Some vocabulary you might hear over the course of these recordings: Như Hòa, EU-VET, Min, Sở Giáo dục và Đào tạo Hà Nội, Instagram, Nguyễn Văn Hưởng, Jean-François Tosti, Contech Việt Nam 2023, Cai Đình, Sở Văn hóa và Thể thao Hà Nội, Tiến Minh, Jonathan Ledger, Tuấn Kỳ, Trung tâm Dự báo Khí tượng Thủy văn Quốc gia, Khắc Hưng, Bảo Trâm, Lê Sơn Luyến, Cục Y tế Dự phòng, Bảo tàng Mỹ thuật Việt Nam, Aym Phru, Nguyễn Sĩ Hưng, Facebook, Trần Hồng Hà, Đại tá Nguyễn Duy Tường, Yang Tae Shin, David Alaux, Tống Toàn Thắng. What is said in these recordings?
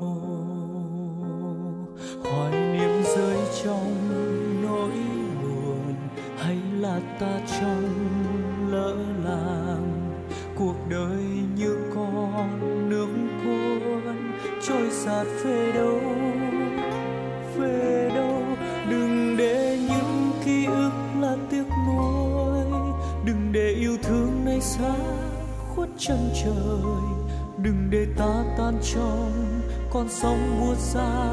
hồ. Hoài niệm rơi trong nỗi buồn, hay là ta trong lỡ làng? Cuộc đời như con nước cuốn trôi dạt về đâu, về đâu. Đừng để những ký ức là tiếc nuối, đừng để yêu thương này xa khuất chân trời, đừng để ta tan trong con sóng buốt xa.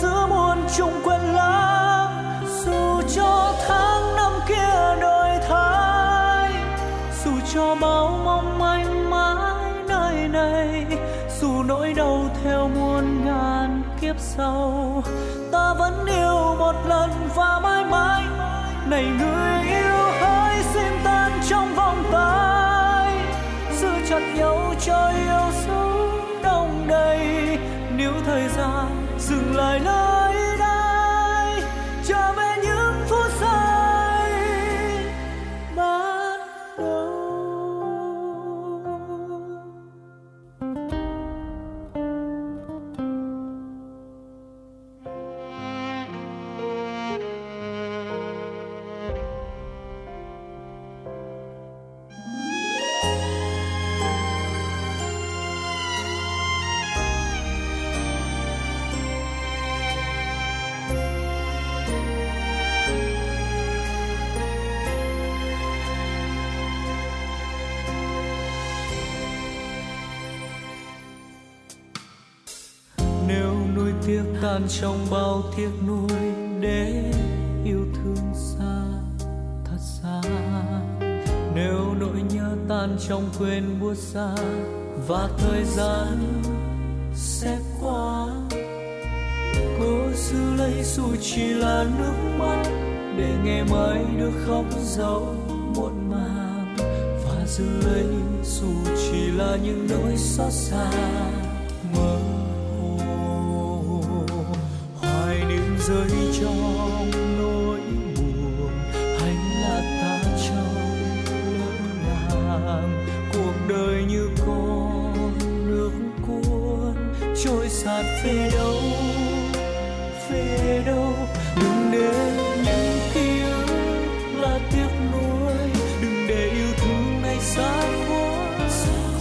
Giữa muôn trùng quên lãng, dù cho tháng năm kia đổi thay, dù cho bao mong manh mãi nơi này, dù nỗi đau theo muôn ngàn kiếp sau, ta vẫn yêu một lần và mãi mãi. Này người yêu hãy xin tan trong vòng tay, giữ chặt nhau cho yêu dấu đông đầy, nếu thời gian dừng lại nơi đây, trở về những phút giây ban đầu. nếu nuối tiếc tan trong bao tiếc nuối để yêu thương xa thật xa, nếu nỗi nhớ tan trong quên buốt xa và thời gian sẽ qua, cố giữ lấy dù chỉ là nước mắt để ngày mai được khóc dấu muộn màng, và giữ lấy dù chỉ là những nỗi xót xa mơ hồ, hoài niệm rơi trong nỗi buồn hay là ta trong lỡ làng, cuộc đời như con nước cuốn trôi dạt về đâu về đâu. Đừng để những ký ức là tiếc nuối, đừng để yêu thương này xa quá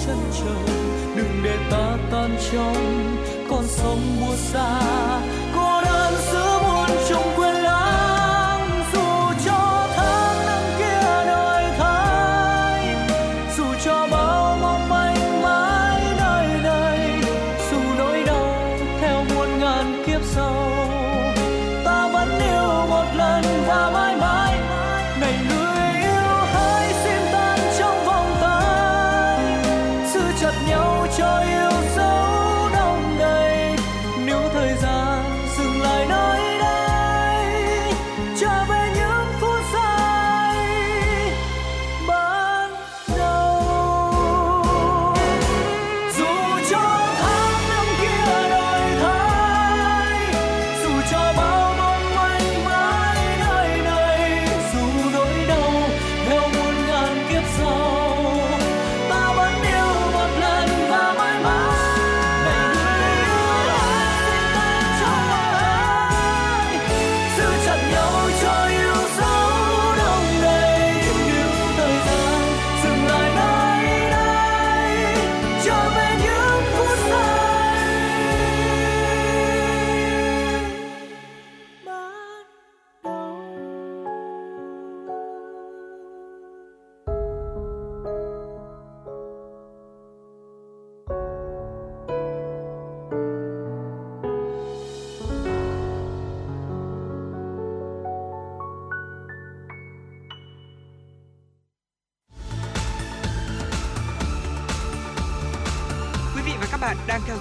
chân trời, đừng để ta tan trong con sông buốt xa, cô đơn giữa muôn trong quên lãng. Dù cho tháng năm kia đổi thay, dù cho bao mong manh mãi đời này, dù nỗi đau theo muôn ngàn kiếp sau, ta vẫn yêu một lần và mãi mãi. Này người yêu hãy xin tan trong vòng tay, giữ chặt nhau cho yêu dấu đông đầy, nếu thời gian dừng lại nơi đây, trở về những phút giây ban đầu. Dù cho tháng năm kia đổi thay, dù cho bao mong manh mãi đời này, dù nỗi đau theo muôn ngàn kiếp sau, ta vẫn yêu một lần và mãi mãi. Này người yêu hãy xin tan trong ai, giữ chặt nhau cho yêu dấu đông đầy, nếu thời gian dừng lại nơi đây, trở về những phút giây ban đầu. Quý vị và các bạn đang theo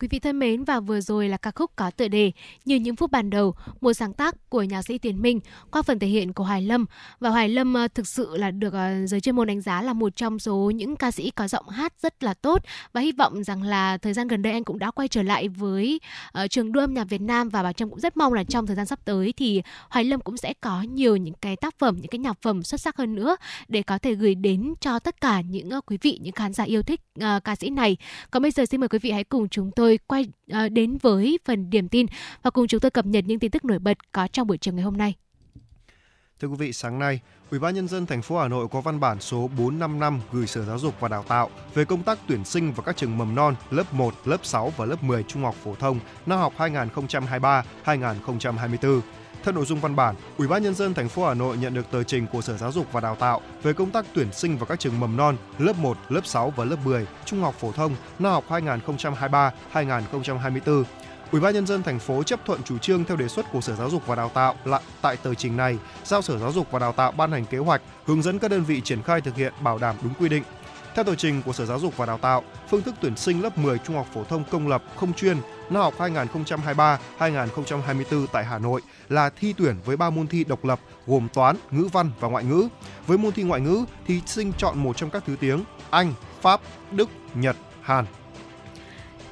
Quý vị thân mến, và vừa rồi là ca khúc có tựa đề Như những phút ban đầu, một sáng tác của nhạc sĩ Tiến Minh qua phần thể hiện của Hoài Lâm. Và Hoài Lâm thực sự là được giới chuyên môn đánh giá là một trong số những ca sĩ có giọng hát rất là tốt, và hy vọng rằng là thời gian gần đây anh cũng đã quay trở lại với trường đua âm nhạc Việt Nam, và Bảo Trâm cũng rất mong là trong thời gian sắp tới thì Hoài Lâm cũng sẽ có nhiều những cái tác phẩm, những cái nhạc phẩm xuất sắc hơn nữa để có thể gửi đến cho tất cả những quý vị, những khán giả yêu thích ca sĩ này. Còn bây giờ xin mời quý vị hãy cùng chúng tôi quay đến với phần điểm tin và cùng chúng tôi cập nhật những tin tức nổi bật có trong buổi chiều ngày hôm nay. Thưa quý vị, sáng nay, Ủy ban nhân dân thành phố Hà Nội có văn bản số 455 gửi Sở Giáo dục và Đào tạo về công tác tuyển sinh vào các trường mầm non, lớp 1, lớp 6 và lớp 10 trung học phổ thông năm học 2023-2024. Theo nội dung văn bản, Ủy ban nhân dân thành phố Hà Nội nhận được tờ trình của Sở Giáo dục và Đào tạo về công tác tuyển sinh vào các trường mầm non, lớp 1, lớp 6 và lớp 10 trung học phổ thông năm học 2023-2024. Ủy ban nhân dân thành phố chấp thuận chủ trương theo đề xuất của Sở Giáo dục và Đào tạo là tại tờ trình này, giao Sở Giáo dục và Đào tạo ban hành kế hoạch, hướng dẫn các đơn vị triển khai thực hiện bảo đảm đúng quy định. Theo tờ trình của Sở Giáo dục và Đào tạo, phương thức tuyển sinh lớp 10 trung học phổ thông công lập không chuyên năm học 2023-2024 tại Hà Nội là thi tuyển với 3 môn thi độc lập gồm toán, ngữ văn và ngoại ngữ. Với môn thi ngoại ngữ, thí sinh chọn một trong các thứ tiếng Anh, Pháp, Đức, Nhật, Hàn.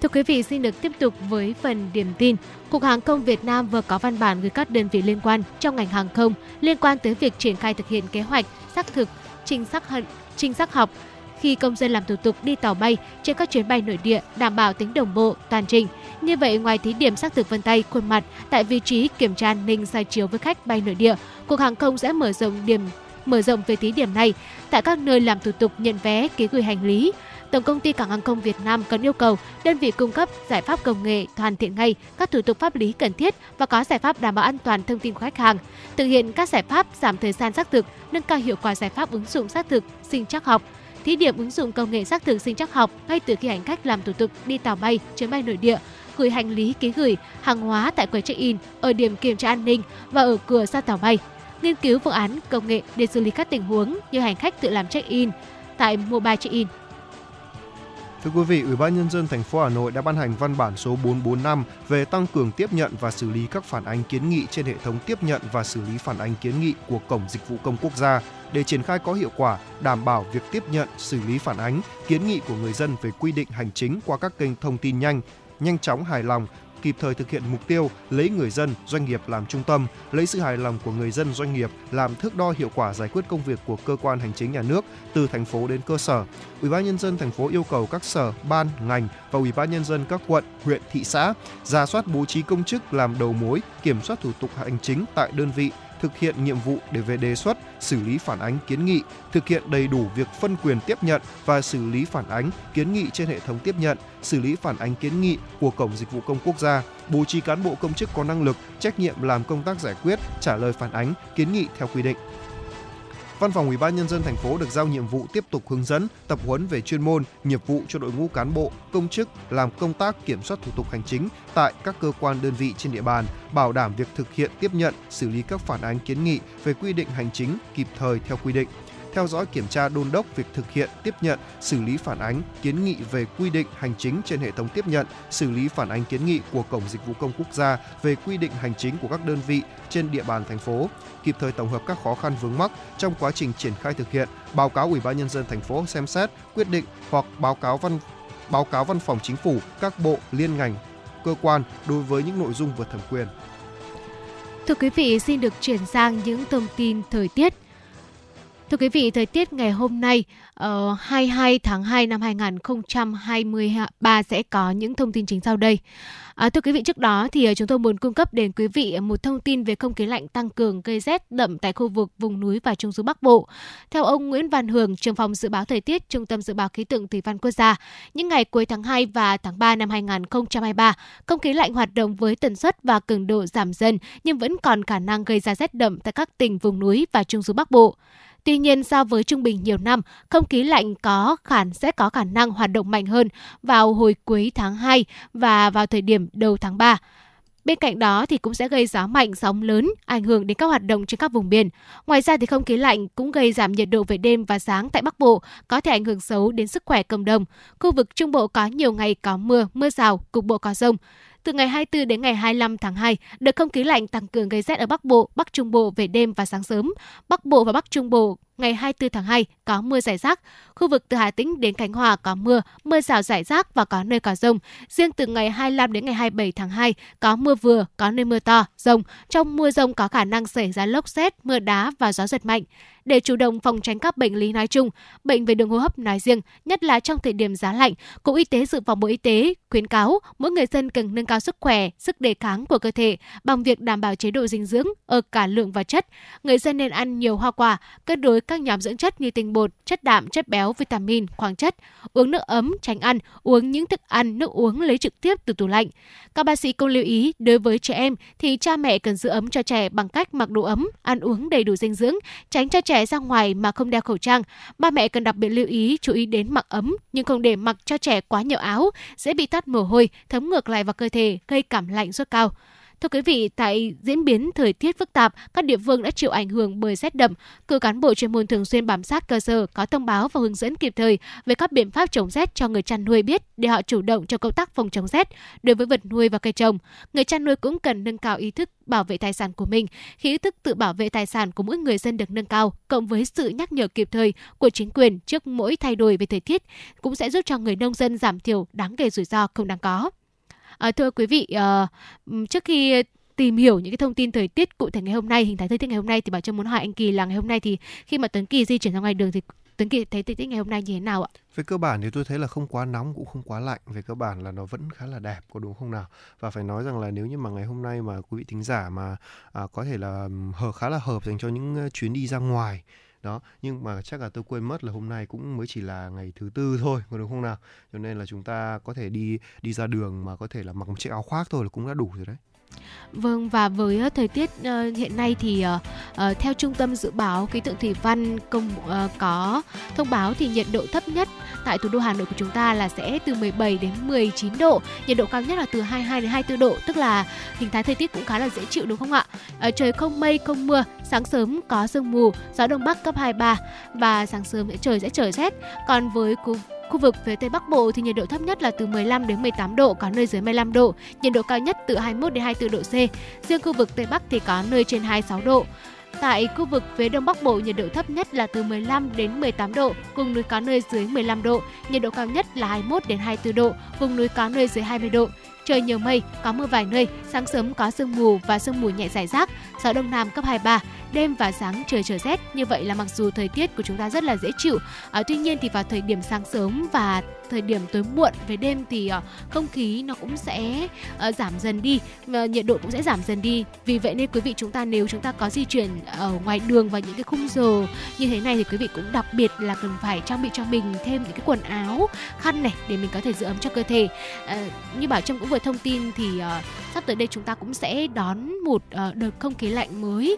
Thưa quý vị, xin được tiếp tục với phần điểm tin. Cục Hàng không Việt Nam vừa có văn bản gửi các đơn vị liên quan trong ngành hàng không liên quan tới việc triển khai thực hiện kế hoạch xác thực trinh xác học khi công dân làm thủ tục đi tàu bay trên các chuyến bay nội địa, đảm bảo tính đồng bộ, toàn trình. Như vậy, ngoài thí điểm xác thực vân tay, khuôn mặt tại vị trí kiểm tra an ninh soi chiếu với khách bay nội địa, Cục Hàng không sẽ mở rộng về thí điểm này tại các nơi làm thủ tục nhận vé, ký gửi hành lý. Tổng công ty Cảng hàng không Việt Nam cần yêu cầu đơn vị cung cấp giải pháp công nghệ hoàn thiện ngay các thủ tục pháp lý cần thiết và có giải pháp đảm bảo an toàn thông tin của khách hàng, thực hiện các giải pháp giảm thời gian xác thực, nâng cao hiệu quả giải pháp ứng dụng xác thực sinh trắc học, thí điểm ứng dụng công nghệ xác thực sinh trắc học ngay từ khi hành khách làm thủ tục đi tàu bay, chuyến bay nội địa, gửi hành lý, ký gửi hàng hóa tại quầy check-in, ở điểm kiểm tra an ninh và ở cửa ra tàu bay. Nghiên cứu phương án công nghệ để xử lý các tình huống như hành khách tự làm check-in tại mobile check-in. Thưa quý vị, Ủy ban Nhân dân thành phố Hà Nội đã ban hành văn bản số 445 về tăng cường tiếp nhận và xử lý các phản ánh kiến nghị trên hệ thống tiếp nhận và xử lý phản ánh kiến nghị của Cổng Dịch vụ Công Quốc gia để triển khai có hiệu quả, đảm bảo việc tiếp nhận, xử lý phản ánh, kiến nghị của người dân về quy định hành chính qua các kênh thông tin nhanh chóng, hài lòng, kịp thời thực hiện mục tiêu lấy người dân, doanh nghiệp làm trung tâm, lấy sự hài lòng của người dân, doanh nghiệp làm thước đo hiệu quả giải quyết công việc của cơ quan hành chính nhà nước từ thành phố đến cơ sở. Ủy ban Nhân dân thành phố yêu cầu các sở, ban, ngành và Ủy ban Nhân dân các quận, huyện, thị xã rà soát bố trí công chức làm đầu mối, kiểm soát thủ tục hành chính tại đơn vị, thực hiện nhiệm vụ để về đề xuất, xử lý phản ánh kiến nghị, thực hiện đầy đủ việc phân quyền tiếp nhận và xử lý phản ánh kiến nghị trên hệ thống tiếp nhận, xử lý phản ánh kiến nghị của Cổng Dịch vụ Công Quốc gia, bố trí cán bộ công chức có năng lực, trách nhiệm làm công tác giải quyết, trả lời phản ánh, kiến nghị theo quy định. Văn phòng Ủy ban Nhân dân thành phố được giao nhiệm vụ tiếp tục hướng dẫn, tập huấn về chuyên môn, nghiệp vụ cho đội ngũ cán bộ, công chức làm công tác kiểm soát thủ tục hành chính tại các cơ quan đơn vị trên địa bàn, bảo đảm việc thực hiện tiếp nhận, xử lý các phản ánh kiến nghị về quy định hành chính kịp thời theo quy định. Theo dõi, kiểm tra, đôn đốc việc thực hiện tiếp nhận, xử lý phản ánh kiến nghị về quy định hành chính trên hệ thống tiếp nhận, xử lý phản ánh kiến nghị của Cổng Dịch vụ Công Quốc gia về quy định hành chính của các đơn vị trên địa bàn thành phố, kịp thời tổng hợp các khó khăn vướng mắc trong quá trình triển khai thực hiện, báo cáo Ủy ban Nhân dân thành phố xem xét, quyết định hoặc báo cáo Văn phòng Chính phủ, các bộ, liên ngành, cơ quan đối với những nội dung vượt thẩm quyền. Thưa quý vị, xin được chuyển sang những thông tin thời tiết. Thưa quý vị, thời tiết ngày hôm nay 22 tháng 2 năm 2023 sẽ có những thông tin chính sau đây. Thưa quý vị, trước đó thì chúng tôi muốn cung cấp đến quý vị một thông tin về không khí lạnh tăng cường gây rét đậm tại khu vực vùng núi và trung du Bắc Bộ. Theo ông Nguyễn Văn Hưởng, trưởng phòng dự báo thời tiết, Trung tâm Dự báo Khí tượng Thủy văn Quốc gia, những ngày cuối tháng 2 và tháng 3 năm 2023, không khí lạnh hoạt động với tần suất và cường độ giảm dần nhưng vẫn còn khả năng gây ra rét đậm tại các tỉnh vùng núi và trung du Bắc Bộ. Tuy nhiên, so với trung bình nhiều năm, không khí lạnh sẽ có khả năng hoạt động mạnh hơn vào hồi cuối tháng 2 và vào thời điểm đầu tháng 3. Bên cạnh đó thì cũng sẽ gây gió mạnh, sóng lớn, ảnh hưởng đến các hoạt động trên các vùng biển. Ngoài ra thì không khí lạnh cũng gây giảm nhiệt độ về đêm và sáng tại Bắc Bộ, có thể ảnh hưởng xấu đến sức khỏe cộng đồng. Khu vực Trung Bộ có nhiều ngày có mưa, mưa rào, cục bộ có dông. Từ ngày 24 đến ngày 25 tháng 2, đợt không khí lạnh tăng cường gây rét ở Bắc Bộ, Bắc Trung Bộ về đêm và sáng sớm. Bắc Bộ và Bắc Trung Bộ ngày 24 tháng 2 có mưa rải rác. Khu vực từ Hà Tĩnh đến Khánh Hòa có mưa, mưa rào rải rác và có nơi có dông. Riêng từ ngày 25 đến ngày 27 tháng 2 có mưa vừa, có nơi mưa to, dông. Trong mưa dông có khả năng xảy ra lốc sét, mưa đá và gió giật mạnh. Để chủ động phòng tránh các bệnh lý nói chung, bệnh về đường hô hấp nói riêng, nhất là trong thời điểm giá lạnh, Cục Y tế Dự phòng Bộ Y tế khuyến cáo mỗi người dân cần nâng cao sức khỏe, sức đề kháng của cơ thể bằng việc đảm bảo chế độ dinh dưỡng ở cả lượng và chất. Người dân nên ăn nhiều hoa quả, cân đối các nhóm dưỡng chất như tinh bột, chất đạm, chất béo, vitamin, khoáng chất, uống nước ấm, tránh ăn, uống những thức ăn, nước uống lấy trực tiếp từ tủ lạnh. Các bác sĩ cũng lưu ý đối với trẻ em thì cha mẹ cần giữ ấm cho trẻ bằng cách mặc đồ ấm, ăn uống đầy đủ dinh dưỡng, tránh cho trẻ ra ngoài mà không đeo khẩu trang. Ba mẹ cần đặc biệt lưu ý chú ý đến mặc ấm nhưng không để mặc cho trẻ quá nhiều áo, dễ bị tắt mồ hôi, thấm ngược lại vào cơ thể, gây cảm lạnh sốt cao. Thưa quý vị, tại diễn biến thời tiết phức tạp, các địa phương đã chịu ảnh hưởng bởi rét đậm. Cử cán bộ chuyên môn thường xuyên bám sát cơ sở, có thông báo và hướng dẫn kịp thời về các biện pháp chống rét cho người chăn nuôi biết để họ chủ động trong công tác phòng chống rét đối với vật nuôi và cây trồng. Người chăn nuôi cũng cần nâng cao ý thức bảo vệ tài sản của mình. Khi ý thức tự bảo vệ tài sản của mỗi người dân được nâng cao, cộng với sự nhắc nhở kịp thời của chính quyền trước mỗi thay đổi về thời tiết, cũng sẽ giúp cho người nông dân giảm thiểu đáng kể rủi ro không đáng có. Thưa quý vị, trước khi tìm hiểu những cái thông tin thời tiết cụ thể ngày hôm nay, hình thái thời tiết ngày hôm nay thì Bảo Trâm muốn hỏi anh Kỳ là ngày hôm nay thì khi mà Tuấn Kỳ di chuyển ra ngoài đường thì Tuấn Kỳ thấy thời tiết ngày hôm nay như thế nào ạ? Về cơ bản thì tôi thấy là không quá nóng cũng không quá lạnh, về cơ bản là nó vẫn khá là đẹp, có đúng không nào? Và phải nói rằng là nếu như mà ngày hôm nay mà quý vị thính giả mà có thể là khá là hợp dành cho những chuyến đi ra ngoài. đó, nhưng mà chắc là tôi quên mất là hôm nay cũng mới chỉ là ngày thứ Tư thôi, có đúng không nào? Cho nên là chúng ta có thể đi ra đường mà có thể là mặc một chiếc áo khoác thôi là cũng đã đủ rồi đấy. Vâng, và với thời tiết hiện nay thì theo Trung tâm Dự báo Khí tượng Thủy văn có thông báo thì nhiệt độ thấp nhất tại thủ đô Hà Nội của chúng ta là sẽ từ 17 đến 19 độ, nhiệt độ cao nhất là từ 22 đến 24 độ, tức là hình thái thời tiết cũng khá là dễ chịu đúng không ạ? Trời không mây, không mưa, sáng sớm có sương mù, gió Đông Bắc cấp 2-3 và sáng sớm trời sẽ trở rét. Còn với khu vực phía Tây Bắc Bộ thì nhiệt độ thấp nhất là từ 15 đến 18 độ, có nơi dưới 15 độ, nhiệt độ cao nhất từ 21 đến 24 độ C. Riêng khu vực Tây Bắc thì có nơi trên 26 độ. Tại khu vực phía Đông Bắc Bộ, nhiệt độ thấp nhất là từ 15 đến 18 độ, vùng núi có nơi dưới 15 độ, nhiệt độ cao nhất là 21 đến 24 độ, vùng núi có nơi dưới 20 độ. Trời nhiều mây, có mưa vài nơi, sáng sớm có sương mù và sương mù nhẹ rải rác, gió Đông Nam cấp 2-3, đêm và sáng trời trở rét. Như vậy là mặc dù thời tiết của chúng ta rất là dễ chịu, tuy nhiên thì vào thời điểm sáng sớm và thời điểm tối muộn về đêm thì không khí nó cũng sẽ giảm dần đi, nhiệt độ cũng sẽ giảm dần đi. Vì vậy nên quý vị chúng ta nếu chúng ta có di chuyển ở ngoài đường vào những cái khung giờ như thế này thì quý vị cũng đặc biệt là cần phải trang bị cho mình thêm những cái quần áo, khăn này để mình có thể giữ ấm cho cơ thể. Như Bảo Trâm cũng vừa thông tin thì sắp tới đây chúng ta cũng sẽ đón một đợt không khí lạnh mới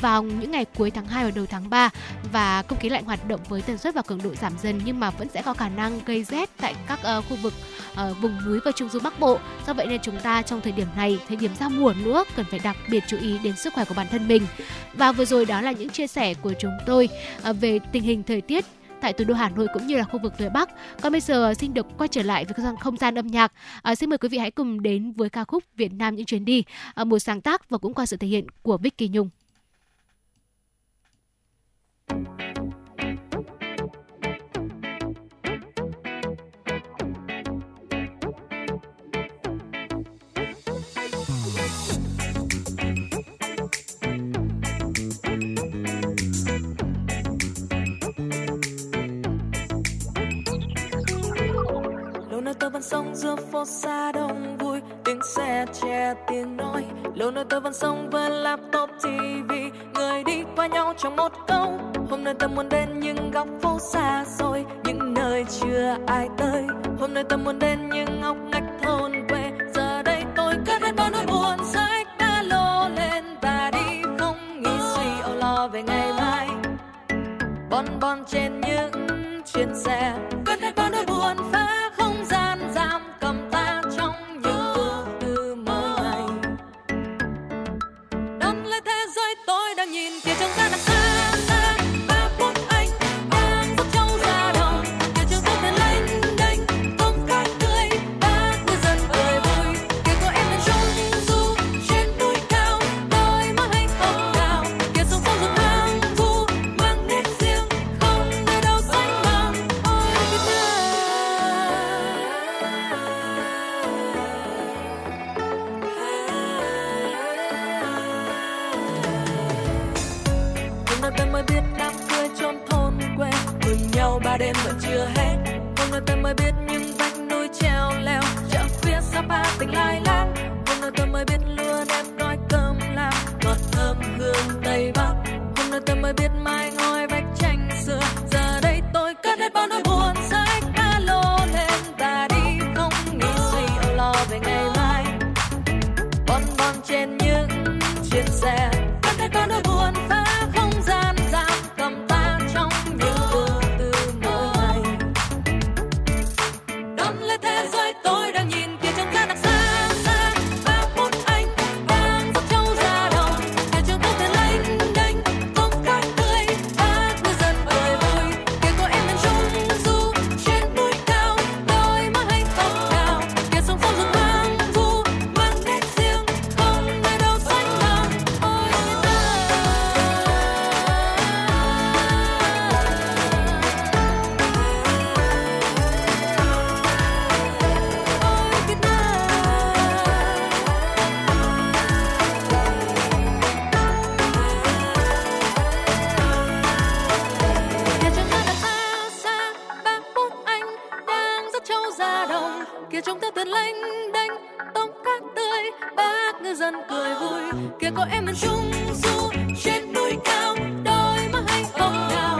vào những ngày cuối tháng 2 và đầu tháng 3, và không khí lạnh hoạt động với tần suất và cường độ giảm dần nhưng mà vẫn sẽ có khả năng gây rét tại các khu vực vùng núi và trung du Bắc Bộ. Do vậy nên chúng ta trong thời điểm này, thời điểm giao mùa nữa, cần phải đặc biệt chú ý đến sức khỏe của bản thân mình. Và vừa rồi đó là những chia sẻ của chúng tôi về tình hình thời tiết tại thủ đô Hà Nội cũng như là khu vực phía Bắc. Còn bây giờ xin được quay trở lại với không gian âm nhạc. Xin mời quý vị hãy cùng đến với ca khúc Việt Nam Những Chuyến Đi, một sáng tác và cũng qua sự thể hiện của Vicky Nhung. Tôi vẫn sống giữa phố xa đông vui, tiếng xe che tiếng nói. Lâu nay tôi vẫn sống với laptop TV, người đi qua nhau trong một câu. Hôm nay tôi muốn đến những góc phố xa xôi, những nơi chưa ai tới. Hôm nay tôi muốn đến những ngóc ngách thôn quê. Giờ đây tôi cất hết bao nỗi buồn, xách ba lô lên và đi, không nghĩ suy âu lo về ngày mai. Bon bon trên những chuyến xe, cất hết bao nỗi buồn phá. Kia có em mình chung du trên núi cao, đôi mắt hạnh phúc nào.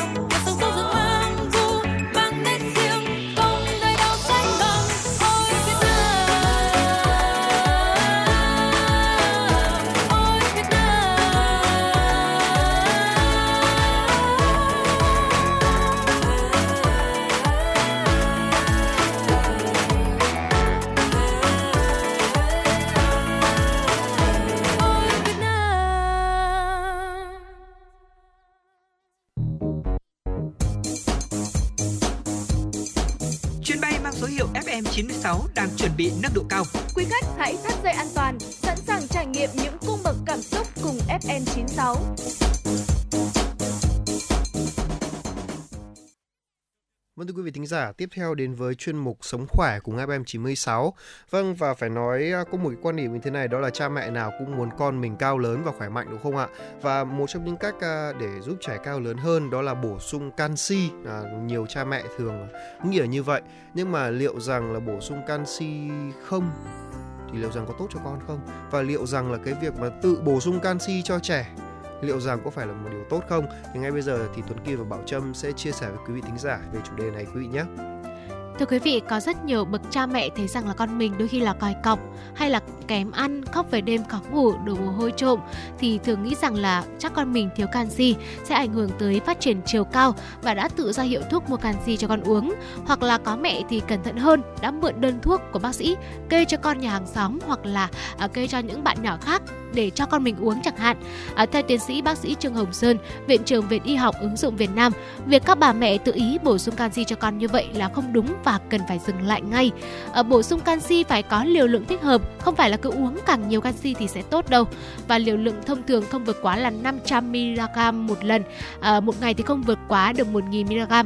số hiệu FM 96 đang chuẩn bị nâng độ cao. Quý khách hãy thắt dây an toàn, sẵn sàng trải nghiệm những cung bậc cảm xúc cùng FM 96. Vâng, thưa quý vị thính giả, tiếp theo đến với chuyên mục Sống khỏe cùng FM 96. Vâng, và phải nói có một quan điểm như thế này, đó là cha mẹ nào cũng muốn con mình cao lớn và khỏe mạnh, đúng không ạ? Và một trong những cách để giúp trẻ cao lớn hơn đó là bổ sung canxi. Nhiều cha mẹ thường nghĩ là như vậy, nhưng mà liệu rằng là bổ sung canxi không? Thì liệu rằng có tốt cho con không? Và liệu rằng là cái việc mà tự bổ sung canxi cho trẻ liệu rằng có phải là một điều tốt không? Thì ngay bây giờ thì Tuấn Kỳ và Bảo Trâm sẽ chia sẻ với quý vị thính giả về chủ đề này quý vị nhé. Thưa quý vị, có rất nhiều bậc cha mẹ thấy rằng là con mình đôi khi là còi cọc hay là kém ăn, khóc về đêm khó ngủ, đổ mồ hôi trộm thì thường nghĩ rằng là chắc con mình thiếu canxi sẽ ảnh hưởng tới phát triển chiều cao và đã tự ra hiệu thuốc mua canxi cho con uống. Hoặc là có mẹ thì cẩn thận hơn, đã mượn đơn thuốc của bác sĩ kê cho con nhà hàng xóm hoặc là kê cho những bạn nhỏ khác để cho con mình uống chẳng hạn. Theo tiến sĩ bác sĩ Trương Hồng Sơn, Viện trưởng Viện Y học ứng dụng Việt Nam, việc các bà mẹ tự ý bổ sung canxi cho con như vậy là không đúng và cần phải dừng lại ngay. Bổ sung canxi phải có liều lượng thích hợp, không phải là cứ uống càng nhiều canxi thì sẽ tốt đâu. Và liều lượng thông thường không vượt quá là 500mg một lần, một ngày thì không vượt quá được 1000mg.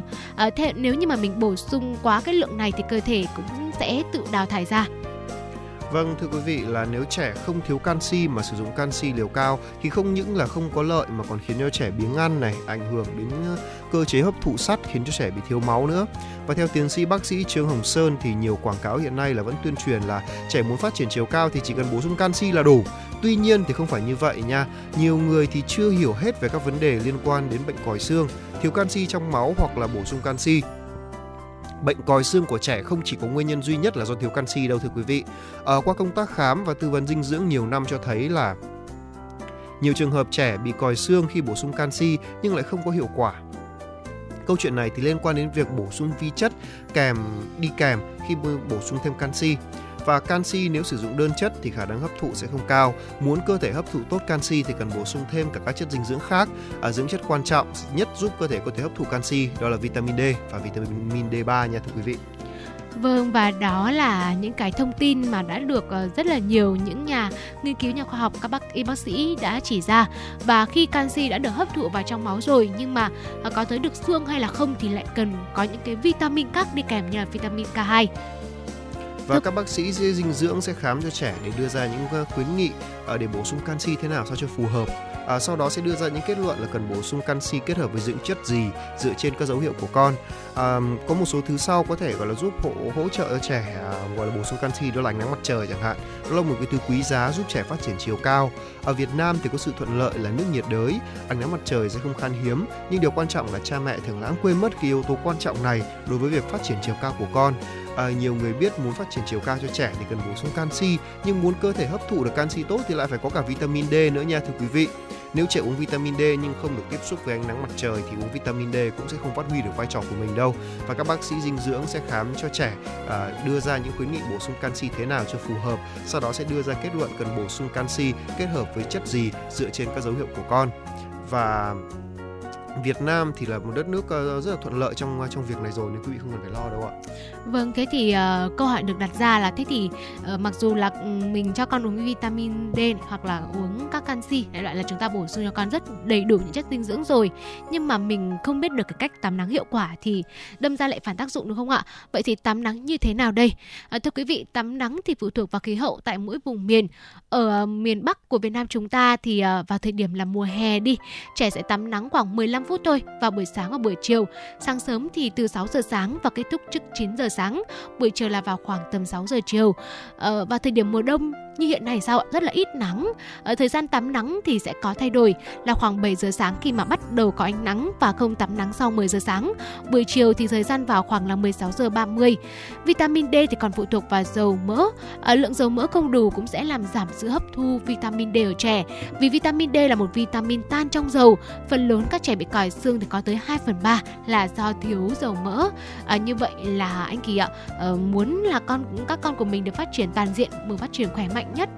Thế nếu như mà mình bổ sung quá cái lượng này thì cơ thể cũng sẽ tự đào thải ra. Vâng, thưa quý vị, là nếu trẻ không thiếu canxi mà sử dụng canxi liều cao thì không những là không có lợi mà còn khiến cho trẻ biếng ăn này, ảnh hưởng đến cơ chế hấp thụ sắt, khiến cho trẻ bị thiếu máu nữa. Và theo tiến sĩ bác sĩ Trương Hồng Sơn thì nhiều quảng cáo hiện nay là vẫn tuyên truyền là trẻ muốn phát triển chiều cao thì chỉ cần bổ sung canxi là đủ. Tuy nhiên thì không phải như vậy nha. Nhiều người thì chưa hiểu hết về các vấn đề liên quan đến bệnh còi xương, thiếu canxi trong máu hoặc là bổ sung canxi. Bệnh còi xương của trẻ không chỉ có nguyên nhân duy nhất là do thiếu canxi đâu thưa quý vị. Qua công tác khám và tư vấn dinh dưỡng nhiều năm cho thấy là nhiều trường hợp trẻ bị còi xương khi bổ sung canxi nhưng lại không có hiệu quả. Câu chuyện này thì liên quan đến việc bổ sung vi chất đi kèm khi bổ sung thêm canxi. Và canxi nếu sử dụng đơn chất thì khả năng hấp thụ sẽ không cao. Muốn cơ thể hấp thụ tốt canxi thì cần bổ sung thêm cả các chất dinh dưỡng khác. Dưỡng chất quan trọng nhất giúp cơ thể có thể hấp thụ canxi đó là vitamin D và vitamin D3 nha thưa quý vị. Vâng, và đó là những cái thông tin mà đã được rất là nhiều những nhà nghiên cứu, nhà khoa học, các bác sĩ đã chỉ ra. Và khi canxi đã được hấp thụ vào trong máu rồi nhưng mà có tới được xương hay là không thì lại cần có những cái vitamin khác đi kèm như là vitamin K2. Và các bác sĩ dinh dưỡng sẽ khám cho trẻ để đưa ra những khuyến nghị để bổ sung canxi thế nào sao cho phù hợp. Sau đó sẽ đưa ra những kết luận là cần bổ sung canxi kết hợp với dưỡng chất gì dựa trên các dấu hiệu của con. Có một số thứ sau có thể gọi là giúp hỗ trợ cho trẻ gọi là bổ sung canxi, đó là ánh nắng mặt trời chẳng hạn. Đó là một cái thứ quý giá giúp trẻ phát triển chiều cao. Ở Việt Nam thì có sự thuận lợi là nước nhiệt đới, ánh nắng mặt trời sẽ không khan hiếm, nhưng điều quan trọng là cha mẹ thường lãng quên mất cái yếu tố quan trọng này đối với việc phát triển chiều cao của con. Nhiều người biết muốn phát triển chiều cao cho trẻ thì cần bổ sung canxi, nhưng muốn cơ thể hấp thụ được canxi tốt thì lại phải có cả vitamin D nữa nha thưa quý vị. Nếu trẻ uống vitamin D nhưng không được tiếp xúc với ánh nắng mặt trời thì uống vitamin D cũng sẽ không phát huy được vai trò của mình đâu. Và các bác sĩ dinh dưỡng sẽ khám cho trẻ, đưa ra những khuyến nghị bổ sung canxi thế nào cho phù hợp. Sau đó sẽ đưa ra kết luận cần bổ sung canxi kết hợp với chất gì dựa trên các dấu hiệu của con. Và Việt Nam thì là một đất nước rất là thuận lợi trong việc này rồi nên quý vị không cần phải lo đâu ạ. Vâng, thế thì câu hỏi được đặt ra là thế thì mặc dù là mình cho con uống vitamin D hoặc là uống các canxi, đại loại là chúng ta bổ sung cho con rất đầy đủ những chất dinh dưỡng rồi, nhưng mà mình không biết được cái cách tắm nắng hiệu quả thì đâm ra lại phản tác dụng đúng không ạ? Vậy thì tắm nắng như thế nào đây? Thưa quý vị, tắm nắng thì phụ thuộc vào khí hậu tại mỗi vùng miền. Ở miền Bắc của Việt Nam chúng ta thì vào thời điểm là mùa hè đi, trẻ sẽ tắm nắng khoảng 15 phút thôi vào buổi sáng và buổi chiều. Sáng sớm thì từ 6 giờ sáng và kết thúc trước 9 giờ sáng, buổi chiều là vào khoảng tầm 6 giờ chiều. Vào thời điểm mùa đông như hiện nay sao ạ? Rất là ít nắng. Thời gian tắm nắng thì sẽ có thay đổi là khoảng 7 giờ sáng khi mà bắt đầu có ánh nắng và không tắm nắng sau 10 giờ sáng. Buổi chiều thì thời gian vào khoảng là 16 giờ 30. Vitamin D thì còn phụ thuộc vào dầu mỡ. Lượng dầu mỡ không đủ cũng sẽ làm giảm sự hấp thu vitamin D ở trẻ. Vì vitamin D là một vitamin tan trong dầu, phần lớn các trẻ bị còi xương thì có tới 2/3 là do thiếu dầu mỡ. Như vậy là anh Kỳ ạ, muốn là các con của mình được phát triển toàn diện, vừa phát triển khỏe mạnh mạnh nhất,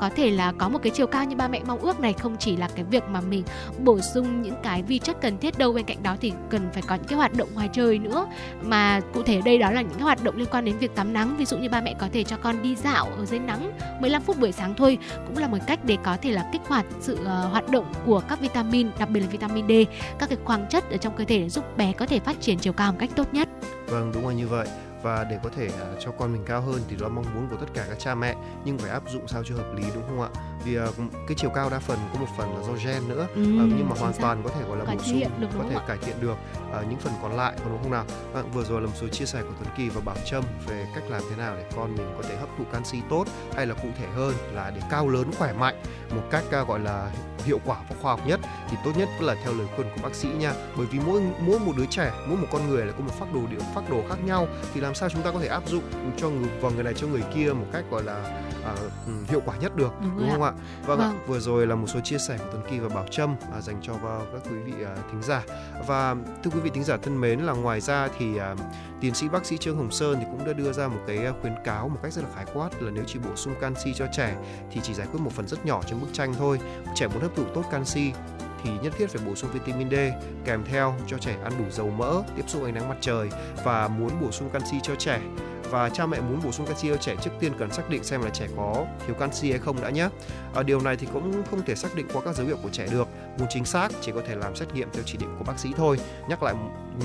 có thể là có một cái chiều cao như ba mẹ mong ước này, không chỉ là cái việc mà mình bổ sung những cái vi chất cần thiết đâu, bên cạnh đó thì cần phải có những cái hoạt động ngoài trời nữa. Mà cụ thể đây đó là những hoạt động liên quan đến việc tắm nắng, ví dụ như ba mẹ có thể cho con đi dạo ở dưới nắng 15 phút buổi sáng thôi, cũng là một cách để có thể là kích hoạt sự hoạt động của các vitamin, đặc biệt là vitamin D, các cái khoáng chất ở trong cơ thể để giúp bé có thể phát triển chiều cao một cách tốt nhất. Vâng, đúng là như vậy. Và để có thể cho con mình cao hơn thì đó là mong muốn của tất cả các cha mẹ, nhưng phải áp dụng sao cho hợp lý, đúng không ạ? Vì cái chiều cao đa phần có một phần là do gen nữa, nhưng mà hoàn toàn có thể gọi là bổ sung, có thể cải thiện được những phần còn lại, đúng không nào? Vừa rồi là một số chia sẻ của Tuấn Kỳ và Bảo Trâm về cách làm thế nào để con mình có thể hấp thụ canxi tốt, hay là cụ thể hơn là để cao lớn khỏe mạnh một cách gọi là hiệu quả và khoa học nhất, thì tốt nhất là theo lời khuyên của bác sĩ nha. Bởi vì mỗi một đứa trẻ, mỗi một con người là có một phác đồ khác nhau, thì làm sao chúng ta có thể áp dụng cho người này cho người kia một cách gọi là hiệu quả nhất được, đúng không ạ? Vâng. Vừa rồi là một số chia sẻ của Tuấn Kỳ và Bảo Trâm dành cho các quý vị thính giả. Và thưa quý vị thính giả thân mến, là ngoài ra thì tiến sĩ bác sĩ Trương Hồng Sơn thì cũng đã đưa ra một cái khuyến cáo một cách rất là khái quát, là nếu chỉ bổ sung canxi cho trẻ thì chỉ giải quyết một phần rất nhỏ trong bức tranh thôi. Trẻ muốn hấp thụ tốt canxi thì nhất thiết phải bổ sung vitamin D, kèm theo cho trẻ ăn đủ dầu mỡ, tiếp xúc ánh nắng mặt trời. Và muốn bổ sung canxi cho trẻ, và cha mẹ muốn bổ sung canxi cho trẻ, trước tiên cần xác định xem là trẻ có thiếu canxi hay không đã nhé. Điều này thì cũng không thể xác định qua các dấu hiệu của trẻ được. Muốn chính xác chỉ có thể làm xét nghiệm theo chỉ định của bác sĩ thôi. Nhắc lại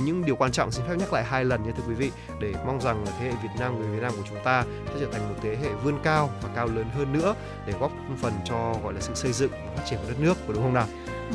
những điều quan trọng, xin phép nhắc lại 2 lần nha thưa quý vị, để mong rằng là thế hệ Việt Nam, người Việt Nam của chúng ta sẽ trở thành một thế hệ vươn cao và cao lớn hơn nữa, để góp phần cho gọi là sự xây dựng và phát triển của đất nước, đúng không nào?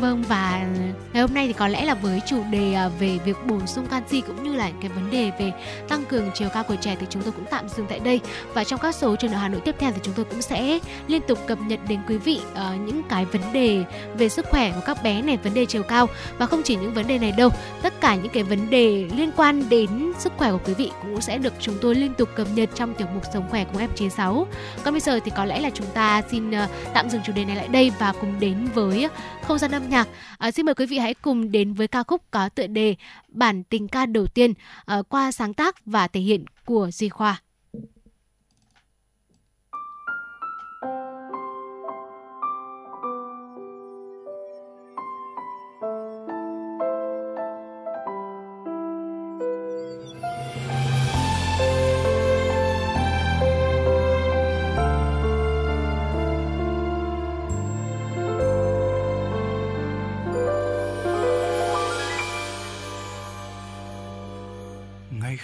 Vâng, và ngày hôm nay thì có lẽ là với chủ đề về việc bổ sung canxi cũng như là cái vấn đề về tăng cường chiều cao của trẻ thì chúng tôi cũng tạm dừng tại đây. Và trong các số Trường Đại Hà Nội tiếp theo thì chúng tôi cũng sẽ liên tục cập nhật đến quý vị những cái vấn đề về sức khỏe của các bé này, vấn đề chiều cao. Và không chỉ những vấn đề này đâu, tất cả những cái vấn đề liên quan đến sức khỏe của quý vị cũng sẽ được chúng tôi liên tục cập nhật trong tiểu mục Sống Khỏe cùng F96. Còn bây giờ thì có lẽ là chúng ta xin tạm dừng chủ đề này lại đây và cùng đến với không gian âm nhạc. Xin mời quý vị hãy cùng đến với ca khúc có tựa đề Bản tình ca đầu tiên qua sáng tác và thể hiện của Duy Khoa.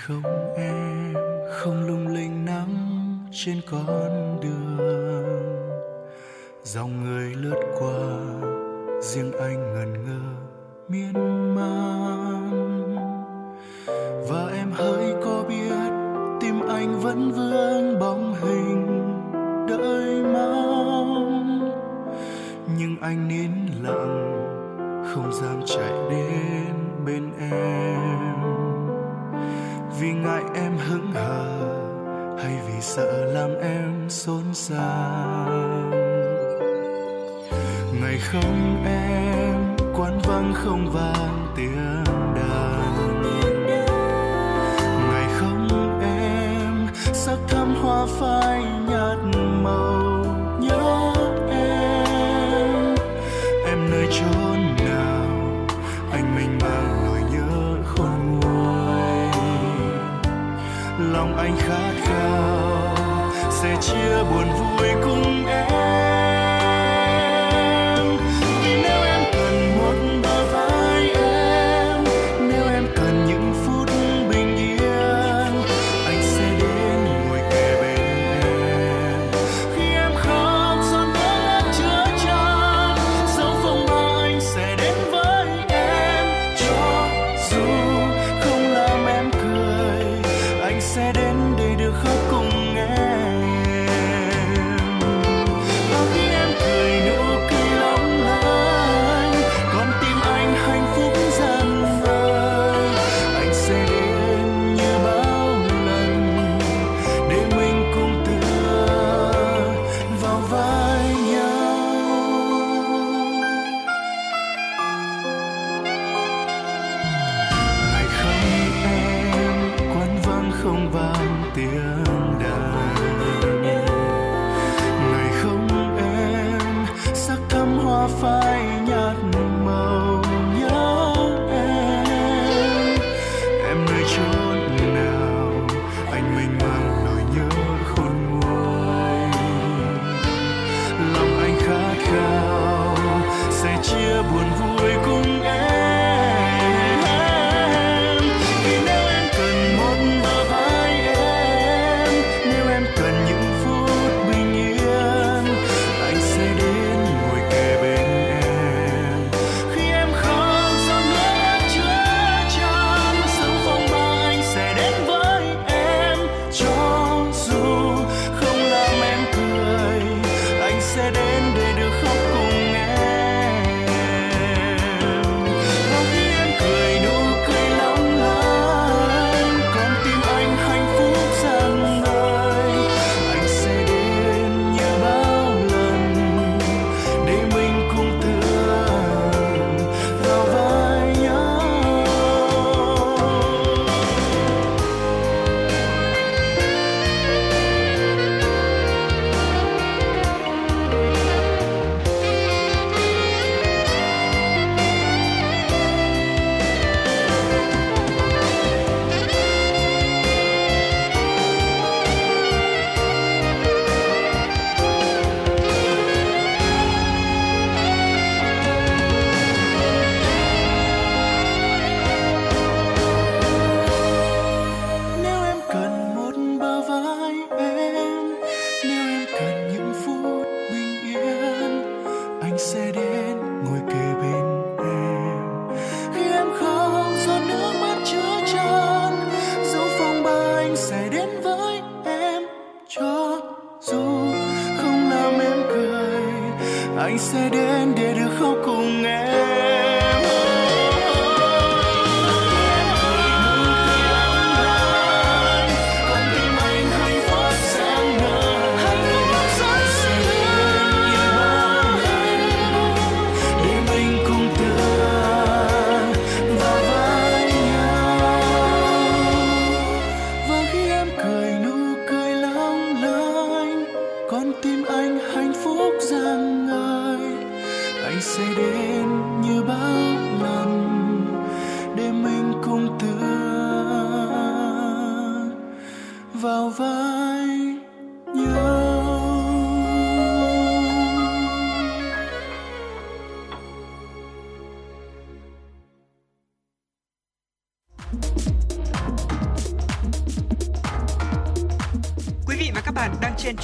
Không em không lung linh lắm trên con đường, dòng người lướt qua riêng anh ngẩn ngơ miên man. Và em hỡi có biết tim anh vẫn vương bóng hình đợi mong, nhưng anh nín lặng không dám chạy đến bên em. Vì ngại em hững hờ hay vì sợ làm em xốn xao? Ngày không em quán vắng không vang tiếng đàn, ngày không em sắc thắm hoa phai nhạt màu nhớ em nơi chốn nào anh mênh mang. Lòng anh khát khao sẽ chia buồn vui cùng em. Vì nếu em cần một bờ vai em, nếu em cần những phút bình yên, anh sẽ đến ngồi kề bên em. Khi em khóc giọt nước mắt chứa chan, dẫu phong bao anh sẽ đến với em. Cho dù không làm em cười, anh sẽ đến để được khóc cùng em. Và khi em cười nụ cười lóng lánh, con tim anh hạnh phúc dần vơi. Anh sẽ đến như bao lần để mình cùng tựa vào vai nhau. Ngày không em quán vắng không vang tiếng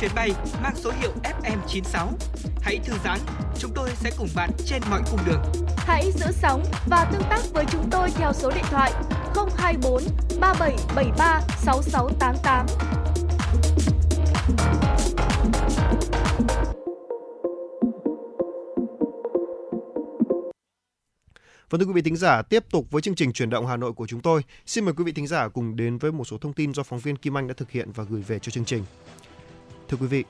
Chuyến bay mang số hiệu FM 96. Hãy thư giãn, chúng tôi sẽ cùng bạn trên mọi cung đường. Hãy giữ sóng và tương tác với chúng tôi theo số điện thoại 024 3773 6688. Và thưa quý vị thính giả, tiếp tục với chương trình Chuyển động Hà Nội của chúng tôi. Xin mời quý vị thính giả cùng đến với một số thông tin do phóng viên Kim Anh đã thực hiện và gửi về cho chương trình. Thưa quý vị,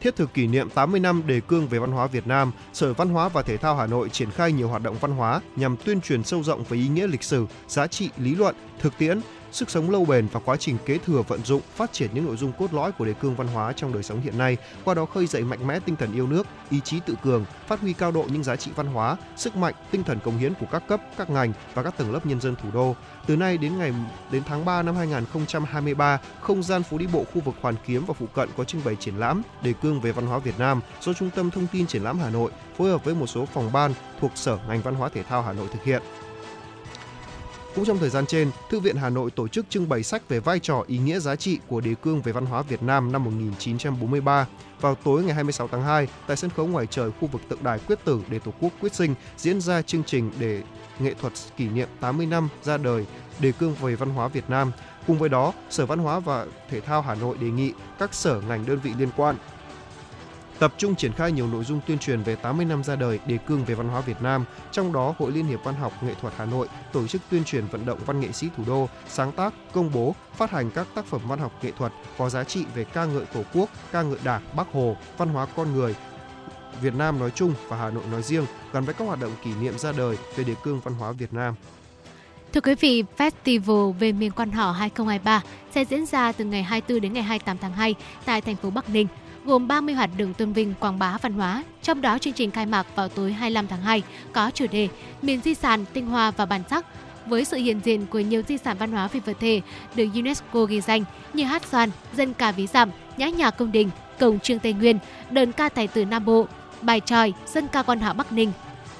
thiết thực kỷ niệm 80 năm đề cương về văn hóa Việt Nam, Sở Văn hóa và Thể thao Hà Nội triển khai nhiều hoạt động văn hóa nhằm tuyên truyền sâu rộng về ý nghĩa lịch sử, giá trị, lý luận, thực tiễn, sức sống lâu bền và quá trình kế thừa vận dụng, phát triển những nội dung cốt lõi của đề cương văn hóa trong đời sống hiện nay, qua đó khơi dậy mạnh mẽ tinh thần yêu nước, ý chí tự cường, phát huy cao độ những giá trị văn hóa, sức mạnh, tinh thần cống hiến của các cấp, các ngành và các tầng lớp nhân dân thủ đô. Từ nay đến tháng 3 năm 2023, không gian phố đi bộ khu vực Hoàn Kiếm và phụ cận có trưng bày triển lãm đề cương về văn hóa Việt Nam do Trung tâm Thông tin Triển lãm Hà Nội phối hợp với một số phòng ban thuộc Sở ngành Văn hóa Thể thao Hà Nội thực hiện. Cũng trong thời gian trên, Thư viện Hà Nội tổ chức trưng bày sách về vai trò, ý nghĩa, giá trị của đề cương về văn hóa Việt Nam năm 1943. Vào tối ngày 26 tháng 2, tại sân khấu ngoài trời khu vực tượng đài Quyết Tử để Tổ quốc quyết sinh diễn ra chương trình để nghệ thuật kỷ niệm 80 năm ra đời đề cương về văn hóa Việt Nam. Cùng với đó, Sở Văn hóa và Thể thao Hà Nội đề nghị các sở, ngành, đơn vị liên quan tập trung triển khai nhiều nội dung tuyên truyền về 80 năm ra đời đề cương về văn hóa Việt Nam, trong đó Hội Liên hiệp Văn học Nghệ thuật Hà Nội tổ chức tuyên truyền vận động văn nghệ sĩ thủ đô sáng tác, công bố, phát hành các tác phẩm văn học nghệ thuật có giá trị về ca ngợi Tổ quốc, ca ngợi Đảng, Bác Hồ, văn hóa con người Việt Nam nói chung và Hà Nội nói riêng, gắn với các hoạt động kỷ niệm ra đời về đề cương văn hóa Việt Nam. Thưa quý vị, Festival về miền quan họ 2023 sẽ diễn ra từ ngày 24 đến ngày 28 tháng 2 tại thành phố Bắc Ninh. gồm 30 hoạt động tôn vinh quảng bá văn hóa, trong đó chương trình khai mạc vào tối 25 tháng 2 có chủ đề Miền di sản, tinh hoa và bản sắc, với sự hiện diện của nhiều di sản văn hóa phi vật thể được UNESCO ghi danh như hát xoan, dân ca ví dặm, nhã nhạc cung đình, cổng trương Tây Nguyên, đờn ca tài tử Nam Bộ, bài tròi, dân ca quan họ Bắc Ninh.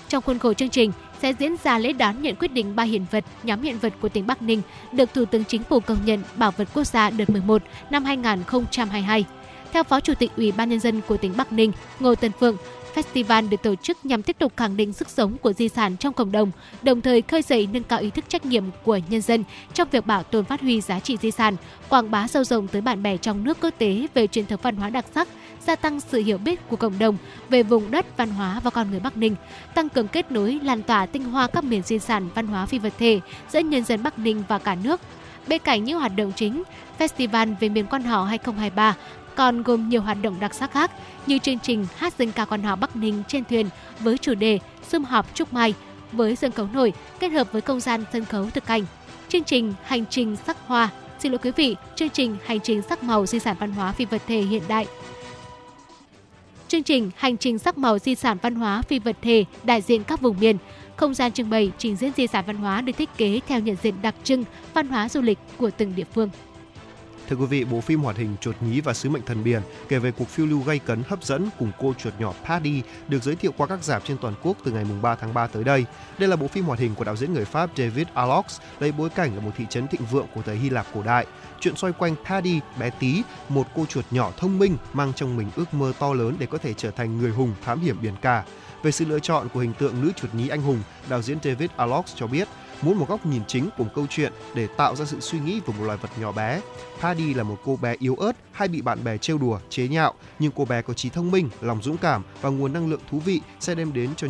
Trong khuôn khổ chương trình sẽ diễn ra lễ đón nhận quyết định 3 hiện vật, nhóm hiện vật của tỉnh Bắc Ninh được Thủ tướng Chính phủ công nhận Bảo vật quốc gia đợt 11 năm 2022. Theo Phó Chủ tịch Ủy ban Nhân dân của tỉnh Bắc Ninh, Ngô Tân Phượng, festival được tổ chức nhằm tiếp tục khẳng định sức sống của di sản trong cộng đồng, đồng thời khơi dậy nâng cao ý thức trách nhiệm của nhân dân trong việc bảo tồn phát huy giá trị di sản, quảng bá sâu rộng tới bạn bè trong nước quốc tế về truyền thống văn hóa đặc sắc, gia tăng sự hiểu biết của cộng đồng về vùng đất, văn hóa và con người Bắc Ninh, tăng cường kết nối, lan tỏa tinh hoa các miền di sản văn hóa phi vật thể giữa nhân dân Bắc Ninh và cả nước. Bên cạnh những hoạt động chính, festival về miền quan họ 2023 còn gồm nhiều hoạt động đặc sắc khác như chương trình hát dân ca quan họ Bắc Ninh trên thuyền với chủ đề Sum họp Trúc Mai với sân khấu nổi kết hợp với không gian sân khấu thực cảnh, chương trình Hành trình sắc màu di sản văn hóa phi vật thể hiện đại, chương trình Hành trình sắc màu di sản văn hóa phi vật thể đại diện các vùng miền, không gian trưng bày trình diễn di sản văn hóa được thiết kế theo nhận diện đặc trưng văn hóa du lịch của từng địa phương. Thưa quý vị, bộ phim hoạt hình Chuột Nhí và Sứ mệnh Thần Biển kể về cuộc phiêu lưu gây cấn hấp dẫn cùng cô chuột nhỏ Paddy được giới thiệu qua các rạp trên toàn quốc từ ngày 3 tháng 3 tới đây. Đây là bộ phim hoạt hình của đạo diễn người Pháp David Alaux, lấy bối cảnh ở một thị trấn thịnh vượng của thời Hy Lạp cổ đại. Chuyện xoay quanh Paddy, bé tí, một cô chuột nhỏ thông minh mang trong mình ước mơ to lớn để có thể trở thành người hùng thám hiểm biển cả. Về sự lựa chọn của hình tượng nữ chuột nhí anh hùng, đạo diễn David Alaux cho biết, muốn một góc nhìn chính của một câu chuyện để tạo ra sự suy nghĩ của một loài vật nhỏ bé. Paddy là một cô bé yếu ớt, hay bị bạn bè trêu đùa, chế nhạo, nhưng cô bé có trí thông minh, lòng dũng cảm và nguồn năng lượng thú vị sẽ truyền đến cho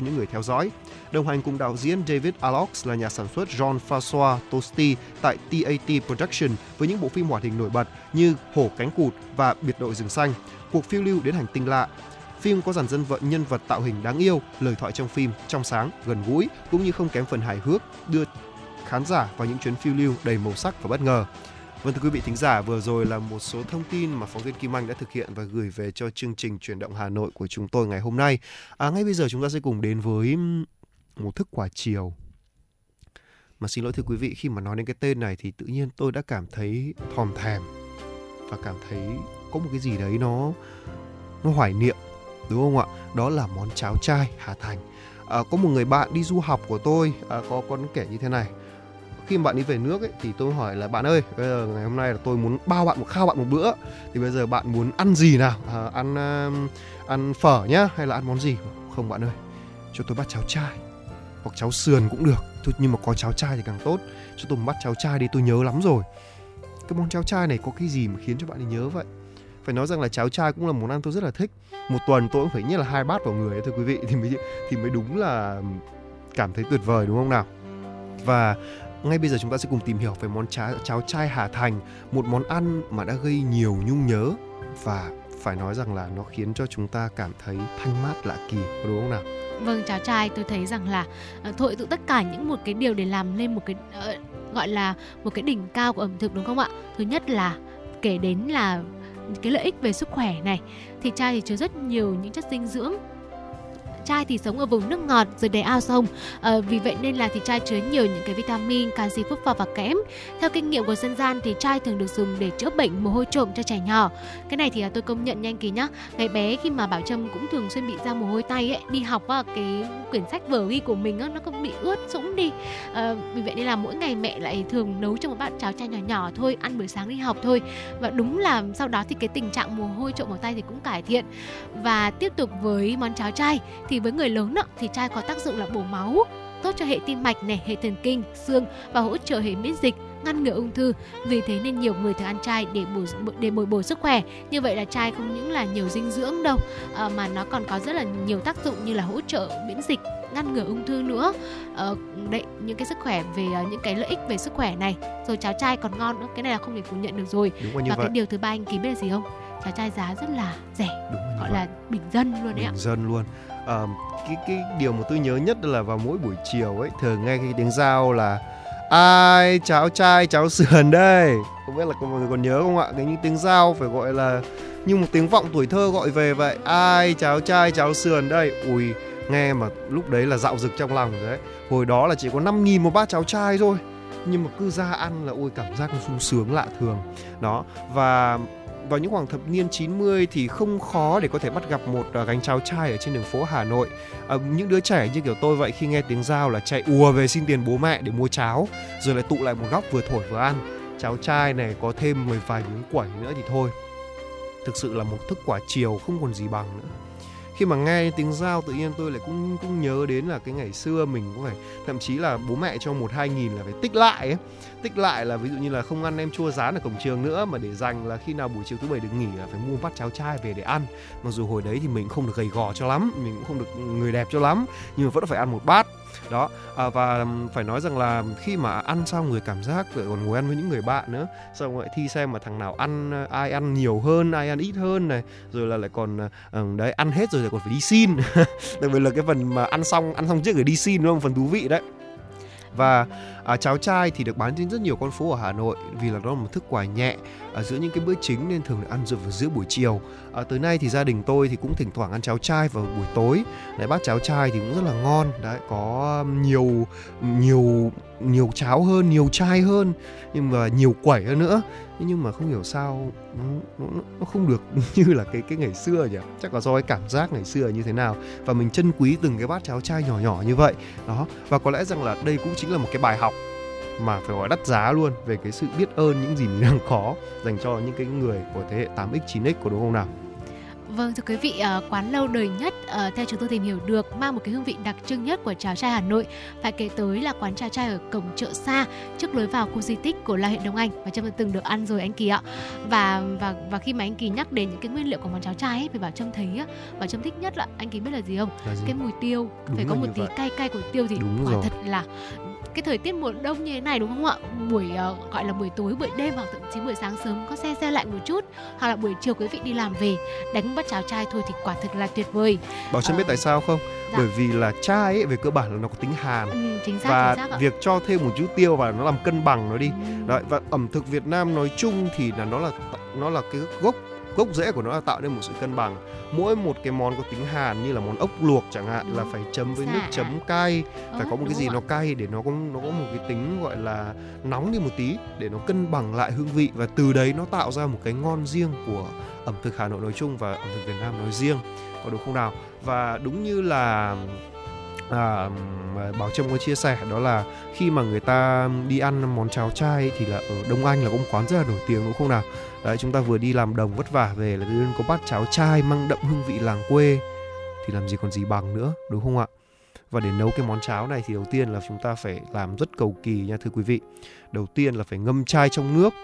những người theo dõi. Đồng hành cùng đạo diễn David Alaux là nhà sản xuất Jean-François Tosti tại TAT Production với những bộ phim hoạt hình nổi bật như Hổ cánh cụt và Biệt đội rừng xanh, cuộc phiêu lưu đến hành tinh lạ. Phim có dàn nhân vật tạo hình đáng yêu, lời thoại trong phim trong sáng, gần gũi cũng như không kém phần hài hước, đưa khán giả vào những chuyến phiêu lưu đầy màu sắc và bất ngờ. Vâng, thưa quý vị thính giả, vừa rồi là một số thông tin mà phóng viên Kim Anh đã thực hiện và gửi về cho chương trình Chuyển động Hà Nội của chúng tôi ngày hôm nay. Ngay bây giờ chúng ta sẽ cùng đến với một thức quà chiều. Mà xin lỗi thưa quý vị, khi mà nói đến cái tên này thì tự nhiên tôi đã cảm thấy thòm thèm và cảm thấy có một cái gì đấy nó hoài niệm. Đúng không ạ? Đó là món cháo chai Hà Thành. Có một người bạn đi du học của tôi có con kể như thế này. Khi mà bạn đi về nước ấy, thì tôi hỏi là bạn ơi, bây giờ ngày hôm nay là tôi muốn khao bạn một bữa. Thì bây giờ bạn muốn ăn gì nào? Ăn phở nhá, hay là ăn món gì? Không bạn ơi, cho tôi bát cháo chai hoặc cháo sườn cũng được. Thôi nhưng mà có cháo chai thì càng tốt. Cho tôi một bát cháo chai đi, tôi nhớ lắm rồi. Cái món cháo chai này có cái gì mà khiến cho bạn ấy nhớ vậy? Phải nói rằng là cháo chai cũng là món ăn tôi rất là thích. Một tuần tôi cũng phải nhất là 2 bát vào người ấy, thưa quý vị, thì mới đúng là cảm thấy tuyệt vời, đúng không nào? Và ngay bây giờ chúng ta sẽ cùng tìm hiểu về món cháo chai Hà Thành, một món ăn mà đã gây nhiều nhung nhớ và phải nói rằng là nó khiến cho chúng ta cảm thấy thanh mát lạ kỳ, đúng không nào? Vâng, cháo chai tôi thấy rằng là hội tụ tất cả những một cái điều để làm lên một cái gọi là một cái đỉnh cao của ẩm thực, đúng không ạ? Thứ nhất là kể đến là cái lợi ích về sức khỏe này, thì chai thì chứa rất nhiều những chất dinh dưỡng. Chai thì sống ở vùng nước ngọt rồi đáy ao sông, vì vậy nên là thì chai chứa nhiều những cái vitamin, canxi, phốt pho và kẽm. Theo kinh nghiệm của dân gian thì chai thường được dùng để chữa bệnh mồ hôi trộm cho trẻ nhỏ. Cái này thì tôi công nhận nhanh kỳ nhá. Ngày bé khi mà Bảo Trâm cũng thường xuyên bị ra mồ hôi tay ấy, đi học cái quyển sách vở ghi của mình nó cũng bị ướt sũng đi. Vì vậy nên là mỗi ngày mẹ lại thường nấu cho một bát cháo chai nhỏ nhỏ thôi, ăn buổi sáng đi học thôi. Và đúng là sau đó thì cái tình trạng mồ hôi trộm vào tay thì cũng cải thiện. Và tiếp tục với món cháo chai thì với người lớn thì chai có tác dụng là bổ máu, tốt cho hệ tim mạch này, hệ thần kinh, xương và hỗ trợ hệ miễn dịch, ngăn ngừa ung thư. Vì thế nên nhiều người thường ăn chai để bồi bổ sức khỏe. Như vậy là chai không những là nhiều dinh dưỡng đâu, mà nó còn có rất là nhiều tác dụng như là hỗ trợ miễn dịch, ngăn ngừa ung thư nữa. Đấy, những cái sức khỏe về những cái lợi ích về sức khỏe này. Rồi cháo chai còn ngon nữa, cái này là không thể phủ nhận được rồi. Và cái điều thứ ba anh Kỳ biết là gì không? Cháo chai giá rất là rẻ, gọi là bình dân luôn đấy ạ. Bình dân luôn. Cái điều mà tôi nhớ nhất là vào mỗi buổi chiều ấy, thường nghe cái tiếng giao là ai cháo chai cháo sườn đây. Không biết là mọi người còn nhớ không ạ? Cái những tiếng dao phải gọi là như một tiếng vọng tuổi thơ gọi về vậy. Ai cháo trai cháo sườn đây. Ui, nghe mà lúc đấy là dạo rực trong lòng rồi đấy. Hồi đó là chỉ có 5.000 một bát cháo trai thôi, nhưng mà cứ ra ăn là ôi cảm giác nó sung sướng lạ thường. Đó, và vào những khoảng thập niên 90 thì không khó để có thể bắt gặp một gánh cháo trai ở trên đường phố Hà Nội. Những đứa trẻ như kiểu tôi vậy khi nghe tiếng dao là chạy ùa về xin tiền bố mẹ để mua cháo, rồi lại tụ lại một góc vừa thổi vừa ăn. Cháo trai này có thêm mười vài miếng quẩy nữa thì thôi, thực sự là một thức quả chiều không còn gì bằng nữa. Khi mà nghe tiếng dao tự nhiên tôi lại cũng nhớ đến là cái ngày xưa mình cũng phải, thậm chí là bố mẹ cho 1-2 nghìn là phải tích lại ấy. Tích lại là ví dụ như là không ăn nem chua rán ở cổng trường nữa, mà để dành là khi nào buổi chiều thứ 7 được nghỉ là phải mua bát cháo chai về để ăn. Mặc dù hồi đấy thì mình không được gầy gò cho lắm, mình cũng không được người đẹp cho lắm, nhưng mà vẫn phải ăn một bát. Đó, và phải nói rằng là khi mà ăn xong người cảm giác lại còn ngồi ăn với những người bạn nữa, xong lại thi xem mà thằng nào ăn, ai ăn nhiều hơn, ai ăn ít hơn này, rồi là lại còn đấy, ăn hết rồi lại còn phải đi xin. Đặc biệt là cái phần mà ăn xong trước rồi đi xin, đúng không? Phần thú vị đấy. Và cháo chai thì được bán trên rất nhiều con phố ở Hà Nội, vì là nó là một thức quà nhẹ giữa những cái bữa chính nên thường được ăn vào giữa buổi chiều. Tới nay thì gia đình tôi thì cũng thỉnh thoảng ăn cháo chai vào buổi tối. Đấy, bát cháo chai thì cũng rất là ngon đấy, có nhiều cháo hơn, nhiều chai hơn, nhưng mà nhiều quẩy hơn nữa. Nhưng mà không hiểu sao nó không được như là cái ngày xưa nhỉ. Chắc là do cái cảm giác ngày xưa như thế nào, và mình trân quý từng cái bát cháo chai nhỏ nhỏ như vậy. Đó, và có lẽ rằng là đây cũng chính là một cái bài học mà phải gọi đắt giá luôn về cái sự biết ơn những gì mình đang có dành cho những cái người của thế hệ 8X, 9X, của đúng không nào? Vâng, thưa quý vị, quán lâu đời nhất theo chúng tôi tìm hiểu được mang một cái hương vị đặc trưng nhất của cháo chai Hà Nội phải kể tới là quán cháo chai ở cổng chợ Sa trước lối vào khu di tích của La Huyện Đông Anh, và Trâm đã từng được ăn rồi anh Kỳ ạ. Và khi mà anh Kỳ nhắc đến những cái nguyên liệu của món cháo chai ấy, thì Bảo Trâm thấy Bảo Trâm thích nhất là anh Kỳ biết là gì không? Là gì? Cái mùi tiêu, đúng phải có một tí cay cay của tiêu thì quả thật là cái thời tiết mùa đông như thế này, đúng không ạ? Gọi là buổi tối, buổi đêm, hoặc thậm chí buổi sáng sớm có xe lạnh một chút, hoặc là buổi chiều quý vị đi làm về đánh bát cháo chai thôi thì quả thực là tuyệt vời. Bảo Trâm biết tại sao không? Dạ. Bởi vì là chai ấy, về cơ bản là nó có tính hàn, chính xác, việc cho thêm một chút tiêu vào nó làm cân bằng nó đi. Đấy, và ẩm thực Việt Nam nói chung thì là nó là cái gốc rễ của nó là tạo nên một sự cân bằng. Mỗi một cái món có tính hàn như là món ốc luộc chẳng hạn, là phải chấm với nước chấm cay, phải có một cái gì nó cay để nó có một cái tính gọi là nóng đi một tí để nó cân bằng lại hương vị, và từ đấy nó tạo ra một cái ngon riêng của ẩm thực Hà Nội nói chung và ẩm thực Việt Nam nói riêng, có đúng không nào? Và đúng như là Bảo Trâm có chia sẻ, đó là khi mà người ta đi ăn món cháo chai thì là ở Đông Anh là có một quán rất là nổi tiếng, đúng không nào? Đấy, chúng ta vừa đi làm đồng vất vả về là tự nhiên có bát cháo chai mang đậm hương vị làng quê thì làm gì còn gì bằng nữa, đúng không ạ? Và để nấu cái món cháo này thì đầu tiên là chúng ta phải làm rất cầu kỳ nha thưa quý vị. Đầu tiên là phải ngâm chai trong nước,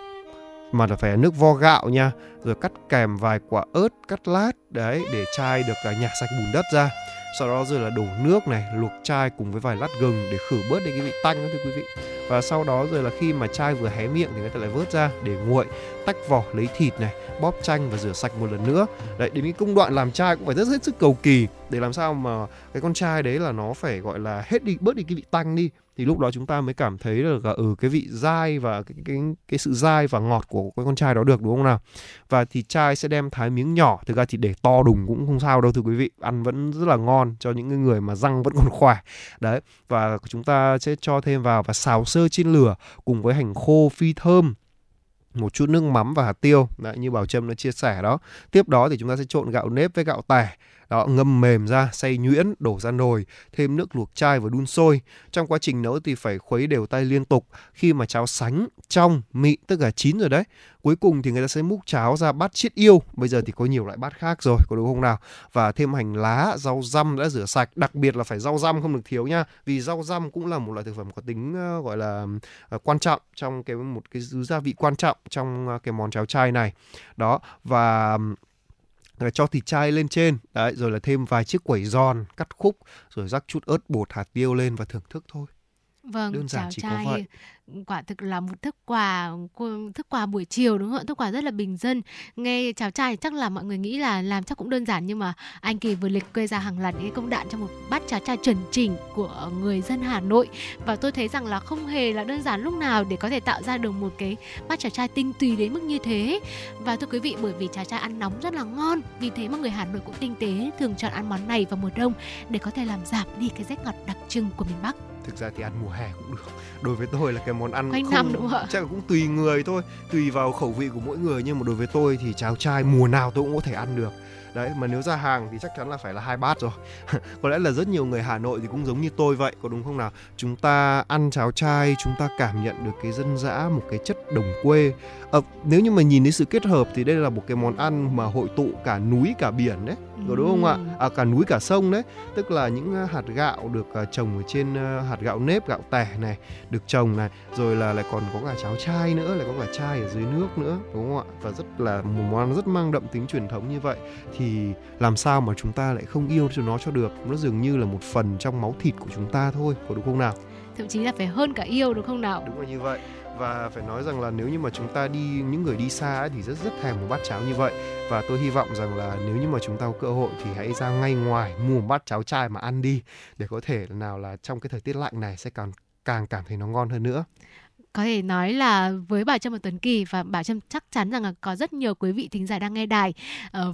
mà là phải nước vo gạo nha, rồi cắt kèm vài quả ớt cắt lát đấy để chai được nhả sạch bùn đất ra. Sau đó rồi là đổ nước này, luộc chai cùng với vài lát gừng để khử bớt đi cái vị tanh đó thưa quý vị. Và sau đó rồi là khi mà chai vừa hé miệng thì người ta lại vớt ra để nguội, tách vỏ lấy thịt này, bóp chanh và rửa sạch một lần nữa. Đấy, đến cái công đoạn làm chai cũng phải rất hết sức cầu kỳ để làm sao mà cái con chai đấy là nó phải gọi là hết đi, bớt đi cái vị tanh đi. Thì lúc đó chúng ta mới cảm thấy được cái vị dai và cái sự dai và ngọt của cái con chai đó được, đúng không nào? Và thì chai sẽ đem thái miếng nhỏ, thực ra thì để to đùng cũng không sao đâu thưa quý vị, ăn vẫn rất là ngon cho những người mà răng vẫn còn khỏe. Đấy, và chúng ta sẽ cho thêm vào và xào sơ trên lửa cùng với hành khô phi thơm, một chút nước mắm và hạt tiêu. Đấy, như Bảo Trâm đã chia sẻ đó. Tiếp đó thì chúng ta sẽ trộn gạo nếp với gạo tẻ, đó, ngâm mềm ra, xay nhuyễn, đổ ra nồi, thêm nước luộc chai và đun sôi. Trong quá trình nấu thì phải khuấy đều tay liên tục khi mà cháo sánh, trong, mịn, tức là chín rồi đấy. Cuối cùng thì người ta sẽ múc cháo ra bát chiết yêu. Bây giờ thì có nhiều loại bát khác rồi, có đúng không nào? Và thêm hành lá, rau răm đã rửa sạch. Đặc biệt là phải rau răm không được thiếu nha, vì rau răm cũng là một loại thực phẩm có tính gọi là quan trọng trong một cái gia vị quan trọng trong cái món cháo chai này. Đó, và cho thịt chai lên trên. Đấy, rồi là thêm vài chiếc quẩy giòn, cắt khúc, rồi rắc chút ớt bột, hạt tiêu lên và thưởng thức thôi. Vâng, đơn giản chỉ có vậy. Quả thực là một thức quà buổi chiều, đúng không? Thức quà rất là bình dân. Nghe cháo chai chắc là mọi người nghĩ là làm chắc cũng đơn giản, nhưng mà anh Kỳ vừa liệt kê ra hàng loạt những công đoạn trong một bát cháo chai chuẩn chỉnh của người dân Hà Nội, và tôi thấy rằng là không hề là đơn giản lúc nào để có thể tạo ra được một cái bát cháo chai tinh túy đến mức như thế. Và thưa quý vị, bởi vì cháo chai ăn nóng rất là ngon, vì thế mà người Hà Nội cũng tinh tế thường chọn ăn món này vào mùa đông để có thể làm giảm đi cái rét ngọt đặc trưng của miền Bắc. Thực ra thì ăn mùa hè cũng được. Đối với tôi là cái món ăn quanh năm, đúng không? Chắc là cũng tùy người thôi, tùy vào khẩu vị của mỗi người, nhưng mà đối với tôi thì cháo chai mùa nào tôi cũng có thể ăn được. Đấy, mà nếu ra hàng thì chắc chắn là phải là 2 bát rồi. Có lẽ là rất nhiều người Hà Nội thì cũng giống như tôi vậy, có đúng không nào? Chúng ta ăn cháo chai, chúng ta cảm nhận được cái dân dã, một cái chất đồng quê. Nếu như mà nhìn thấy sự kết hợp thì đây là một cái món ăn mà hội tụ cả núi cả biển đấy, rồi đúng không ạ? Cả núi cả sông đấy, tức là những hạt gạo được trồng ở trên, hạt gạo nếp, gạo tẻ này được trồng này, rồi là lại còn có cả cháo chai nữa, lại có cả chai ở dưới nước nữa, đúng không ạ? Và rất là một món ăn rất mang đậm tính truyền thống như vậy thì làm sao mà chúng ta lại không yêu cho nó cho được. Nó dường như là một phần trong máu thịt của chúng ta thôi, có đúng không nào? Thậm chí là phải hơn cả yêu, đúng không nào? Đúng là như vậy. Và phải nói rằng là nếu như mà chúng ta đi, những người đi xa ấy, thì rất thèm một bát cháo như vậy. Và tôi hy vọng rằng là nếu như mà chúng ta có cơ hội thì hãy ra ngay ngoài mua một bát cháo chai mà ăn đi, để có thể nào là trong cái thời tiết lạnh này sẽ càng cảm thấy nó ngon hơn nữa. Có thể nói là với Bảo Trâm và Tuấn Kỳ, và Bảo Trâm chắc chắn rằng là có rất nhiều quý vị thính giả đang nghe đài,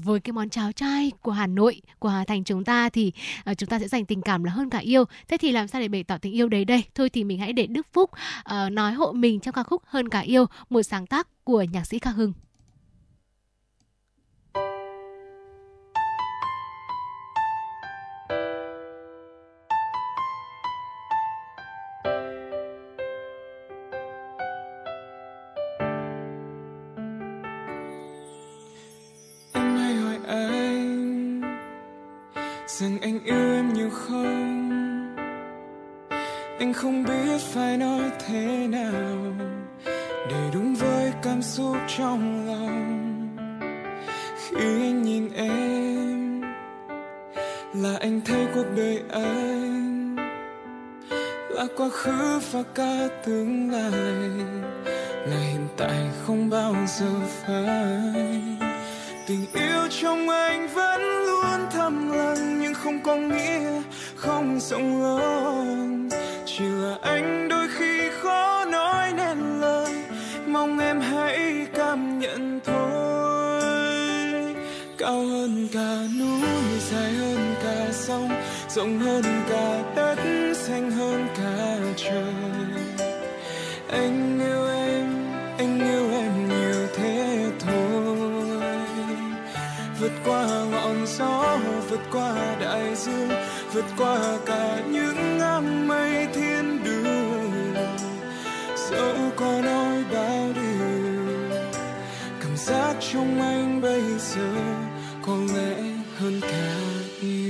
với cái món cháo chai của Hà Nội, của Hà Thành chúng ta, thì chúng ta sẽ dành tình cảm là hơn cả yêu. Thế thì làm sao để bày tỏ tình yêu đấy đây? Thôi thì mình hãy để Đức Phúc nói hộ mình trong ca khúc Hơn Cả Yêu, một sáng tác của nhạc sĩ Khắc Hưng. Rằng anh yêu em nhiều không, anh không biết phải nói thế nào để đúng với cảm xúc trong lòng. Khi anh nhìn em là anh thấy cuộc đời anh là quá khứ và cả tương lai, là hiện tại không bao giờ phai. Tình yêu trong anh vẫn luôn thầm lặng, không có nghĩa, không rộng lớn, chỉ là anh đôi khi khó nói nên lời, mong em hãy cảm nhận thôi. Cao hơn cả núi, dài hơn cả sông, rộng hơn cả đất, xanh hơn cả trời. Anh yêu em nhiều thế thôi. Vượt qua ngọn gió, vượt qua đại dương, vượt qua cả những áng mây thiên đường. Dẫu có nói bao điều, cảm giác trong anh bây giờ có lẽ hơn cả yêu.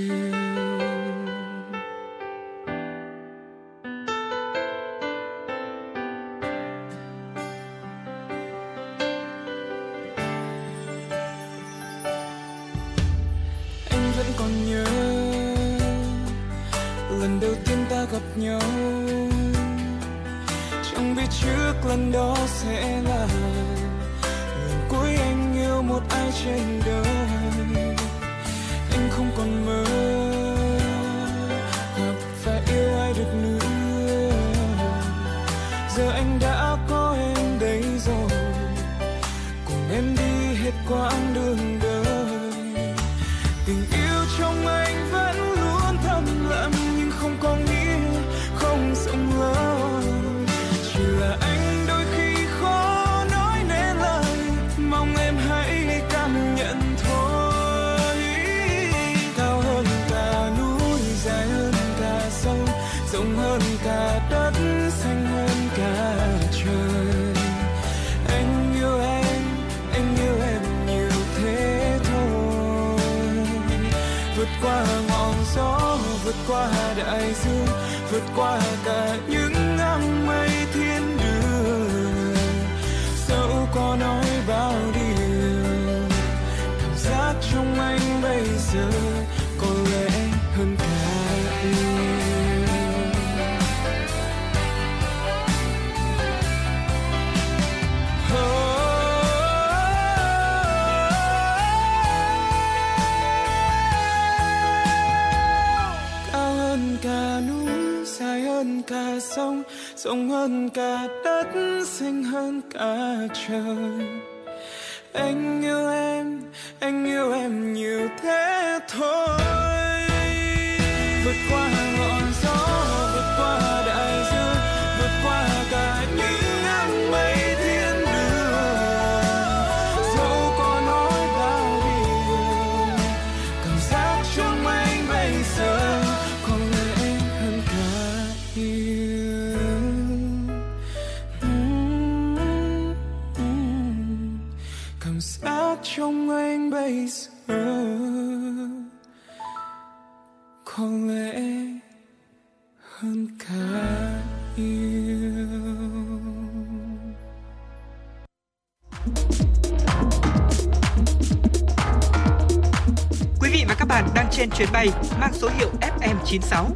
Nhau chẳng biết trước lần đó sẽ là lần cuối anh yêu một ai trên đời. Anh không còn mơ hoặc phải yêu ai được nữa, giờ anh đã có em đấy rồi, cùng em đi hết quãng đường đời. Tình yêu trong anh vẫn luôn thầm lặng, nhưng không có nghĩa, không rộng lớn, chỉ là anh đôi khi khó nói nên lời, mong em hãy cảm nhận thôi. Cao hơn cả núi, dài hơn cả sông, rộng hơn cả đất, xanh hơn cả trời. Anh yêu em nhiều thế thôi. Vượt qua ngọn gió, vượt qua đại dương, vượt qua cả những áng mây thiên đường. Dẫu có nói bao điều, cảm giác trong anh bây giờ có lẽ hơn cả yêu. rộng hơn cả đất, xinh hơn cả trời. Anh yêu em nhiều thế thôi. Vượt qua ngọn gió, vượt qua đại dương, vượt qua cả những áng mây thiên đường. Dẫu có nói bao điều, cảm giác trong anh bây giờ có lẽ em hơn cả yêu. Cảm giác trong anh bây giờ có lẽ hơn cả yêu. Quý vị và các bạn đang trên chuyến bay mang số hiệu FM 96.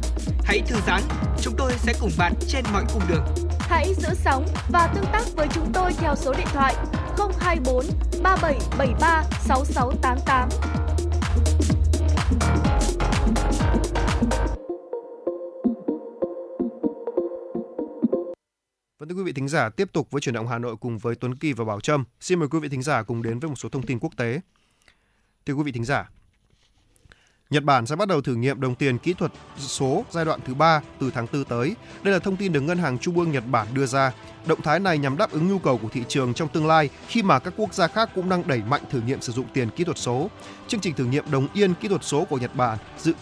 Hãy thư giãn, chúng tôi sẽ cùng bạn trên mọi cung đường. Hãy giữ sóng và tương tác với chúng tôi theo số điện thoại 024 3773 6688. Thưa quý vị thính giả, tiếp tục với Chuyển động Hà Nội cùng với Tuấn Kỳ và Bảo Trâm. Xin mời quý vị thính giả cùng đến với một số thông tin quốc tế. Thưa quý vị thính giả, Nhật Bản sẽ bắt đầu thử nghiệm đồng tiền kỹ thuật số giai đoạn thứ 3 từ tháng 4 tới. Đây là thông tin được Ngân hàng Trung ương Nhật Bản đưa ra. Động thái này nhằm đáp ứng nhu cầu của thị trường trong tương lai khi mà các quốc gia khác cũng đang đẩy mạnh thử nghiệm sử dụng tiền kỹ thuật số. Chương trình thử nghiệm đồng yên kỹ thuật số của Nhật Bản dự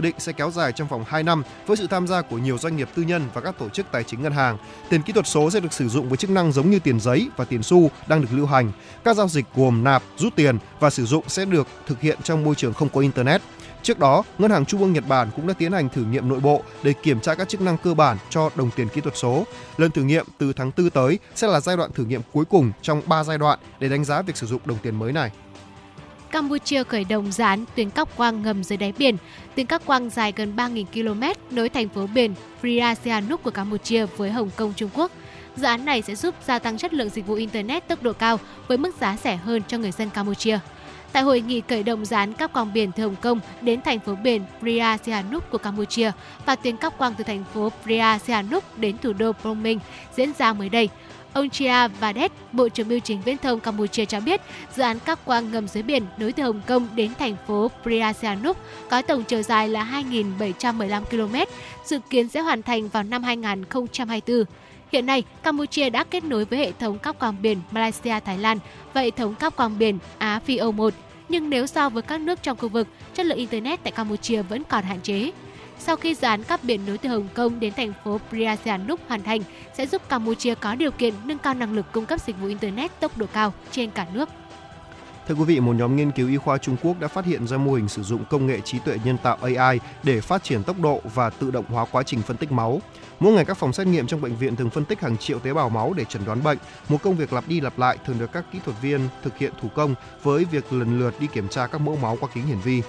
định sẽ kéo dài trong vòng 2 năm với sự tham gia của nhiều doanh nghiệp tư nhân và các tổ chức tài chính ngân hàng. Tiền kỹ thuật số sẽ được sử dụng với chức năng giống như tiền giấy và tiền xu đang được lưu hành. Các giao dịch gồm nạp, rút tiền và sử dụng sẽ được thực hiện trong môi trường không có Internet. Trước đó, Ngân hàng Trung ương Nhật Bản cũng đã tiến hành thử nghiệm nội bộ để kiểm tra các chức năng cơ bản cho đồng tiền kỹ thuật số. Lần thử nghiệm từ tháng 4 tới sẽ là giai đoạn thử nghiệm cuối cùng trong 3 giai đoạn để đánh giá việc sử dụng đồng tiền mới này. Campuchia khởi động dự án tuyến cáp quang ngầm dưới đáy biển. Tuyến cáp quang dài gần 3.000 km nối thành phố biển Phirasianuk của Campuchia với Hồng Kông, Trung Quốc. Dự án này sẽ giúp gia tăng chất lượng dịch vụ Internet tốc độ cao với mức giá rẻ hơn cho người dân Campuchia. Tại hội nghị khởi động dự án cáp quang biển từ Hồng Kông đến thành phố biển Phirasianuk của Campuchia và tuyến cáp quang từ thành phố Phirasianuk đến thủ đô Phnom Penh diễn ra mới đây, ông Chia Vadet, Bộ trưởng Bưu chính Viễn thông Campuchia cho biết, dự án cáp quang ngầm dưới biển nối từ Hồng Kông đến thành phố Phirasianuk có tổng chiều dài là 2.715 km, dự kiến sẽ hoàn thành vào năm 2024. Hiện nay, Campuchia đã kết nối với hệ thống cáp quang biển Malaysia-Thái Lan và hệ thống cáp quang biển Á-Phi Âu 1, nhưng nếu so với các nước trong khu vực, chất lượng Internet tại Campuchia vẫn còn hạn chế. Sau khi dự án cáp biển nối từ Hồng Kông đến thành phố Phirasianuk hoàn thành, sẽ giúp Campuchia có điều kiện nâng cao năng lực cung cấp dịch vụ Internet tốc độ cao trên cả nước. Thưa quý vị, một nhóm nghiên cứu y khoa Trung Quốc đã phát hiện ra mô hình sử dụng công nghệ trí tuệ nhân tạo AI để phát triển tốc độ và tự động hóa quá trình phân tích máu. Mỗi ngày các phòng xét nghiệm trong bệnh viện thường phân tích hàng triệu tế bào máu để chẩn đoán bệnh. Một công việc lặp đi lặp lại thường được các kỹ thuật viên thực hiện thủ công với việc lần lượt đi kiểm tra các mẫu máu qua kính hiển vi.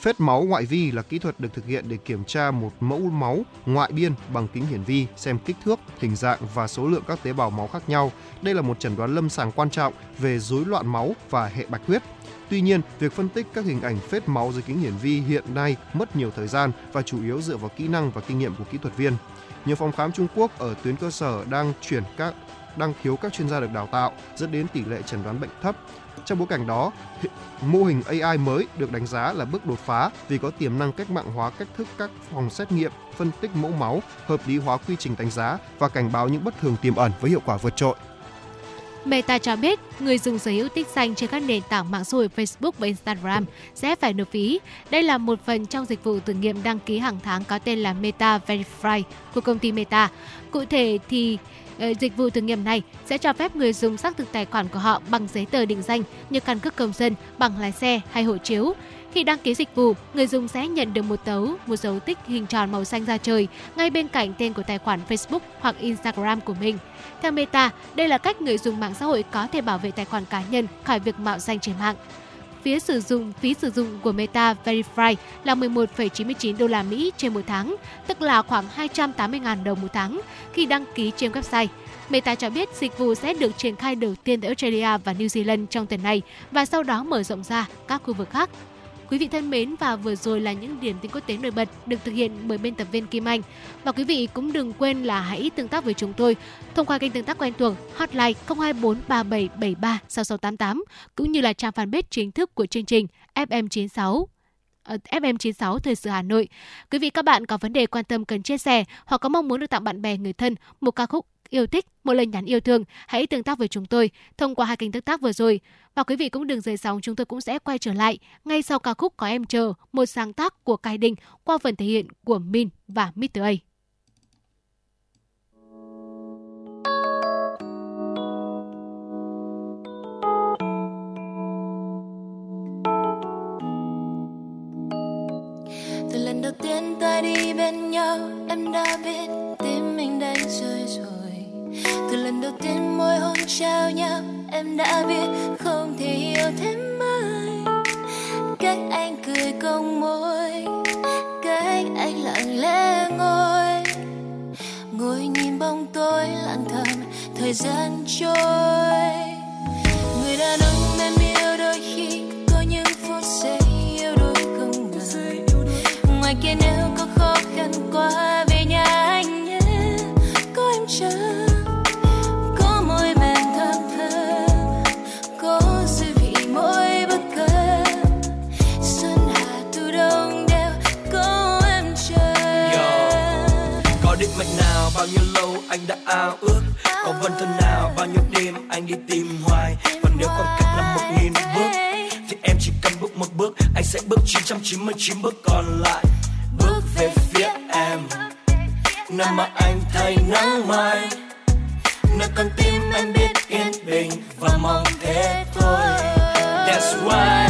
Phết máu ngoại vi là kỹ thuật được thực hiện để kiểm tra một mẫu máu ngoại biên bằng kính hiển vi, xem kích thước, hình dạng và số lượng các tế bào máu khác nhau. Đây là một chẩn đoán lâm sàng quan trọng về rối loạn máu và hệ bạch huyết. Tuy nhiên, việc phân tích các hình ảnh phết máu dưới kính hiển vi hiện nay mất nhiều thời gian và chủ yếu dựa vào kỹ năng và kinh nghiệm của kỹ thuật viên. Nhiều phòng khám Trung Quốc ở tuyến cơ sở đang thiếu các chuyên gia được đào tạo, dẫn đến tỷ lệ chẩn đoán bệnh thấp. Trong bối cảnh đó, mô hình AI mới được đánh giá là bước đột phá vì có tiềm năng cách mạng hóa cách thức các phòng xét nghiệm, phân tích mẫu máu, hợp lý hóa quy trình đánh giá và cảnh báo những bất thường tiềm ẩn với hiệu quả vượt trội. Meta cho biết, người dùng sở hữu tích xanh trên các nền tảng mạng xã hội Facebook và Instagram sẽ phải nộp phí. Đây là một phần trong dịch vụ thử nghiệm đăng ký hàng tháng có tên là Meta Verify của công ty Meta. Cụ thể thì dịch vụ thử nghiệm này sẽ cho phép người dùng xác thực tài khoản của họ bằng giấy tờ định danh như căn cước công dân, bằng lái xe hay hộ chiếu. Khi đăng ký dịch vụ, người dùng sẽ nhận được một dấu tích hình tròn màu xanh da trời ngay bên cạnh tên của tài khoản Facebook hoặc Instagram của mình. Theo Meta, đây là cách người dùng mạng xã hội có thể bảo vệ tài khoản cá nhân khỏi việc mạo danh trên mạng. Phí sử dụng của Meta Verify là 11,99 đô la Mỹ trên một tháng, tức là khoảng 280.000 đồng một tháng khi đăng ký trên website. Meta cho biết dịch vụ sẽ được triển khai đầu tiên tại Australia và New Zealand trong tuần này và sau đó mở rộng ra các khu vực khác. Quý vị thân mến, và vừa rồi là những điểm tin quốc tế nổi bật được thực hiện bởi biên tập viên Kim Anh. Và quý vị cũng đừng quên là hãy tương tác với chúng tôi thông qua kênh tương tác quen thuộc hotline 02437736688 cũng như là trang fanpage chính thức của chương trình FM 96 Thời sự Hà Nội. Quý vị các bạn có vấn đề quan tâm cần chia sẻ hoặc có mong muốn được tặng bạn bè người thân một ca khúc yêu thích, một lời nhắn yêu thương, hãy tương tác với chúng tôi thông qua hai kênh tương tác vừa rồi. Và quý vị cũng đừng rời sóng, chúng tôi cũng sẽ quay trở lại ngay sau ca khúc Có Em Chờ, một sáng tác của Cai Đình qua phần thể hiện của Min và Mr. A. Từ lần đầu tiên ta đi bên nhau, em đã biết tim mình đánh rơi rồi. Từ lần đầu tiên môi hôn trao nhau, em đã biết không thể yêu thêm ai. Cách anh cười cong môi, cách anh lặng lẽ ngồi nhìn bóng tối lặng thầm thời gian trôi. Người đàn ông em yêu đôi khi có những phút giây yêu đôi không ngờ. Ngoài kia nếu có khó khăn quá, về nhà anh nhé, có em chờ. Mạch nào bao nhiêu lâu anh đã ao ước, có vần thân nào bao nhiêu đêm anh đi tìm hoài. Và nếu khoảng cách là 1.000 bước thì em chỉ cần bước một bước, anh sẽ bước 999 bước còn lại. Bước về phía em, nơi mà anh thấy nắng mai, nơi con tim anh biết yên bình và mong thế thôi. That's why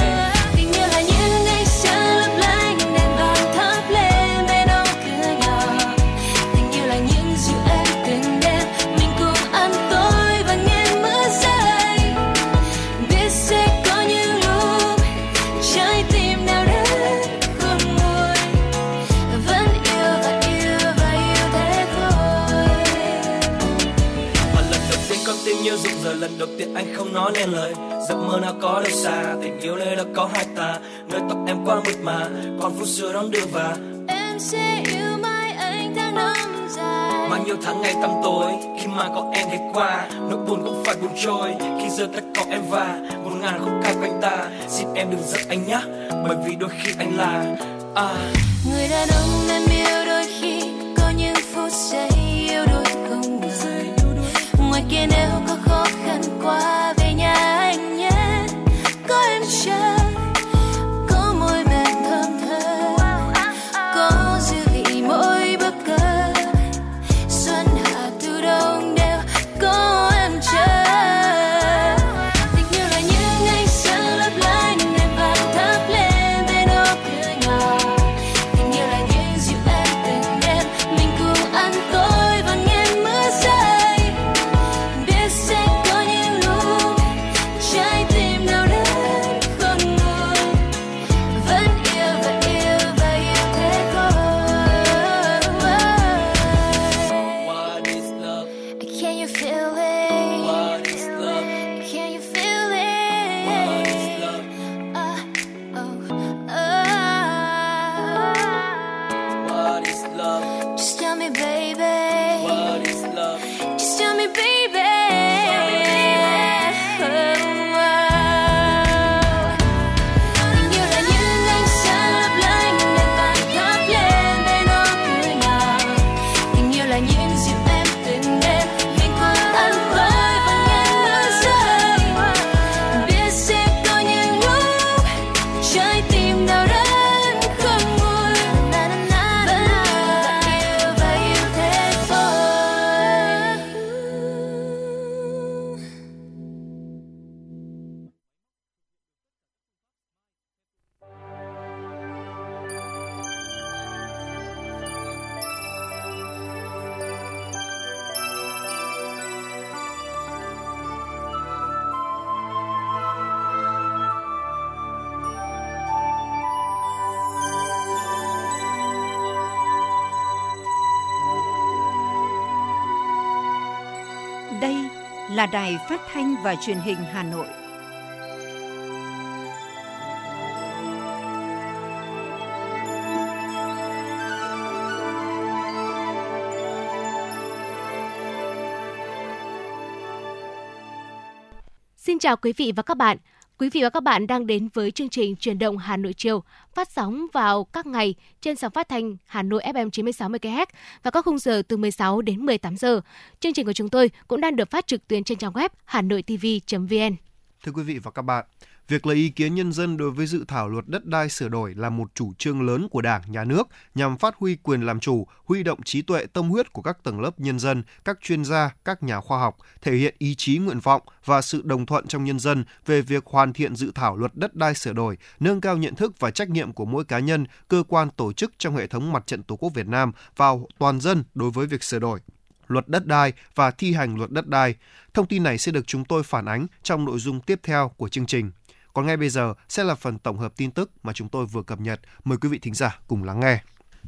lần đầu tiên anh không nói nên lời, giấc mơ nào có đâu xa, tình yêu nơi đó có hai ta, nơi tóc em quá mượt mà, còn phút xưa đón đưa và em sẽ yêu mãi anh tháng năm dài. Mà nhiều tháng ngày tăm tối, khi mà có em đi qua, nỗi buồn cũng phải buồn trôi, khi giờ tất có em và 1.000 khúc ca quanh ta, xin em đừng giận anh nhé, bởi vì đôi khi anh là người đàn ông em yêu đôi khi có những phút giây yêu đôi không ngờ. Ngoài kia nếu có khó khăn quá, về nhà anh nhé, có em chờ. Có môi mềm thơm thơm, có dư vị mỗi bữa cơm, xuân hạ thu đông đều có em chờ. Tình yêu là những ánh sáng lấp lánh, em vàng thắp lên bên ô cửa nhỏ. Tình yêu là những dịu em từng đêm, mình cùng ăn tối và nghe mưa rơi. Là Đài Phát thanh và Truyền hình Hà Nội. Xin chào quý vị và các bạn. Quý vị và các bạn đang đến với chương trình Chuyển động Hà Nội chiều, phát sóng vào các ngày trên sóng phát thanh Hà Nội FM 96MHz và các khung giờ từ 16 đến 18 giờ. Chương trình của chúng tôi cũng đang được phát trực tuyến trên trang web hanoitv.vn. Thưa quý vị và các bạn, việc lấy ý kiến nhân dân đối với dự thảo luật đất đai sửa đổi là một chủ trương lớn của Đảng, Nhà nước nhằm phát huy quyền làm chủ, huy động trí tuệ tâm huyết của các tầng lớp nhân dân, các chuyên gia, các nhà khoa học, thể hiện ý chí nguyện vọng và sự đồng thuận trong nhân dân về việc hoàn thiện dự thảo luật đất đai sửa đổi, nâng cao nhận thức và trách nhiệm của mỗi cá nhân, cơ quan, tổ chức trong hệ thống Mặt trận Tổ quốc Việt Nam và toàn dân đối với việc sửa đổi luật đất đai và thi hành luật đất đai. Thông tin này sẽ được chúng tôi phản ánh trong nội dung tiếp theo của chương trình. Còn ngay bây giờ sẽ là phần tổng hợp tin tức mà chúng tôi vừa cập nhật. Mời quý vị thính giả cùng lắng nghe.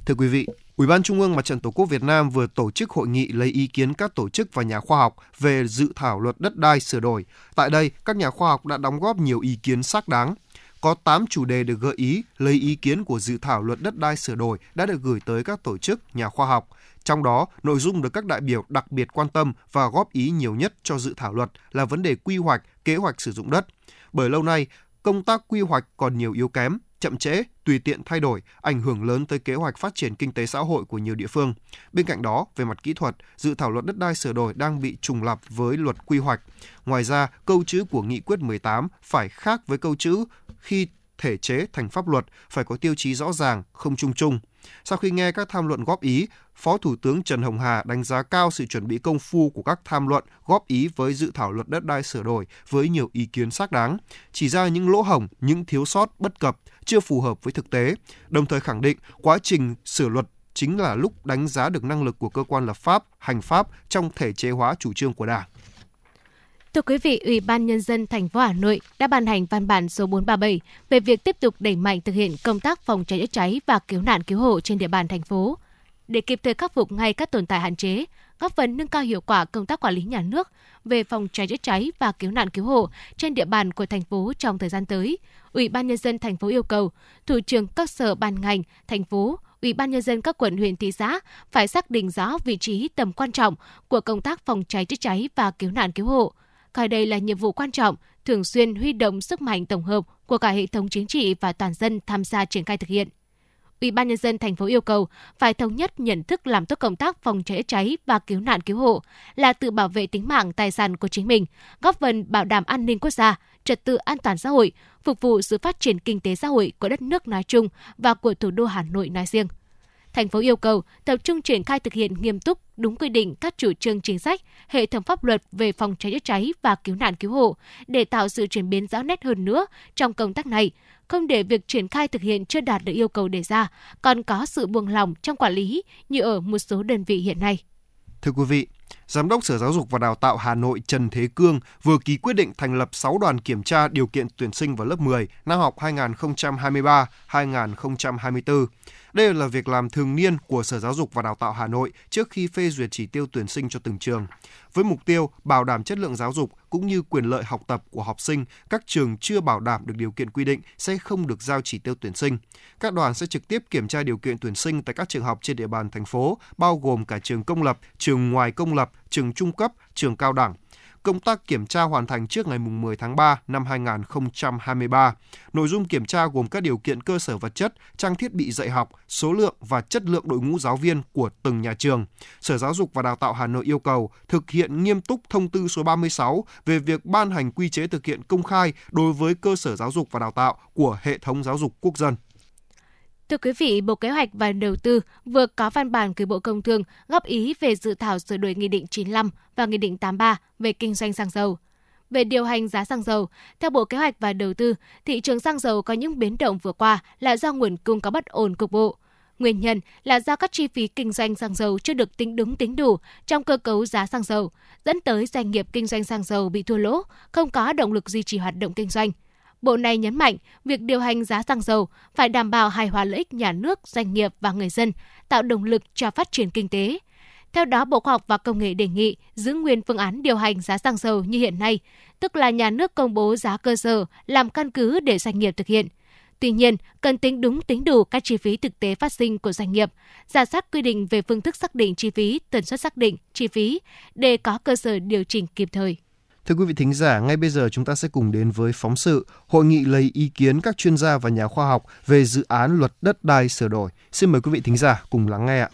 Thưa quý vị, Ủy ban Trung ương Mặt trận Tổ quốc Việt Nam vừa tổ chức hội nghị lấy ý kiến các tổ chức và nhà khoa học về dự thảo luật đất đai sửa đổi. Tại đây, các nhà khoa học đã đóng góp nhiều ý kiến xác đáng. Có 8 chủ đề được gợi ý lấy ý kiến của dự thảo luật đất đai sửa đổi đã được gửi tới các tổ chức, nhà khoa học. Trong đó, nội dung được các đại biểu đặc biệt quan tâm và góp ý nhiều nhất cho dự thảo luật là vấn đề quy hoạch, kế hoạch sử dụng đất. Bởi lâu nay, công tác quy hoạch còn nhiều yếu kém, chậm trễ, tùy tiện thay đổi, ảnh hưởng lớn tới kế hoạch phát triển kinh tế xã hội của nhiều địa phương. Bên cạnh đó, về mặt kỹ thuật, dự thảo luật đất đai sửa đổi đang bị trùng lặp với luật quy hoạch. Ngoài ra, câu chữ của nghị quyết 18 phải khác với câu chữ khi thể chế thành pháp luật, phải có tiêu chí rõ ràng, không chung chung. Sau khi nghe các tham luận góp ý, Phó Thủ tướng Trần Hồng Hà đánh giá cao sự chuẩn bị công phu của các tham luận góp ý với dự thảo luật đất đai sửa đổi với nhiều ý kiến xác đáng, chỉ ra những lỗ hổng, những thiếu sót bất cập, chưa phù hợp với thực tế, đồng thời khẳng định quá trình sửa luật chính là lúc đánh giá được năng lực của cơ quan lập pháp, hành pháp trong thể chế hóa chủ trương của Đảng. Thưa quý vị, Ủy ban Nhân dân thành phố Hà Nội đã ban hành văn bản số 437 về việc tiếp tục đẩy mạnh thực hiện công tác phòng cháy chữa cháy và cứu nạn cứu hộ trên địa bàn thành phố để kịp thời khắc phục ngay các tồn tại hạn chế, góp phần nâng cao hiệu quả công tác quản lý nhà nước về phòng cháy chữa cháy và cứu nạn cứu hộ trên địa bàn của thành phố trong thời gian tới. Ủy ban Nhân dân thành phố yêu cầu thủ trưởng các sở ban ngành thành phố, Ủy ban Nhân dân các quận, huyện, thị xã phải xác định rõ vị trí, tầm quan trọng của công tác phòng cháy chữa cháy và cứu nạn cứu hộ. Coi đây là nhiệm vụ quan trọng, thường xuyên huy động sức mạnh tổng hợp của cả hệ thống chính trị và toàn dân tham gia triển khai thực hiện. Ủy ban Nhân dân thành phố yêu cầu phải thống nhất nhận thức làm tốt công tác phòng cháy chữa cháy và cứu nạn cứu hộ là tự bảo vệ tính mạng, tài sản của chính mình, góp phần bảo đảm an ninh quốc gia, trật tự an toàn xã hội, phục vụ sự phát triển kinh tế xã hội của đất nước nói chung và của thủ đô Hà Nội nói riêng. Thành phố yêu cầu tập trung triển khai thực hiện nghiêm túc đúng quy định các chủ trương chính sách, hệ thống pháp luật về phòng cháy chữa cháy và cứu nạn cứu hộ để tạo sự chuyển biến rõ nét hơn nữa trong công tác này, không để việc triển khai thực hiện chưa đạt được yêu cầu đề ra, còn có sự buông lỏng trong quản lý như ở một số đơn vị hiện nay. Thưa quý vị, Giám đốc Sở Giáo dục và Đào tạo Hà Nội Trần Thế Cương vừa ký quyết định thành lập 6 đoàn kiểm tra điều kiện tuyển sinh vào lớp 10 năm học 2023-2024. Đây là việc làm thường niên của Sở Giáo dục và Đào tạo Hà Nội trước khi phê duyệt chỉ tiêu tuyển sinh cho từng trường. Với mục tiêu bảo đảm chất lượng giáo dục cũng như quyền lợi học tập của học sinh, các trường chưa bảo đảm được điều kiện quy định sẽ không được giao chỉ tiêu tuyển sinh. Các đoàn sẽ trực tiếp kiểm tra điều kiện tuyển sinh tại các trường học trên địa bàn thành phố, bao gồm cả trường công lập, trường ngoài công lập, trường trung cấp, trường cao đẳng. Công tác kiểm tra hoàn thành trước ngày 10 tháng 3 năm 2023. Nội dung kiểm tra gồm các điều kiện cơ sở vật chất, trang thiết bị dạy học, số lượng và chất lượng đội ngũ giáo viên của từng nhà trường. Sở Giáo dục và Đào tạo Hà Nội yêu cầu thực hiện nghiêm túc thông tư số 36 về việc ban hành quy chế thực hiện công khai đối với cơ sở giáo dục và đào tạo của hệ thống giáo dục quốc dân. Thưa quý vị, Bộ Kế hoạch và Đầu tư vừa có văn bản gửi Bộ Công Thương góp ý về dự thảo sửa đổi Nghị định 95 và Nghị định 83 về kinh doanh xăng dầu. Về điều hành giá xăng dầu, theo Bộ Kế hoạch và Đầu tư, thị trường xăng dầu có những biến động vừa qua là do nguồn cung có bất ổn cục bộ. Nguyên nhân là do các chi phí kinh doanh xăng dầu chưa được tính đúng tính đủ trong cơ cấu giá xăng dầu, dẫn tới doanh nghiệp kinh doanh xăng dầu bị thua lỗ, không có động lực duy trì hoạt động kinh doanh. Bộ này nhấn mạnh việc điều hành giá xăng dầu phải đảm bảo hài hòa lợi ích nhà nước, doanh nghiệp và người dân, tạo động lực cho phát triển kinh tế. Theo đó, Bộ Khoa học và Công nghệ đề nghị giữ nguyên phương án điều hành giá xăng dầu như hiện nay, tức là nhà nước công bố giá cơ sở làm căn cứ để doanh nghiệp thực hiện. Tuy nhiên, cần tính đúng tính đủ các chi phí thực tế phát sinh của doanh nghiệp, rà soát quy định về phương thức xác định chi phí, tần suất xác định chi phí để có cơ sở điều chỉnh kịp thời. Thưa quý vị thính giả, ngay bây giờ chúng ta sẽ cùng đến với phóng sự Hội nghị lấy ý kiến các chuyên gia và nhà khoa học về dự án luật đất đai sửa đổi. Xin mời quý vị thính giả cùng lắng nghe ạ.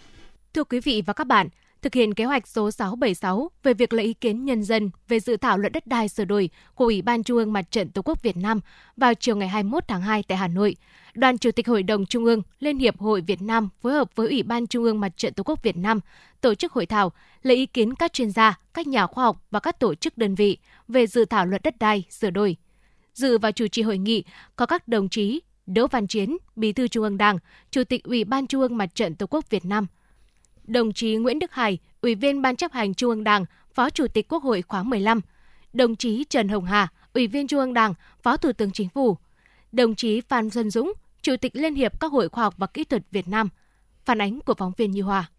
Thưa quý vị và các bạn, thực hiện kế hoạch số 676 về việc lấy ý kiến nhân dân về dự thảo luật đất đai sửa đổi của Ủy ban Trung ương Mặt trận Tổ quốc Việt Nam vào chiều ngày 21 tháng 2 tại Hà Nội, Đoàn Chủ tịch Hội đồng Trung ương Liên hiệp Hội Việt Nam phối hợp với Ủy ban Trung ương Mặt trận Tổ quốc Việt Nam tổ chức hội thảo lấy ý kiến các chuyên gia, các nhà khoa học và các tổ chức đơn vị về dự thảo luật đất đai sửa đổi. Dự và chủ trì hội nghị có các đồng chí Đỗ Văn Chiến, Bí thư Trung ương Đảng, Chủ tịch Ủy ban Trung ương Mặt trận Tổ quốc Việt Nam, đồng chí Nguyễn Đức Hải, Ủy viên Ban chấp hành Trung ương Đảng, Phó Chủ tịch Quốc hội khóa 15, đồng chí Trần Hồng Hà, Ủy viên Trung ương Đảng, Phó Thủ tướng Chính phủ, đồng chí Phan Xuân Dũng, Chủ tịch Liên hiệp các Hội Khoa học và Kỹ thuật Việt Nam. Phản ánh của phóng viên Như Hòa.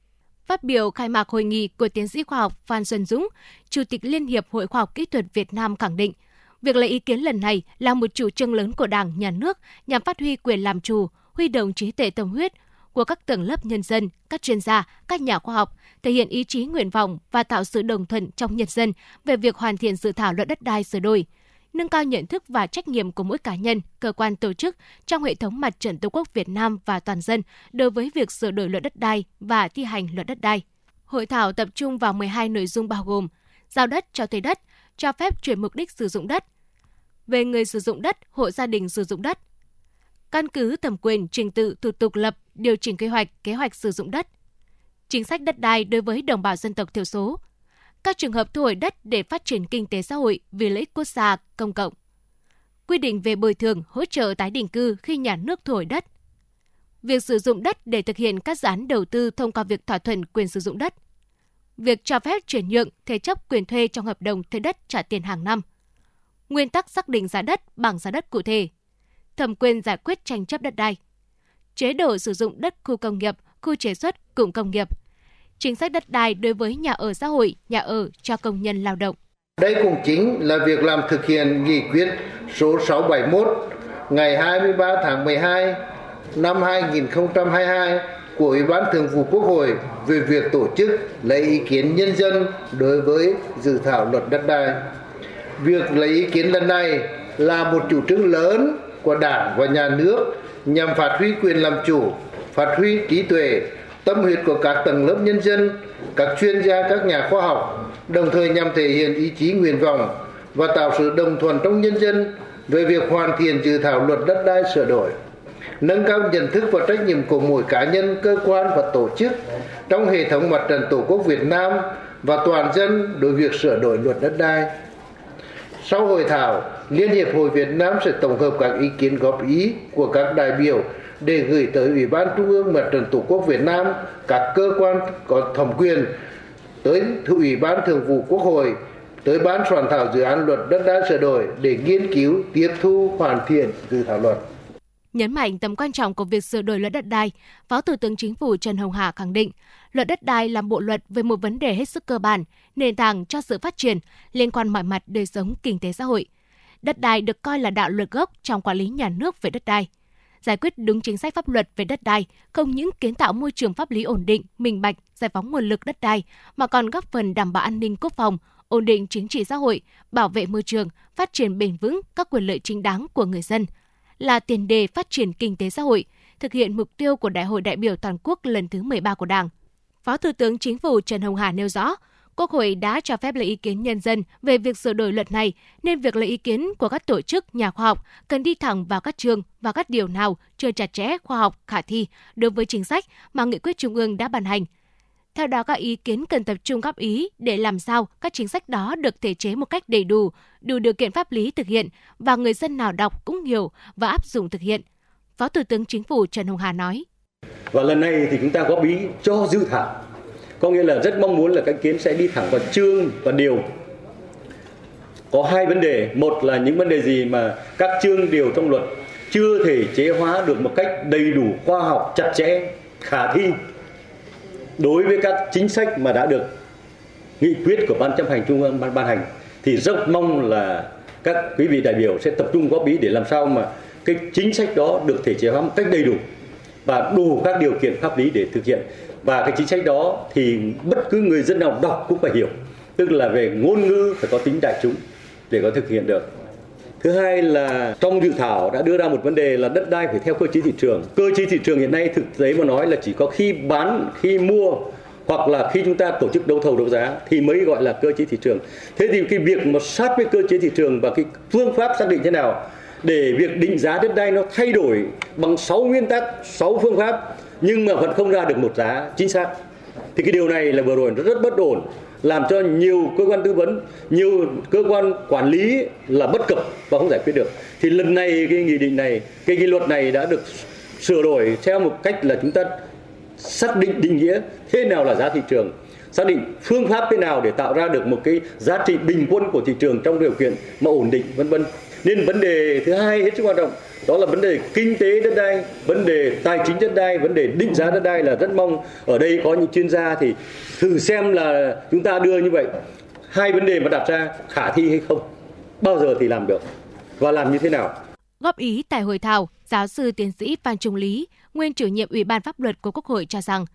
Phát biểu khai mạc hội nghị của tiến sĩ khoa học Phan Xuân Dũng, Chủ tịch Liên hiệp Hội Khoa học Kỹ thuật Việt Nam khẳng định, việc lấy ý kiến lần này là một chủ trương lớn của Đảng, Nhà nước nhằm phát huy quyền làm chủ, huy động trí tuệ tâm huyết của các tầng lớp nhân dân, các chuyên gia, các nhà khoa học, thể hiện ý chí nguyện vọng và tạo sự đồng thuận trong nhân dân về việc hoàn thiện dự thảo luật đất đai sửa đổi, nâng cao nhận thức và trách nhiệm của mỗi cá nhân, cơ quan, tổ chức trong hệ thống Mặt trận Tổ quốc Việt Nam và toàn dân đối với việc sửa đổi luật đất đai và thi hành luật đất đai. Hội thảo tập trung vào 12 nội dung bao gồm giao đất cho thuê đất, cho phép chuyển mục đích sử dụng đất, về người sử dụng đất, hộ gia đình sử dụng đất, căn cứ thẩm quyền, trình tự, thủ tục lập, điều chỉnh kế hoạch sử dụng đất, chính sách đất đai đối với đồng bào dân tộc thiểu số, các trường hợp thu hồi đất để phát triển kinh tế xã hội vì lợi ích quốc gia, công cộng, quy định về bồi thường, hỗ trợ tái định cư khi nhà nước thu hồi đất, việc sử dụng đất để thực hiện các dự án đầu tư thông qua việc thỏa thuận quyền sử dụng đất, việc cho phép chuyển nhượng, thế chấp quyền thuê trong hợp đồng thuê đất trả tiền hàng năm, nguyên tắc xác định giá đất, bảng giá đất cụ thể, thẩm quyền giải quyết tranh chấp đất đai, chế độ sử dụng đất khu công nghiệp, khu chế xuất, cụm công nghiệp, chính sách đất đai đối với nhà ở xã hội, nhà ở cho công nhân lao động. Đây cũng chính là việc làm thực hiện nghị quyết số 671 ngày 23 tháng 12 năm 2022 của Ủy ban Thường vụ Quốc hội về việc tổ chức lấy ý kiến nhân dân đối với dự thảo luật đất đai. Việc lấy ý kiến lần này là một chủ trương lớn của Đảng và Nhà nước nhằm phát huy quyền làm chủ, phát huy trí tuệ, tâm huyết của các tầng lớp nhân dân, các chuyên gia, các nhà khoa học, đồng thời nhằm thể hiện ý chí nguyện vọng và tạo sự đồng thuận trong nhân dân về việc hoàn thiện dự thảo luật đất đai sửa đổi, nâng cao nhận thức và trách nhiệm của mỗi cá nhân, cơ quan và tổ chức trong hệ thống Mặt trận Tổ quốc Việt Nam và toàn dân đối với việc sửa đổi luật đất đai. Sau hội thảo, Liên hiệp Hội Việt Nam sẽ tổng hợp các ý kiến góp ý của các đại biểu để gửi tới Ủy ban Trung ương Mặt trận Tổ quốc Việt Nam, các cơ quan có thẩm quyền, tới Ủy ban Thường vụ Quốc hội, tới Ban soạn thảo dự án luật đất đai sửa đổi để nghiên cứu, tiếp thu, hoàn thiện dự thảo luật. Nhấn mạnh tầm quan trọng của việc sửa đổi luật đất đai, Phó Thủ tướng Chính phủ Trần Hồng Hà khẳng định, luật đất đai là bộ luật về một vấn đề hết sức cơ bản, nền tảng cho sự phát triển, liên quan mọi mặt đời sống kinh tế xã hội. Đất đai được coi là đạo luật gốc trong quản lý nhà nước về đất đai. Giải quyết đúng chính sách pháp luật về đất đai không những kiến tạo môi trường pháp lý ổn định, minh bạch, giải phóng nguồn lực đất đai mà còn góp phần đảm bảo an ninh quốc phòng, ổn định chính trị xã hội, bảo vệ môi trường, phát triển bền vững các quyền lợi chính đáng của người dân, là tiền đề phát triển kinh tế xã hội, thực hiện mục tiêu của Đại hội đại biểu toàn quốc lần thứ 13 của Đảng. Phó Thủ tướng Chính phủ Trần Hồng Hà nêu rõ, Quốc hội đã cho phép lấy ý kiến nhân dân về việc sửa đổi luật này, nên việc lấy ý kiến của các tổ chức, nhà khoa học cần đi thẳng vào các trường và các điều nào chưa chặt chẽ, khoa học, khả thi đối với chính sách mà nghị quyết Trung ương đã ban hành. Theo đó, các ý kiến cần tập trung góp ý để làm sao các chính sách đó được thể chế một cách đầy đủ, đủ điều kiện pháp lý thực hiện và người dân nào đọc cũng hiểu và áp dụng thực hiện. Phó Thủ tướng Chính phủ Trần Hồng Hà nói. Và lần này thì chúng ta góp ý cho dự thảo. Có nghĩa là rất mong muốn là các ý kiến sẽ đi thẳng vào chương và điều. Có hai vấn đề. Một là những vấn đề gì mà các chương điều trong luật chưa thể chế hóa được một cách đầy đủ, khoa học, chặt chẽ, khả thi đối với các chính sách mà đã được nghị quyết của Ban chấp hành Trung ương ban hành thì rất mong là các quý vị đại biểu sẽ tập trung góp ý để làm sao mà cái chính sách đó được thể chế hóa một cách đầy đủ và đủ các điều kiện pháp lý để thực hiện, và cái chính sách đó thì bất cứ người dân nào đọc cũng phải hiểu, tức là về ngôn ngữ phải có tính đại chúng, để có thực hiện được. Thứ hai là trong dự thảo đã đưa ra một vấn đề là đất đai phải theo cơ chế thị trường. Cơ chế thị trường hiện nay thực tế mà nói là chỉ có khi bán, khi mua hoặc là khi chúng ta tổ chức đấu thầu đấu giá thì mới gọi là cơ chế thị trường. Thế thì cái việc mà sát với cơ chế thị trường và cái phương pháp xác định thế nào để việc định giá đất đai nó thay đổi bằng 6 nguyên tắc, 6 phương pháp nhưng mà vẫn không ra được một giá chính xác. Thì cái điều này là vừa rồi rất bất ổn, làm cho nhiều cơ quan tư vấn, nhiều cơ quan quản lý là bất cập và không giải quyết được. Thì lần này cái nghị định này, cái luật này đã được sửa đổi theo một cách là chúng ta xác định định nghĩa thế nào là giá thị trường, xác định phương pháp thế nào để tạo ra được một cái giá trị bình quân của thị trường trong điều kiện mà ổn định vân vân. Nên vấn đề thứ hai hết sức quan trọng đó là vấn đề kinh tế đất đai, vấn đề tài chính đất đai, vấn đề định giá đất đai, là rất mong ở đây có những chuyên gia thì thử xem là chúng ta đưa như vậy hai vấn đề mà đặt ra khả thi hay không, bao giờ thì làm được và làm như thế nào. Góp ý tại hội thảo, giáo sư tiến sĩ Phan Trung Lý, nguyên chủ nhiệm Ủy ban Pháp luật của Quốc hội cho rằng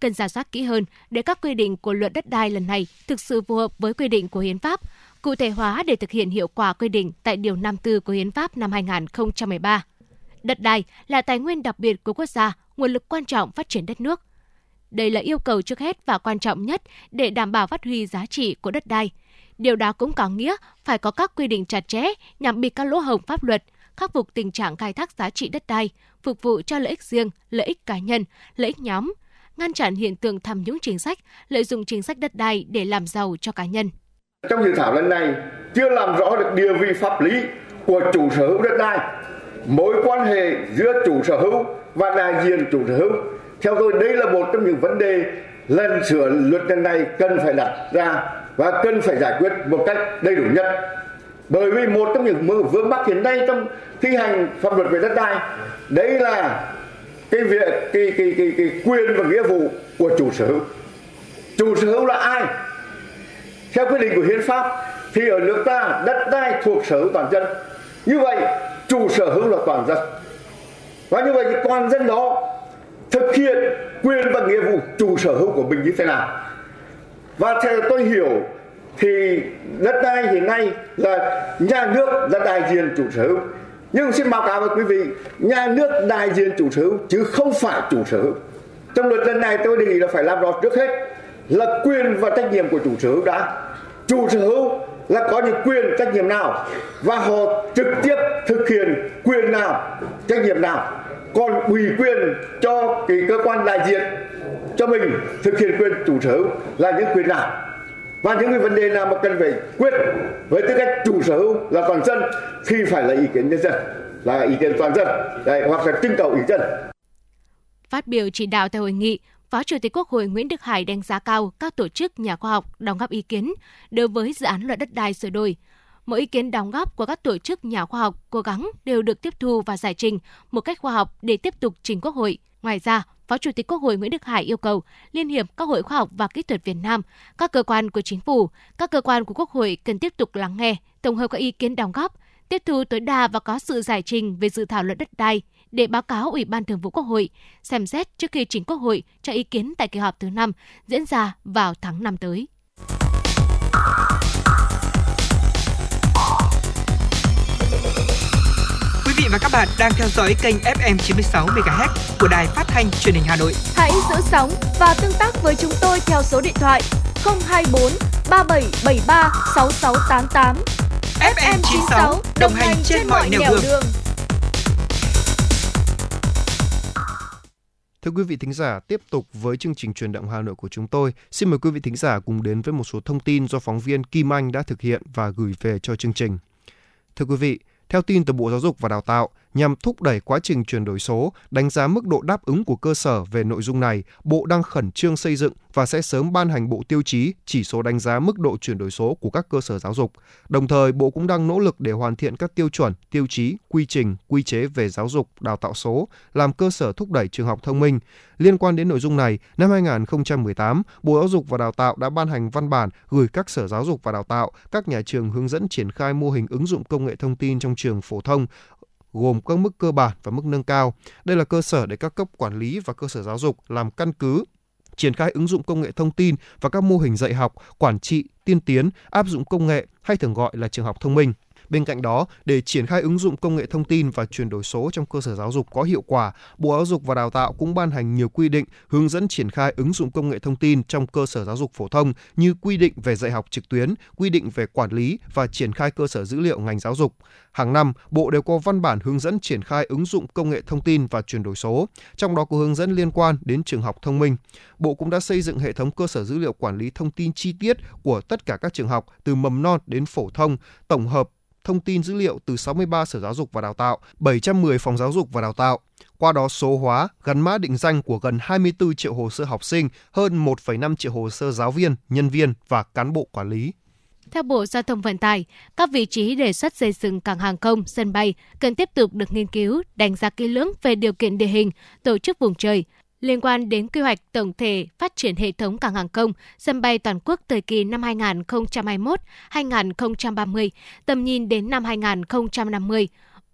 cần rà soát kỹ hơn để các quy định của luật đất đai lần này thực sự phù hợp với quy định của hiến pháp, cụ thể hóa để thực hiện hiệu quả quy định tại điều 54 của hiến pháp năm 2013. Đất đai là tài nguyên đặc biệt của quốc gia, nguồn lực quan trọng phát triển đất nước. Đây là yêu cầu trước hết và quan trọng nhất để đảm bảo phát huy giá trị của đất đai. Điều đó cũng có nghĩa phải có các quy định chặt chẽ nhằm bịt các lỗ hổng pháp luật, khắc phục tình trạng khai thác giá trị đất đai phục vụ cho lợi ích riêng, lợi ích cá nhân, lợi ích nhóm, ngăn chặn hiện tượng tham nhũng chính sách, lợi dụng chính sách đất đai để làm giàu cho cá nhân. Trong dự thảo lần này chưa làm rõ được địa vị pháp lý của chủ sở hữu đất đai, mối quan hệ giữa chủ sở hữu và đại diện chủ sở hữu. Theo tôi đây là một trong những vấn đề lần sửa luật lần này cần phải đặt ra và cần phải giải quyết một cách đầy đủ nhất. Bởi vì một trong những vướng mắc hiện nay trong thi hành pháp luật về đất đai đấy là cái việc cái quyền và nghĩa vụ của chủ sở hữu. Chủ sở hữu là ai? Theo quy định của hiến pháp thì ở nước ta đất đai thuộc sở hữu toàn dân. Như vậy chủ sở hữu là toàn dân. Và như vậy toàn dân đó thực hiện quyền và nghĩa vụ chủ sở hữu của mình như thế nào? Và theo tôi hiểu thì đất đai hiện nay là nhà nước là đại diện chủ sở hữu. Nhưng xin báo cáo với quý vị, nhà nước đại diện chủ sở hữu chứ không phải chủ sở hữu. Trong luật lần này tôi đề nghị là phải làm rõ trước hết là quyền và trách nhiệm của chủ sở hữu đã. Chủ sở hữu là có những quyền trách nhiệm nào và họ trực tiếp thực hiện quyền nào, trách nhiệm nào. Còn ủy quyền cho cái cơ quan đại diện cho mình thực hiện quyền chủ sở hữu là những quyền nào. Và những cái vấn đề nào mà cần phải quyết với tư cách chủ sở hữu là toàn dân thì phải là ý kiến nhân dân, là ý kiến toàn dân, đấy, hoặc là trưng cầu ý dân. Phát biểu chỉ đạo tại hội nghị, Phó Chủ tịch Quốc hội Nguyễn Đức Hải đánh giá cao các tổ chức nhà khoa học đóng góp ý kiến đối với dự án luật đất đai sửa đổi. Mỗi ý kiến đóng góp của các tổ chức nhà khoa học cố gắng đều được tiếp thu và giải trình một cách khoa học để tiếp tục trình Quốc hội. Ngoài ra, Phó Chủ tịch Quốc hội Nguyễn Đức Hải yêu cầu Liên hiệp các Hội Khoa học và Kỹ thuật Việt Nam, các cơ quan của Chính phủ, các cơ quan của Quốc hội cần tiếp tục lắng nghe, tổng hợp các ý kiến đóng góp, tiếp thu tối đa và có sự giải trình về dự thảo luật đất đai để báo cáo Ủy ban Thường vụ Quốc hội xem xét trước khi trình Quốc hội cho ý kiến tại kỳ họp thứ 5 diễn ra vào tháng 5 tới. Quý vị và các bạn đang theo dõi kênh FM 96MHz của Đài Phát thanh Truyền hình Hà Nội. Hãy giữ sóng và tương tác với chúng tôi theo số điện thoại 024 3773 6688. FM 96 đồng hành trên mọi nẻo đường. Thưa quý vị thính giả, tiếp tục với chương trình Chuyển động Hà Nội của chúng tôi. Xin mời quý vị thính giả cùng đến với một số thông tin do phóng viên Kim Anh đã thực hiện và gửi về cho chương trình. Thưa quý vị, theo tin từ Bộ Giáo dục và Đào tạo, nhằm thúc đẩy quá trình chuyển đổi số, đánh giá mức độ đáp ứng của cơ sở về nội dung này, Bộ đang khẩn trương xây dựng và sẽ sớm ban hành bộ tiêu chí, chỉ số đánh giá mức độ chuyển đổi số của các cơ sở giáo dục. Đồng thời, Bộ cũng đang nỗ lực để hoàn thiện các tiêu chuẩn, tiêu chí, quy trình, quy chế về giáo dục, đào tạo số, làm cơ sở thúc đẩy trường học thông minh. Liên quan đến nội dung này, năm 2018, Bộ Giáo dục và Đào tạo đã ban hành văn bản gửi các sở giáo dục và đào tạo, các nhà trường hướng dẫn triển khai mô hình ứng dụng công nghệ thông tin trong trường phổ thông, gồm các mức cơ bản và mức nâng cao. Đây là cơ sở để các cấp quản lý và cơ sở giáo dục làm căn cứ triển khai ứng dụng công nghệ thông tin và các mô hình dạy học, quản trị, tiên tiến, áp dụng công nghệ hay thường gọi là trường học thông minh. Bên cạnh đó, để triển khai ứng dụng công nghệ thông tin và chuyển đổi số trong cơ sở giáo dục có hiệu quả, Bộ Giáo dục và Đào tạo cũng ban hành nhiều quy định hướng dẫn triển khai ứng dụng công nghệ thông tin trong cơ sở giáo dục phổ thông như quy định về dạy học trực tuyến, quy định về quản lý và triển khai cơ sở dữ liệu ngành giáo dục. Hàng năm, Bộ đều có văn bản hướng dẫn triển khai ứng dụng công nghệ thông tin và chuyển đổi số, trong đó có hướng dẫn liên quan đến trường học thông minh. Bộ cũng đã xây dựng hệ thống cơ sở dữ liệu quản lý thông tin chi tiết của tất cả các trường học từ mầm non đến phổ thông, tổng hợp thông tin dữ liệu từ 63 sở giáo dục và đào tạo, 710 phòng giáo dục và đào tạo. Qua đó số hóa, gắn mã định danh của gần 24 triệu hồ sơ học sinh, hơn 1,5 triệu hồ sơ giáo viên, nhân viên và cán bộ quản lý. Theo Bộ Giao thông Vận tải, các vị trí đề xuất xây dựng cảng hàng không, sân bay cần tiếp tục được nghiên cứu, đánh giá kỹ lưỡng về điều kiện địa hình, tổ chức vùng trời. Liên quan đến quy hoạch tổng thể phát triển hệ thống cảng hàng không, sân bay toàn quốc thời kỳ năm 2021-2030, tầm nhìn đến năm 2050,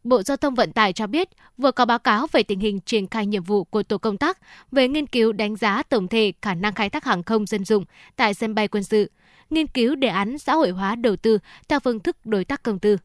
Bộ Giao thông Vận tải cho biết vừa có báo cáo về tình hình triển khai nhiệm vụ của tổ công tác về nghiên cứu đánh giá tổng thể khả năng khai thác hàng không dân dụng tại sân bay quân sự, nghiên cứu đề án xã hội hóa đầu tư theo phương thức đối tác công tư.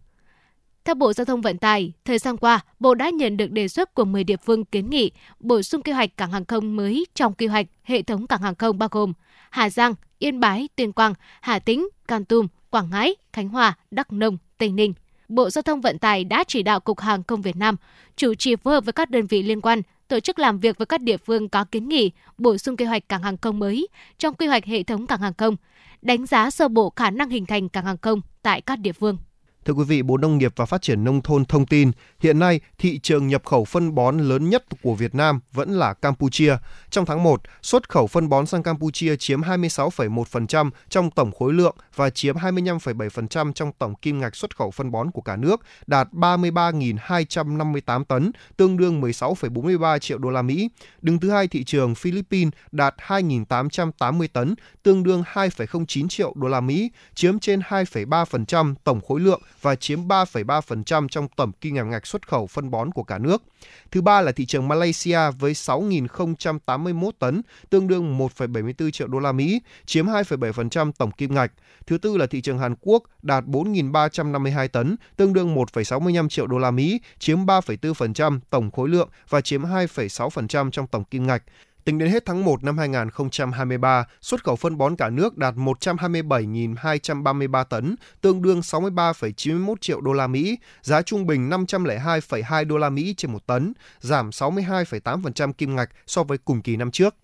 Theo Bộ Giao thông Vận tải, thời gian qua, Bộ đã nhận được đề xuất của 10 địa phương kiến nghị bổ sung quy hoạch cảng hàng không mới trong quy hoạch hệ thống cảng hàng không bao gồm Hà Giang, Yên Bái, Tuyên Quang, Hà Tĩnh, Kon Tum, Quảng Ngãi, Khánh Hòa, Đắk Nông, Tây Ninh. Bộ Giao thông Vận tải đã chỉ đạo Cục Hàng không Việt Nam chủ trì phối hợp với các đơn vị liên quan, tổ chức làm việc với các địa phương có kiến nghị bổ sung quy hoạch cảng hàng không mới trong quy hoạch hệ thống cảng hàng không, đánh giá sơ bộ khả năng hình thành cảng hàng không tại các địa phương. Thưa quý vị, Bộ Nông nghiệp và Phát triển Nông thôn thông tin, hiện nay thị trường nhập khẩu phân bón lớn nhất của Việt Nam vẫn là Campuchia. Trong tháng 1, xuất khẩu phân bón sang Campuchia chiếm 26,1% trong tổng khối lượng và chiếm 25,7% trong tổng kim ngạch xuất khẩu phân bón của cả nước, đạt 33.258 tấn, tương đương 16,43 triệu đô la Mỹ. Đứng thứ hai thị trường Philippines đạt 2.880 tấn, tương đương 2,09 triệu đô la Mỹ, chiếm trên 2,3% tổng khối lượng và chiếm 3,3% trong tổng kim ngạch xuất khẩu phân bón của cả nước. Thứ ba là thị trường Malaysia với 6.081 tấn, tương đương 1,74 triệu đô la Mỹ, chiếm 2,7% tổng kim ngạch. Thứ tư là thị trường Hàn Quốc đạt 4.352 tấn, tương đương 1,65 triệu đô la Mỹ, chiếm 3,4% tổng khối lượng và chiếm 2,6% trong tổng kim ngạch. Tính đến hết tháng 1 năm 2023, xuất khẩu phân bón cả nước đạt 127.233 tấn, tương đương 63,91 triệu đô la Mỹ, giá trung bình 502,2 đô la Mỹ trên 1 tấn, giảm 62,8% kim ngạch so với cùng kỳ năm trước.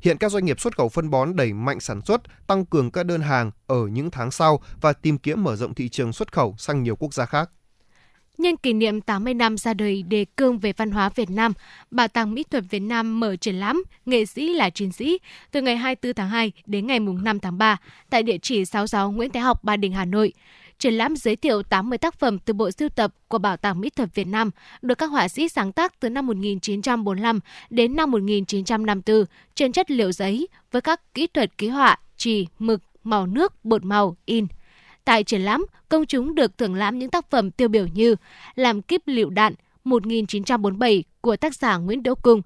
Hiện các doanh nghiệp xuất khẩu phân bón đẩy mạnh sản xuất, tăng cường các đơn hàng ở những tháng sau và tìm kiếm mở rộng thị trường xuất khẩu sang nhiều quốc gia khác. Nhân kỷ niệm 80 năm ra đời đề cương về văn hóa Việt Nam, Bảo tàng Mỹ thuật Việt Nam mở triển lãm Nghệ sĩ là chiến sĩ từ ngày 24 tháng 2 đến ngày 5 tháng 3 tại địa chỉ 66 Nguyễn Thái Học, Ba Đình, Hà Nội. Triển lãm giới thiệu 80 tác phẩm từ bộ sưu tập của Bảo tàng Mỹ thuật Việt Nam được các họa sĩ sáng tác từ năm 1945 đến năm 1954 trên chất liệu giấy với các kỹ thuật ký họa, chì, mực, màu nước, bột màu, in. Tại triển lãm, công chúng được thưởng lãm những tác phẩm tiêu biểu như Làm kíp lựu đạn 1947 của tác giả Nguyễn Đỗ Cung,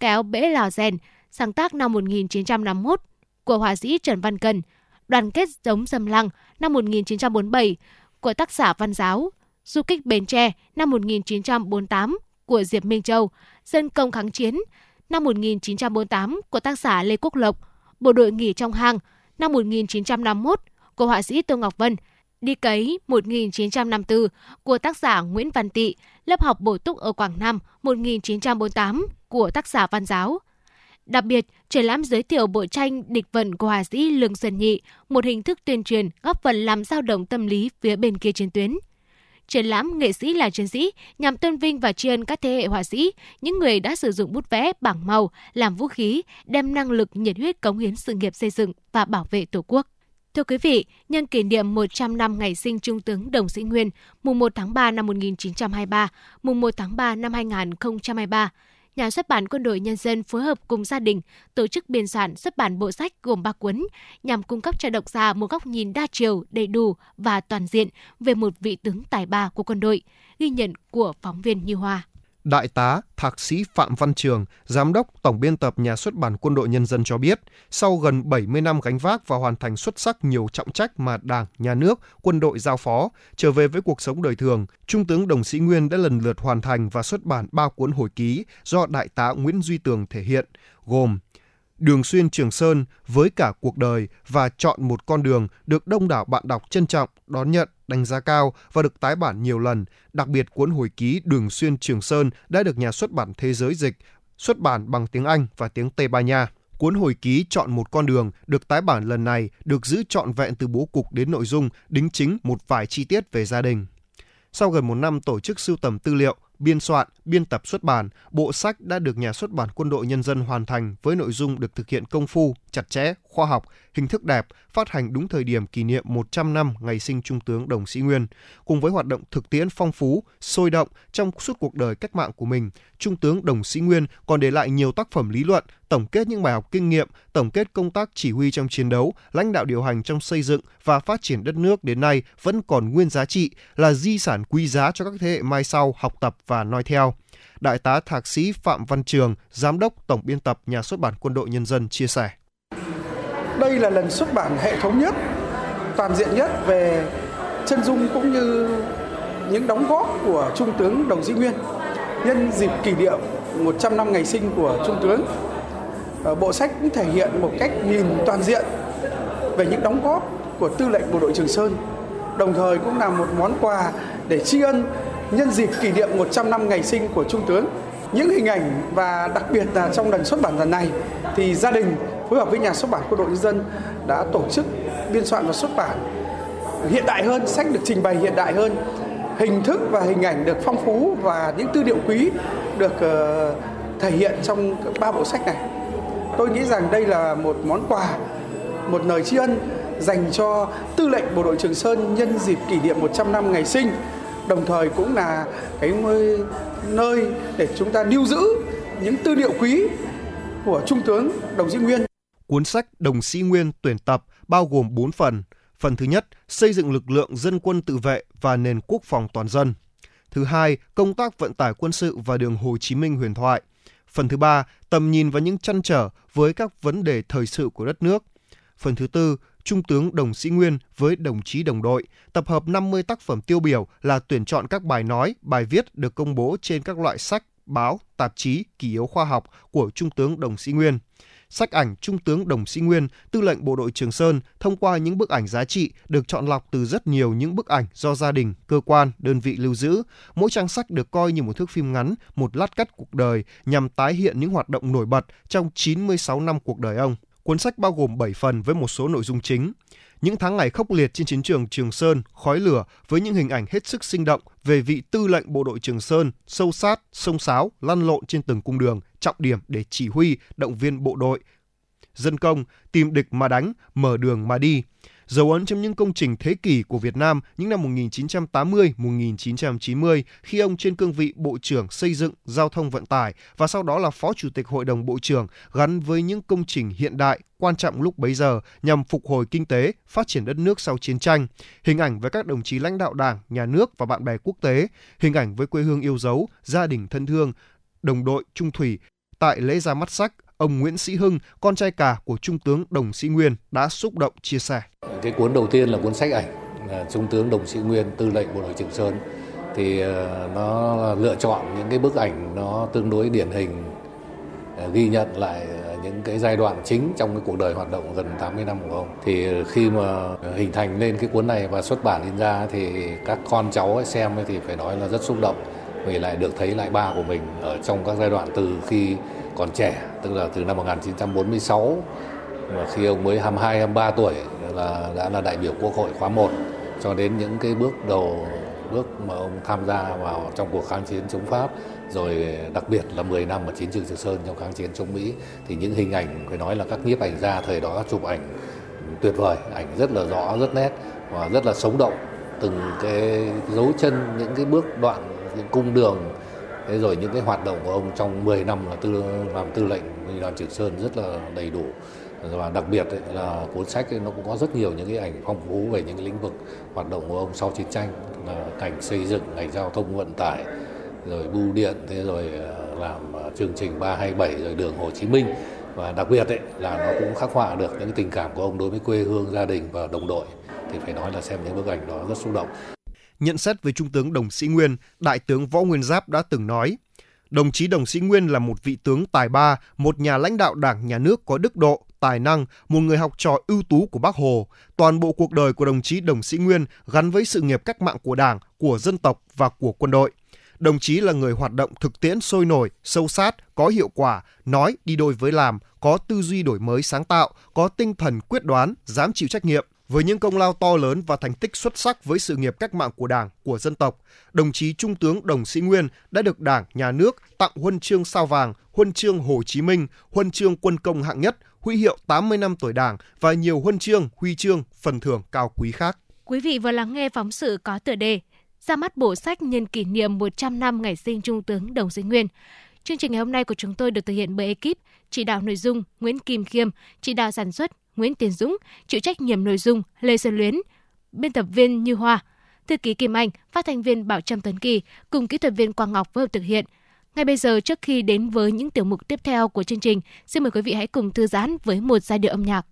Kéo bể lò rèn sáng tác năm 1951 của họa sĩ Trần Văn Cần, Đoàn kết giống dâm lăng năm 1947 của tác giả Văn Giáo, Du kích Bến Tre năm 1948 của Diệp Minh Châu, Dân công kháng chiến năm 1948 của tác giả Lê Quốc Lộc, Bộ đội nghỉ trong hang năm 1951 của họa sĩ Tô Ngọc Vân, Đi cấy 1954 của tác giả Nguyễn Văn Tị, Lớp học bổ túc ở Quảng Nam 1948 của tác giả Văn Giáo. Đặc biệt, triển lãm giới thiệu bộ tranh Địch vận của họa sĩ Lương Xuân Nhị, một hình thức tuyên truyền góp phần làm dao động tâm lý phía bên kia chiến tuyến. Triển lãm Nghệ sĩ là chiến sĩ nhằm tôn vinh và tri ân các thế hệ họa sĩ, những người đã sử dụng bút vẽ, bảng màu làm vũ khí, đem năng lực, nhiệt huyết cống hiến sự nghiệp xây dựng và bảo vệ Tổ quốc. Thưa quý vị, nhân kỷ niệm 100 năm ngày sinh Trung tướng Đồng Sĩ Nguyên, mùng 1 tháng 3 năm 1923, mùng 1 tháng 3 năm 2023, Nhà xuất bản Quân đội Nhân dân phối hợp cùng gia đình tổ chức biên soạn xuất bản bộ sách gồm 3 cuốn nhằm cung cấp cho độc giả một góc nhìn đa chiều, đầy đủ và toàn diện về một vị tướng tài ba của quân đội, ghi nhận của phóng viên Như Hoa. Đại tá, Thạc sĩ Phạm Văn Trường, Giám đốc Tổng biên tập Nhà xuất bản Quân đội Nhân dân cho biết, sau gần 70 năm gánh vác và hoàn thành xuất sắc nhiều trọng trách mà Đảng, Nhà nước, quân đội giao phó, trở về với cuộc sống đời thường, Trung tướng Đồng Sĩ Nguyên đã lần lượt hoàn thành và xuất bản 3 cuốn hồi ký do Đại tá Nguyễn Duy Tường thể hiện, gồm Đường xuyên Trường Sơn với cả cuộc đời và Chọn một con đường, được đông đảo bạn đọc trân trọng, đón nhận, đánh giá cao và được tái bản nhiều lần. Đặc biệt cuốn hồi ký Đường xuyên Trường Sơn đã được Nhà xuất bản Thế giới dịch, xuất bản bằng tiếng Anh và tiếng Tây Ban Nha. Cuốn hồi ký Chọn một con đường được tái bản lần này được giữ trọn vẹn từ bố cục đến nội dung, đính chính một vài chi tiết về gia đình. Sau gần một năm tổ chức sưu tầm tư liệu, biên soạn, biên tập xuất bản, bộ sách đã được Nhà xuất bản Quân đội Nhân dân hoàn thành với nội dung được thực hiện công phu, chặt chẽ, khoa học, hình thức đẹp, phát hành đúng thời điểm kỷ niệm 100 năm ngày sinh Trung tướng Đồng Sĩ Nguyên. Cùng với hoạt động thực tiễn phong phú, sôi động trong suốt cuộc đời cách mạng của mình, Trung tướng Đồng Sĩ Nguyên còn để lại nhiều tác phẩm lý luận, tổng kết những bài học kinh nghiệm, tổng kết công tác chỉ huy trong chiến đấu, lãnh đạo điều hành trong xây dựng và phát triển đất nước đến nay vẫn còn nguyên giá trị, là di sản quý giá cho các thế hệ mai sau học tập và noi theo. Đại tá Thạc sĩ Phạm Văn Trường, Giám đốc Tổng biên tập Nhà xuất bản Quân đội Nhân dân chia sẻ. Đây là lần xuất bản hệ thống nhất, toàn diện nhất về chân dung cũng như những đóng góp của Trung tướng Đồng Sĩ Nguyên. Nhân dịp kỷ niệm 100 năm ngày sinh của Trung tướng, bộ sách cũng thể hiện một cách nhìn toàn diện về những đóng góp của Tư lệnh Bộ đội Trường Sơn, đồng thời cũng là một món quà để tri ân nhân dịp kỷ niệm 100 năm ngày sinh của Trung tướng. Những hình ảnh và đặc biệt là trong lần xuất bản lần này thì gia đình phối hợp với Nhà xuất bản Quân đội Nhân dân đã tổ chức biên soạn và xuất bản hiện đại hơn, sách được trình bày hiện đại hơn, hình thức và hình ảnh được phong phú và những tư liệu quý được thể hiện trong 3 bộ sách này. Tôi nghĩ rằng đây là một món quà, một lời tri ân dành cho Tư lệnh Bộ đội Trường Sơn nhân dịp kỷ niệm 100 năm ngày sinh, đồng thời cũng là cái nơi để chúng ta lưu giữ những tư liệu quý của Trung tướng Đồng Sĩ Nguyên. Cuốn sách Đồng Sĩ Nguyên tuyển tập bao gồm 4 phần. Phần thứ nhất, xây dựng lực lượng dân quân tự vệ và nền quốc phòng toàn dân. Thứ hai, công tác vận tải quân sự và đường Hồ Chí Minh huyền thoại. Phần thứ ba, tầm nhìn và những trăn trở với các vấn đề thời sự của đất nước. Phần thứ tư, Trung tướng Đồng Sĩ Nguyên với đồng chí đồng đội, tập hợp 50 tác phẩm tiêu biểu là tuyển chọn các bài nói, bài viết được công bố trên các loại sách, báo, tạp chí, kỷ yếu khoa học của Trung tướng Đồng Sĩ Nguyên. Sách ảnh Trung tướng Đồng Sĩ Nguyên, Tư lệnh Bộ đội Trường Sơn, thông qua những bức ảnh giá trị được chọn lọc từ rất nhiều những bức ảnh do gia đình, cơ quan, đơn vị lưu giữ. Mỗi trang sách được coi như một thước phim ngắn, một lát cắt cuộc đời nhằm tái hiện những hoạt động nổi bật trong 96 năm cuộc đời ông. Cuốn sách bao gồm 7 phần với một số nội dung chính. Những tháng ngày khốc liệt trên chiến trường Trường Sơn, khói lửa với những hình ảnh hết sức sinh động về vị Tư lệnh Bộ đội Trường Sơn, sâu sát, xông xáo, lăn lộn trên từng cung đường, trọng điểm để chỉ huy, động viên bộ đội, dân công, tìm địch mà đánh, mở đường mà đi. Dấu ấn trong những công trình thế kỷ của Việt Nam những năm 1980-1990 khi ông trên cương vị Bộ trưởng Xây dựng, Giao thông Vận tải và sau đó là Phó Chủ tịch Hội đồng Bộ trưởng, gắn với những công trình hiện đại quan trọng lúc bấy giờ nhằm phục hồi kinh tế, phát triển đất nước sau chiến tranh, hình ảnh với các đồng chí lãnh đạo Đảng, Nhà nước và bạn bè quốc tế, hình ảnh với quê hương yêu dấu, gia đình thân thương, đồng đội trung thủy. Tại lễ ra mắt sách, ông Nguyễn Sĩ Hưng, con trai cả của Trung tướng Đồng Sĩ Nguyên đã xúc động chia sẻ. Cái cuốn đầu tiên là cuốn sách ảnh Trung tướng Đồng Sĩ Nguyên, Tư lệnh Bộ đội Trường Sơn, thì nó lựa chọn những cái bức ảnh nó tương đối điển hình, ghi nhận lại những cái giai đoạn chính trong cái cuộc đời hoạt động gần 80 năm của ông. Thì khi mà hình thành lên cái cuốn này và xuất bản lên ra thì các con cháu ấy xem thì phải nói là rất xúc động, vì lại được thấy lại ba của mình ở trong các giai đoạn từ khi còn trẻ, tức là từ năm 1946 mà khi ông mới 22, 23 tuổi là đã là đại biểu Quốc hội khóa 1 cho đến những cái bước mà ông tham gia vào trong cuộc kháng chiến chống Pháp, rồi đặc biệt là 10 năm ở chiến trường Trường Sơn trong kháng chiến chống Mỹ, thì những hình ảnh phải nói là các nhiếp ảnh gia thời đó chụp ảnh tuyệt vời, ảnh rất là rõ, rất nét và rất là sống động, từng cái dấu chân, những cái bước đoạn, những cung đường. Thế rồi những cái hoạt động của ông trong 10 năm làm tư lệnh đoàn Trường Sơn rất là đầy đủ. Và đặc biệt ấy, là cuốn sách ấy, nó cũng có rất nhiều những cái ảnh phong phú về những cái lĩnh vực hoạt động của ông sau chiến tranh, là cảnh xây dựng, ngành giao thông vận tải, rồi bưu điện, thế rồi làm chương trình 327, rồi đường Hồ Chí Minh. Và đặc biệt ấy, là nó cũng khắc họa được những tình cảm của ông đối với quê hương, gia đình và đồng đội. Thì phải nói là xem những bức ảnh đó rất xúc động. Nhận xét về Trung tướng Đồng Sĩ Nguyên, Đại tướng Võ Nguyên Giáp đã từng nói: Đồng chí Đồng Sĩ Nguyên là một vị tướng tài ba, một nhà lãnh đạo Đảng, Nhà nước có đức độ, tài năng, một người học trò ưu tú của Bác Hồ. Toàn bộ cuộc đời của đồng chí Đồng Sĩ Nguyên gắn với sự nghiệp cách mạng của Đảng, của dân tộc và của quân đội. Đồng chí là người hoạt động thực tiễn sôi nổi, sâu sát, có hiệu quả, nói đi đôi với làm, có tư duy đổi mới sáng tạo, có tinh thần quyết đoán, dám chịu trách nhiệm. Với những công lao to lớn và thành tích xuất sắc với sự nghiệp cách mạng của Đảng, của dân tộc, đồng chí Trung tướng Đồng Sĩ Nguyên đã được Đảng, Nhà nước tặng Huân chương Sao vàng, Huân chương Hồ Chí Minh, Huân chương Quân công hạng nhất, Huy hiệu 80 năm tuổi Đảng và nhiều huân chương, huy chương, phần thưởng cao quý khác. Quý vị vừa lắng nghe phóng sự có tựa đề ra mắt bộ sách nhân kỷ niệm 100 năm ngày sinh Trung tướng Đồng Sĩ Nguyên. Chương trình ngày hôm nay của chúng tôi được thực hiện bởi ekip chỉ đạo nội dung Nguyễn Kim Khiêm, chỉ đạo sản xuất Nguyễn Tiến Dũng, chịu trách nhiệm nội dung Lê Sơn Luyến, biên tập viên Như Hoa, thư ký Kim Anh, phát thanh viên Bảo Trâm, Tuấn Kỳ cùng kỹ thuật viên Quang Ngọc phối hợp thực hiện. Ngay bây giờ, trước khi đến với những tiểu mục tiếp theo của chương trình, xin mời quý vị hãy cùng thư giãn với một giai điệu âm nhạc.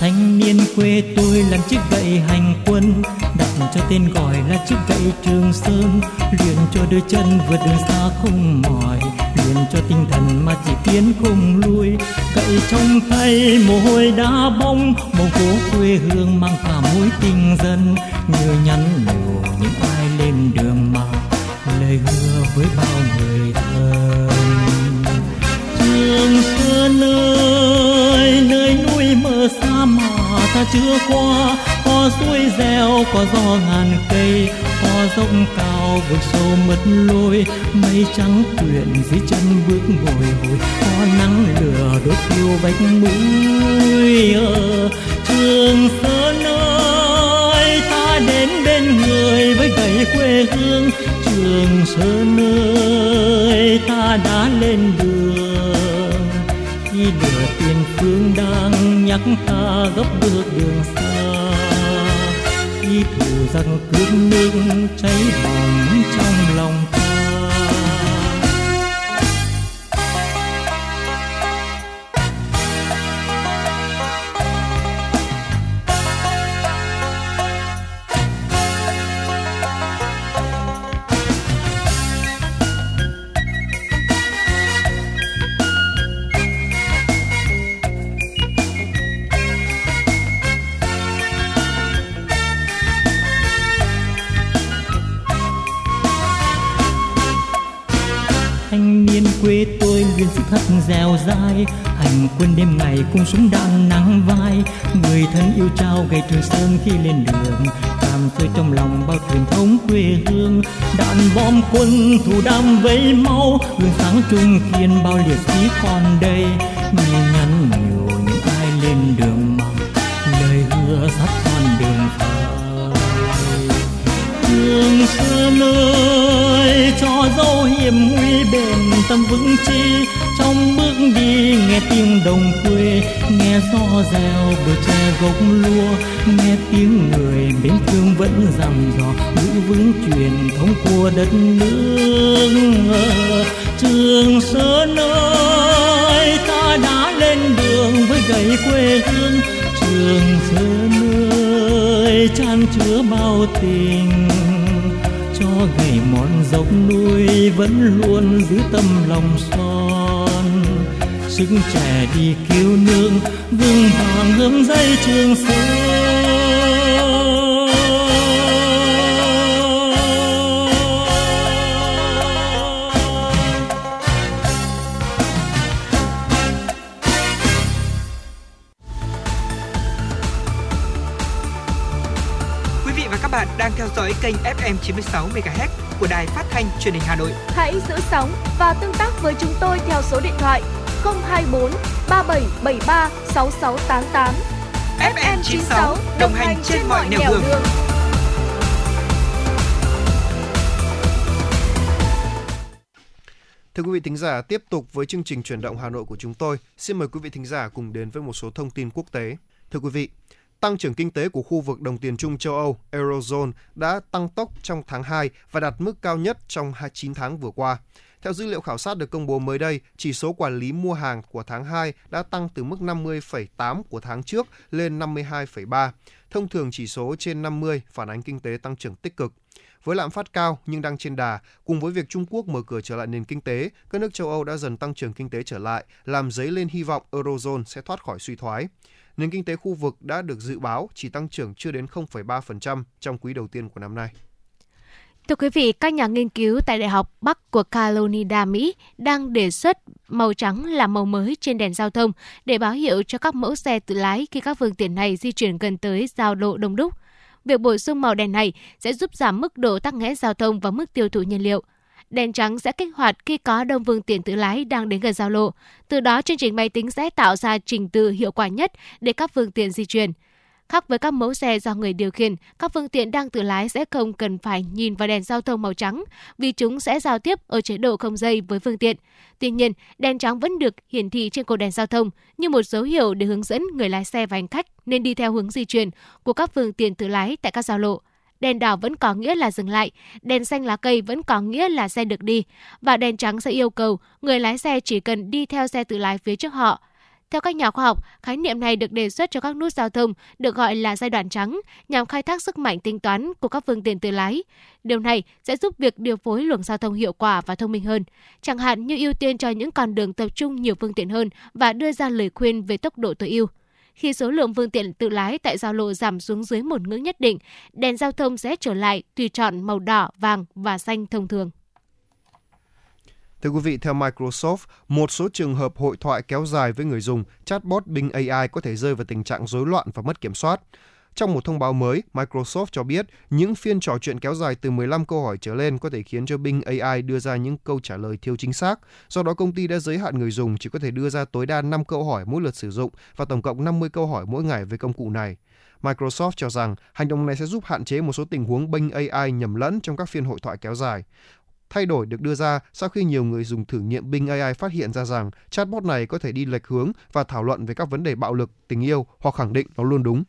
Thanh niên quê tôi làm chiếc gậy hành quân, đặt cho tên gọi là chiếc gậy Trường Sơn, luyện cho đôi chân vượt đường xa không mỏi, luyện cho tinh thần mà chỉ tiến không lui. Gậy trong tay mồ hôi đá bóng, màu phố quê hương mang cả mối tình dân, như nhắn nhủ những ai lên đường mà lời hứa với bao người thân. Trường Sơn ơi, nơi núi mơ xa mà ta chưa qua, có suối reo, có gió ngàn cây, có dốc cao vực sâu mất lối, mây trắng quyện dưới chân bước bồi hồi, có nắng lửa đốt thiêu vách mũi. Trường Sơn ơi, ta đến bên người với gậy quê hương. Trường Sơn ơi, ta đã lên đường khi lửa tiền phương đang nhắc ta gấp bước đường xa, khi thù giằng cướp nước cháy bỏng trong lòng ta. Thất dẻo dai hành quân đêm ngày cùng súng đạn nắng vai, người thân yêu trao gậy Trường Sơn khi lên đường, cảm rơi trong lòng bao truyền thống quê hương. Đạn bom quân thù đam vây mau, gương sáng trung kiên bao liệt sĩ còn đây, như nhắn nhủ những ai lên đường mong lời hứa sắt son đường phai. Trường Sơn ơi, cho dấu hiểm nguy bền tâm vững chi, trong bước đi nghe tiếng đồng quê, nghe gió reo bờ tre gốc lúa, nghe tiếng người bên thương vẫn dặm dò giữ vững truyền thống của đất nước. Trường Sơn ơi, ta đã lên đường với gậy quê hương. Trường Sơn ơi, chan chứa bao tình, cho gậy mòn dốc núi vẫn luôn giữ tâm lòng son, sức trẻ đi cứu nước vương vàng ngâm dây Trường Sơn. đang theo dõi kênh FM 96MHz của Đài Phát Thanh Truyền hình Hà Nội. Hãy giữ sóng và tương tác với chúng tôi theo số điện thoại 024 3773 6688. FM 96 đồng hành trên mọi nẻo đường. Thưa quý vị thính giả, tiếp tục với chương trình Chuyển động Hà Nội của chúng tôi. Xin mời quý vị thính giả cùng đến với một số thông tin quốc tế. Thưa quý vị, tăng trưởng kinh tế của khu vực đồng tiền chung châu Âu, Eurozone, đã tăng tốc trong tháng 2 và đạt mức cao nhất trong 9 tháng vừa qua. Theo dữ liệu khảo sát được công bố mới đây, chỉ số quản lý mua hàng của tháng 2 đã tăng từ mức 50,8 của tháng trước lên 52,3. Thông thường chỉ số trên 50 phản ánh kinh tế tăng trưởng tích cực. Với lạm phát cao nhưng đang trên đà, cùng với việc Trung Quốc mở cửa trở lại nền kinh tế, các nước châu Âu đã dần tăng trưởng kinh tế trở lại, làm dấy lên hy vọng Eurozone sẽ thoát khỏi suy thoái. Nền kinh tế khu vực đã được dự báo chỉ tăng trưởng chưa đến 0,3% trong quý đầu tiên của năm nay. Thưa quý vị, các nhà nghiên cứu tại Đại học Bắc của Carolina, Mỹ đang đề xuất màu trắng là màu mới trên đèn giao thông để báo hiệu cho các mẫu xe tự lái khi các phương tiện này di chuyển gần tới giao lộ đông đúc. Việc bổ sung màu đèn này sẽ giúp giảm mức độ tắc nghẽn giao thông và mức tiêu thụ nhiên liệu. Đèn trắng sẽ kích hoạt khi có đông phương tiện tự lái đang đến gần giao lộ. Từ đó, chương trình máy tính sẽ tạo ra trình tự hiệu quả nhất để các phương tiện di chuyển. Khác với các mẫu xe do người điều khiển, các phương tiện đang tự lái sẽ không cần phải nhìn vào đèn giao thông màu trắng vì chúng sẽ giao tiếp ở chế độ không dây với phương tiện. Tuy nhiên, đèn trắng vẫn được hiển thị trên cột đèn giao thông như một dấu hiệu để hướng dẫn người lái xe và hành khách nên đi theo hướng di chuyển của các phương tiện tự lái tại các giao lộ. Đèn đỏ vẫn có nghĩa là dừng lại, đèn xanh lá cây vẫn có nghĩa là xe được đi, và đèn trắng sẽ yêu cầu người lái xe chỉ cần đi theo xe tự lái phía trước họ. Theo các nhà khoa học, khái niệm này được đề xuất cho các nút giao thông được gọi là giai đoạn trắng nhằm khai thác sức mạnh tính toán của các phương tiện tự lái. Điều này sẽ giúp việc điều phối luồng giao thông hiệu quả và thông minh hơn, chẳng hạn như ưu tiên cho những con đường tập trung nhiều phương tiện hơn và đưa ra lời khuyên về tốc độ tối ưu. Khi số lượng phương tiện tự lái tại giao lộ giảm xuống dưới một ngưỡng nhất định, đèn giao thông sẽ trở lại tùy chọn màu đỏ, vàng và xanh thông thường. Thưa quý vị, theo Microsoft, một số trường hợp hội thoại kéo dài với người dùng, chatbot Bing AI có thể rơi vào tình trạng rối loạn và mất kiểm soát. Trong một thông báo mới, Microsoft cho biết những phiên trò chuyện kéo dài từ 15 câu hỏi trở lên có thể khiến cho Bing AI đưa ra những câu trả lời thiếu chính xác. Do đó, công ty đã giới hạn người dùng chỉ có thể đưa ra tối đa 5 câu hỏi mỗi lượt sử dụng và tổng cộng 50 câu hỏi mỗi ngày với công cụ này. Microsoft cho rằng hành động này sẽ giúp hạn chế một số tình huống Bing AI nhầm lẫn trong các phiên hội thoại kéo dài. Thay đổi được đưa ra sau khi nhiều người dùng thử nghiệm Bing AI phát hiện ra rằng chatbot này có thể đi lệch hướng và thảo luận về các vấn đề bạo lực, tình yêu hoặc khẳng định nó luôn đúng.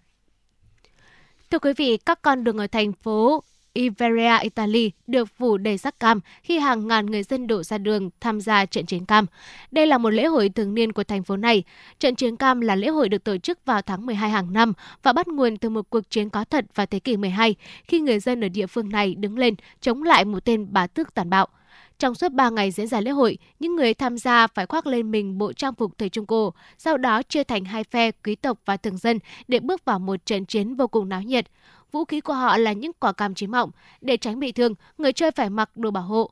Thưa quý vị, các con đường ở thành phố Ivrea, Italy được phủ đầy sắc cam khi hàng ngàn người dân đổ ra đường tham gia trận chiến cam. Đây là một lễ hội thường niên của thành phố này. Trận chiến cam là lễ hội được tổ chức vào tháng 12 hàng năm và bắt nguồn từ một cuộc chiến có thật vào thế kỷ 12 khi người dân ở địa phương này đứng lên chống lại một tên bá tước tàn bạo. Trong suốt 3 ngày diễn ra lễ hội, những người tham gia phải khoác lên mình bộ trang phục thời Trung Cổ, sau đó chia thành hai phe quý tộc và thường dân để bước vào một trận chiến vô cùng náo nhiệt. Vũ khí của họ là những quả cam chín mọng. Để tránh bị thương, người chơi phải mặc đồ bảo hộ.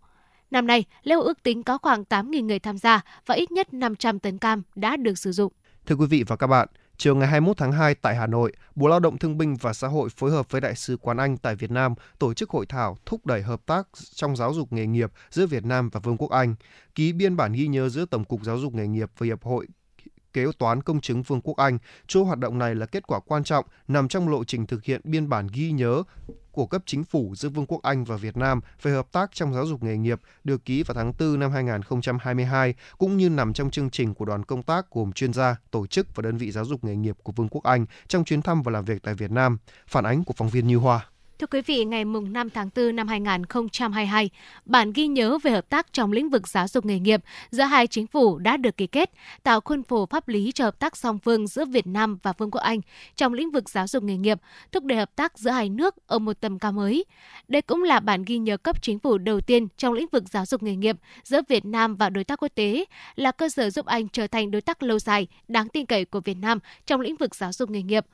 Năm nay, lễ hội ước tính có khoảng 8.000 người tham gia và ít nhất 500 tấn cam đã được sử dụng. Thưa quý vị và các bạn, chiều ngày 21 tháng 2 tại Hà Nội, Bộ Lao động Thương binh và Xã hội phối hợp với Đại sứ quán Anh tại Việt Nam tổ chức hội thảo thúc đẩy hợp tác trong giáo dục nghề nghiệp giữa Việt Nam và Vương quốc Anh, ký biên bản ghi nhớ giữa Tổng cục Giáo dục nghề nghiệp và Hiệp hội Kế toán Công chứng Vương quốc Anh. Chuỗi hoạt động này là kết quả quan trọng nằm trong lộ trình thực hiện biên bản ghi nhớ của cấp chính phủ giữa Vương quốc Anh và Việt Nam về hợp tác trong giáo dục nghề nghiệp được ký vào tháng 4 năm 2022, cũng như nằm trong chương trình của đoàn công tác gồm chuyên gia, tổ chức và đơn vị giáo dục nghề nghiệp của Vương quốc Anh trong chuyến thăm và làm việc tại Việt Nam. Phản ánh của phóng viên Như Hoa. Thưa quý vị, ngày 5 tháng 4 năm 2022, bản ghi nhớ về hợp tác trong lĩnh vực giáo dục nghề nghiệp giữa hai chính phủ đã được ký kết, tạo khuôn khổ pháp lý cho hợp tác song phương giữa Việt Nam và Vương quốc Anh trong lĩnh vực giáo dục nghề nghiệp, thúc đẩy hợp tác giữa hai nước ở một tầm cao mới. Đây cũng là bản ghi nhớ cấp chính phủ đầu tiên trong lĩnh vực giáo dục nghề nghiệp giữa Việt Nam và đối tác quốc tế, là cơ sở giúp Anh trở thành đối tác lâu dài, đáng tin cậy của Việt Nam trong lĩnh vực giáo dục nghề nghiệp.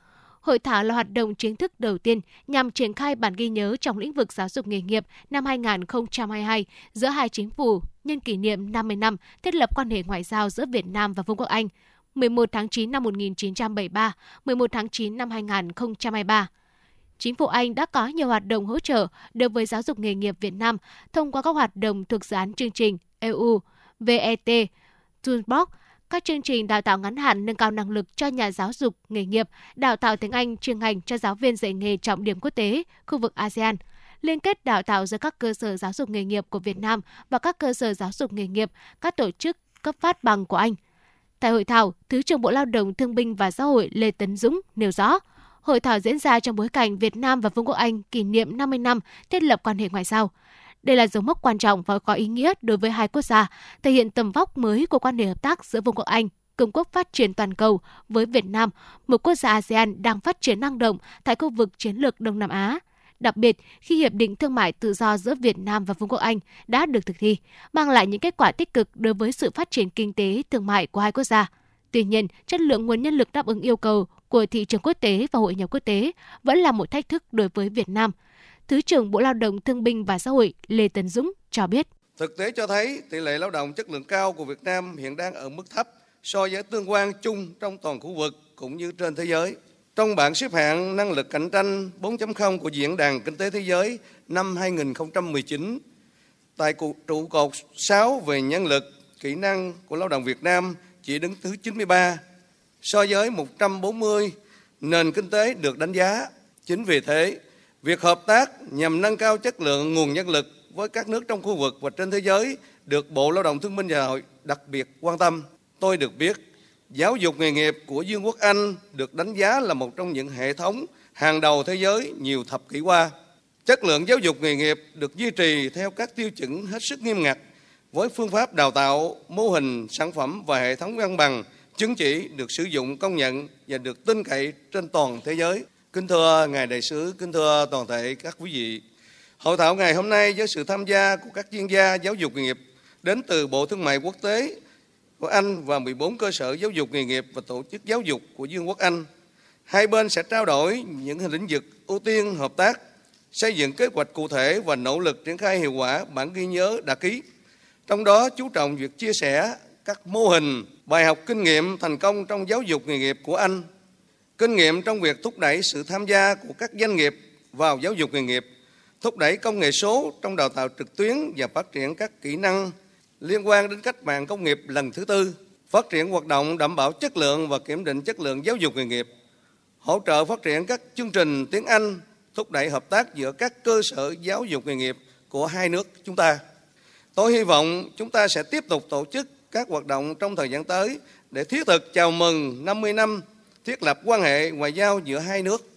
Hội thảo là hoạt động chính thức đầu tiên nhằm triển khai bản ghi nhớ trong lĩnh vực giáo dục nghề nghiệp năm 2022 giữa hai chính phủ nhân kỷ niệm 50 năm thiết lập quan hệ ngoại giao giữa Việt Nam và Vương quốc Anh 11 tháng 9 năm 1973, 11 tháng 9 năm 2023. Chính phủ Anh đã có nhiều hoạt động hỗ trợ đối với giáo dục nghề nghiệp Việt Nam thông qua các hoạt động thuộc dự án chương trình EU, VET, Toolbox, các chương trình đào tạo ngắn hạn nâng cao năng lực cho nhà giáo dục nghề nghiệp, đào tạo tiếng Anh chuyên ngành cho giáo viên dạy nghề trọng điểm quốc tế, khu vực ASEAN, liên kết đào tạo giữa các cơ sở giáo dục nghề nghiệp của Việt Nam và các cơ sở giáo dục nghề nghiệp, các tổ chức cấp phát bằng của Anh. Tại hội thảo, Thứ trưởng Bộ Lao động Thương binh và Xã hội Lê Tấn Dũng nêu rõ, hội thảo diễn ra trong bối cảnh Việt Nam và Vương quốc Anh kỷ niệm 50 năm thiết lập quan hệ ngoại giao. Đây là dấu mốc quan trọng và có ý nghĩa đối với hai quốc gia, thể hiện tầm vóc mới của quan hệ hợp tác giữa Vương quốc Anh, cường quốc phát triển toàn cầu, với Việt Nam, một quốc gia ASEAN đang phát triển năng động tại khu vực chiến lược Đông Nam Á. Đặc biệt, khi Hiệp định Thương mại Tự do giữa Việt Nam và Vương quốc Anh đã được thực thi, mang lại những kết quả tích cực đối với sự phát triển kinh tế, thương mại của hai quốc gia. Tuy nhiên, chất lượng nguồn nhân lực đáp ứng yêu cầu của thị trường quốc tế và hội nhập quốc tế vẫn là một thách thức đối với Việt Nam. Thứ trưởng Bộ Lao động Thương binh và Xã hội Lê Tấn Dũng cho biết. Thực tế cho thấy tỷ lệ lao động chất lượng cao của Việt Nam hiện đang ở mức thấp so với tương quan chung trong toàn khu vực cũng như trên thế giới. Trong bảng xếp hạng năng lực cạnh tranh 4.0 của Diễn đàn Kinh tế Thế giới năm 2019, tại trụ cột 6 về nhân lực, kỹ năng của lao động Việt Nam chỉ đứng thứ 93 so với 140 nền kinh tế được đánh giá. Chính vì thế, việc hợp tác nhằm nâng cao chất lượng nguồn nhân lực với các nước trong khu vực và trên thế giới được Bộ Lao động Thương binh và Xã hội đặc biệt quan tâm. Tôi được biết, giáo dục nghề nghiệp của Vương quốc Anh được đánh giá là một trong những hệ thống hàng đầu thế giới nhiều thập kỷ qua. Chất lượng giáo dục nghề nghiệp được duy trì theo các tiêu chuẩn hết sức nghiêm ngặt, với phương pháp đào tạo, mô hình, sản phẩm và hệ thống văn bằng, chứng chỉ được sử dụng, công nhận và được tin cậy trên toàn thế giới. Kính thưa Ngài Đại sứ, kính thưa toàn thể các quý vị, hội thảo ngày hôm nay với sự tham gia của các chuyên gia giáo dục nghề nghiệp đến từ Bộ Thương mại Quốc tế của Anh và 14 cơ sở giáo dục nghề nghiệp và tổ chức giáo dục của Vương quốc Anh. Hai bên sẽ trao đổi những lĩnh vực ưu tiên hợp tác, xây dựng kế hoạch cụ thể và nỗ lực triển khai hiệu quả bản ghi nhớ đã ký. Trong đó chú trọng việc chia sẻ các mô hình, bài học kinh nghiệm thành công trong giáo dục nghề nghiệp của Anh, kinh nghiệm trong việc thúc đẩy sự tham gia của các doanh nghiệp vào giáo dục nghề nghiệp, thúc đẩy công nghệ số trong đào tạo trực tuyến và phát triển các kỹ năng liên quan đến cách mạng công nghiệp lần thứ tư, phát triển hoạt động đảm bảo chất lượng và kiểm định chất lượng giáo dục nghề nghiệp, hỗ trợ phát triển các chương trình tiếng Anh, thúc đẩy hợp tác giữa các cơ sở giáo dục nghề nghiệp của hai nước chúng ta. Tôi hy vọng chúng ta sẽ tiếp tục tổ chức các hoạt động trong thời gian tới để thiết thực chào mừng 50 năm thiết lập quan hệ ngoại giao giữa hai nước.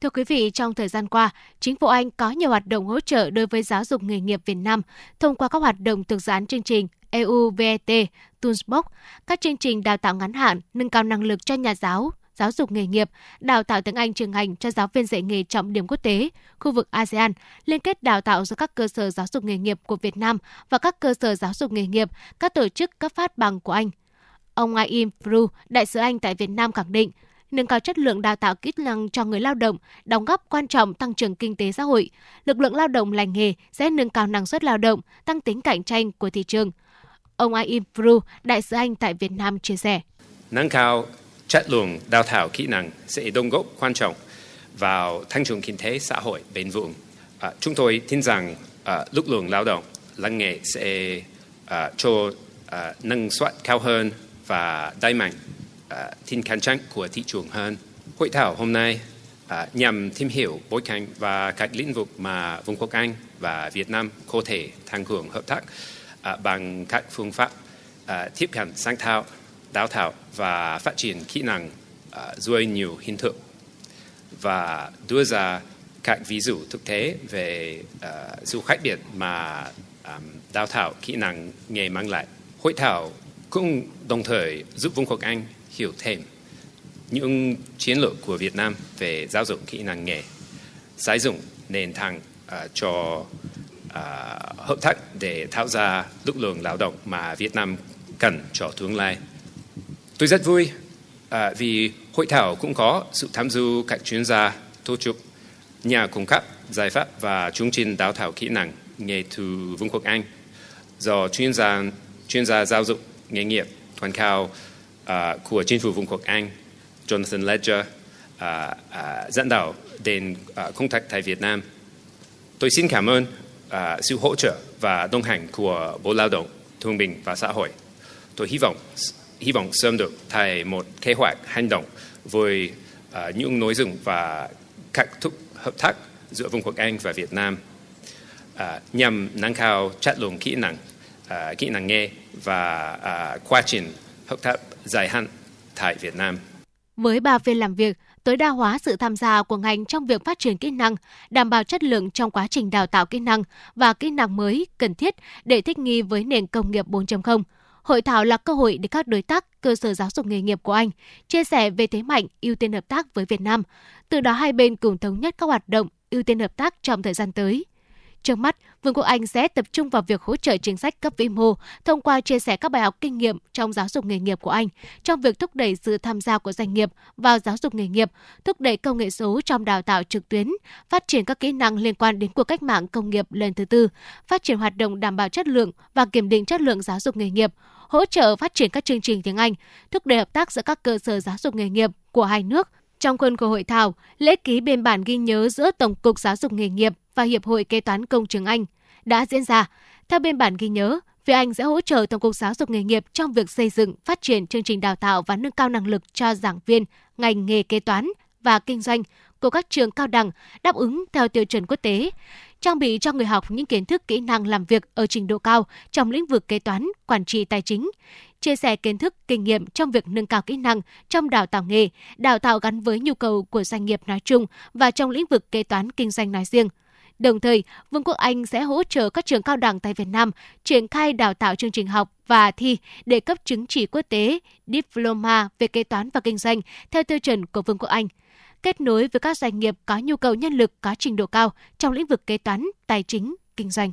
Thưa quý vị, trong thời gian qua, chính phủ Anh có nhiều hoạt động hỗ trợ đối với giáo dục nghề nghiệp Việt Nam thông qua các hoạt động thực gián chương trình EU-VET, Toolbox, các chương trình đào tạo ngắn hạn, nâng cao năng lực cho nhà giáo, giáo dục nghề nghiệp, đào tạo tiếng Anh chuyên ngành cho giáo viên dạy nghề trọng điểm quốc tế, khu vực ASEAN, liên kết đào tạo giữa các cơ sở giáo dục nghề nghiệp của Việt Nam và các cơ sở giáo dục nghề nghiệp, các tổ chức cấp phát bằng của Anh. Ông Aym Phru, đại sứ Anh tại Việt Nam khẳng định, nâng cao chất lượng đào tạo kỹ năng cho người lao động, đóng góp quan trọng tăng trưởng kinh tế xã hội. Lực lượng lao động lành nghề sẽ nâng cao năng suất lao động, tăng tính cạnh tranh của thị trường. Ông Aym Phru, đại sứ Anh tại Việt Nam chia sẻ. Nâng cao chất lượng đào tạo kỹ năng sẽ đóng góp quan trọng vào tăng trưởng kinh tế xã hội bền vững. Chúng tôi tin rằng lực lượng lao động lành nghề sẽ cho năng suất cao hơn và đẩy mạnh tính cạnh tranh của thị trường hơn. Hội thảo hôm nay nhằm tìm hiểu bối cảnh và các lĩnh vực mà Vương quốc Anh và Việt Nam có thể tăng cường hợp tác bằng các phương pháp tiếp cận sáng tạo, đào tạo và phát triển kỹ năng dưới nhiều hình thức và đưa ra các ví dụ thực tế về sự khác biệt mà đào tạo kỹ năng nghề mang lại. Hội thảo cũng đồng thời giúp Vương quốc Anh hiểu thêm những chiến lược của Việt Nam về giáo dục kỹ năng nghề, xây dựng nền tảng cho hợp tác để tạo ra lực lượng lao động mà Việt Nam cần cho tương lai. Tôi rất vui vì hội thảo cũng có sự tham dự các chuyên gia, tổ chức, nhà cung cấp giải pháp và chương trình đào tạo kỹ năng nghề từ Vương quốc Anh do chuyên gia giáo dục nghề nghiệp toàn cầu của chính phủ Vương quốc Anh, Jonathan Ledger, dẫn đầu đến công tác tại Việt Nam. Tôi xin cảm ơn sự hỗ trợ và đồng hành của Bộ Lao động, Thương binh và Xã hội. Tôi hy vọng sớm được thay một kế hoạch hành động với những nội dung và các hợp tác giữa Vương quốc Anh và Việt Nam nhằm nâng cao chất lượng kỹ năng nghề và quá trình hợp tác dài hạn tại Việt Nam. Với 3 phiên làm việc, tối đa hóa sự tham gia của ngành trong việc phát triển kỹ năng, đảm bảo chất lượng trong quá trình đào tạo kỹ năng và kỹ năng mới cần thiết để thích nghi với nền công nghiệp 4.0. Hội thảo là cơ hội để các đối tác, cơ sở giáo dục nghề nghiệp của Anh chia sẻ về thế mạnh, ưu tiên hợp tác với Việt Nam. Từ đó hai bên cùng thống nhất các hoạt động, ưu tiên hợp tác trong thời gian tới. Trước mắt, Vương quốc Anh sẽ tập trung vào việc hỗ trợ chính sách cấp vĩ mô thông qua chia sẻ các bài học kinh nghiệm trong giáo dục nghề nghiệp của Anh trong việc thúc đẩy sự tham gia của doanh nghiệp vào giáo dục nghề nghiệp, thúc đẩy công nghệ số trong đào tạo trực tuyến, phát triển các kỹ năng liên quan đến cuộc cách mạng công nghiệp lần thứ tư, phát triển hoạt động đảm bảo chất lượng và kiểm định chất lượng giáo dục nghề nghiệp, hỗ trợ phát triển các chương trình tiếng Anh, thúc đẩy hợp tác giữa các cơ sở giáo dục nghề nghiệp của hai nước. Trong khuôn khổ hội thảo, lễ ký biên bản ghi nhớ giữa Tổng cục Giáo dục nghề nghiệp và Hiệp hội Kế toán Công chứng Anh đã diễn ra. Theo biên bản ghi nhớ, phía Anh sẽ hỗ trợ Tổng cục Giáo dục nghề nghiệp trong việc xây dựng, phát triển chương trình đào tạo và nâng cao năng lực cho giảng viên ngành nghề kế toán và kinh doanh của các trường cao đẳng đáp ứng theo tiêu chuẩn quốc tế, trang bị cho người học những kiến thức kỹ năng làm việc ở trình độ cao trong lĩnh vực kế toán, quản trị tài chính, chia sẻ kiến thức, kinh nghiệm trong việc nâng cao kỹ năng trong đào tạo nghề, đào tạo gắn với nhu cầu của doanh nghiệp nói chung và trong lĩnh vực kế toán kinh doanh nói riêng. Đồng thời, Vương quốc Anh sẽ hỗ trợ các trường cao đẳng tại Việt Nam triển khai đào tạo chương trình học và thi để cấp chứng chỉ quốc tế, diploma về kế toán và kinh doanh theo tiêu chuẩn của Vương quốc Anh, kết nối với các doanh nghiệp có nhu cầu nhân lực có trình độ cao trong lĩnh vực kế toán, tài chính, kinh doanh.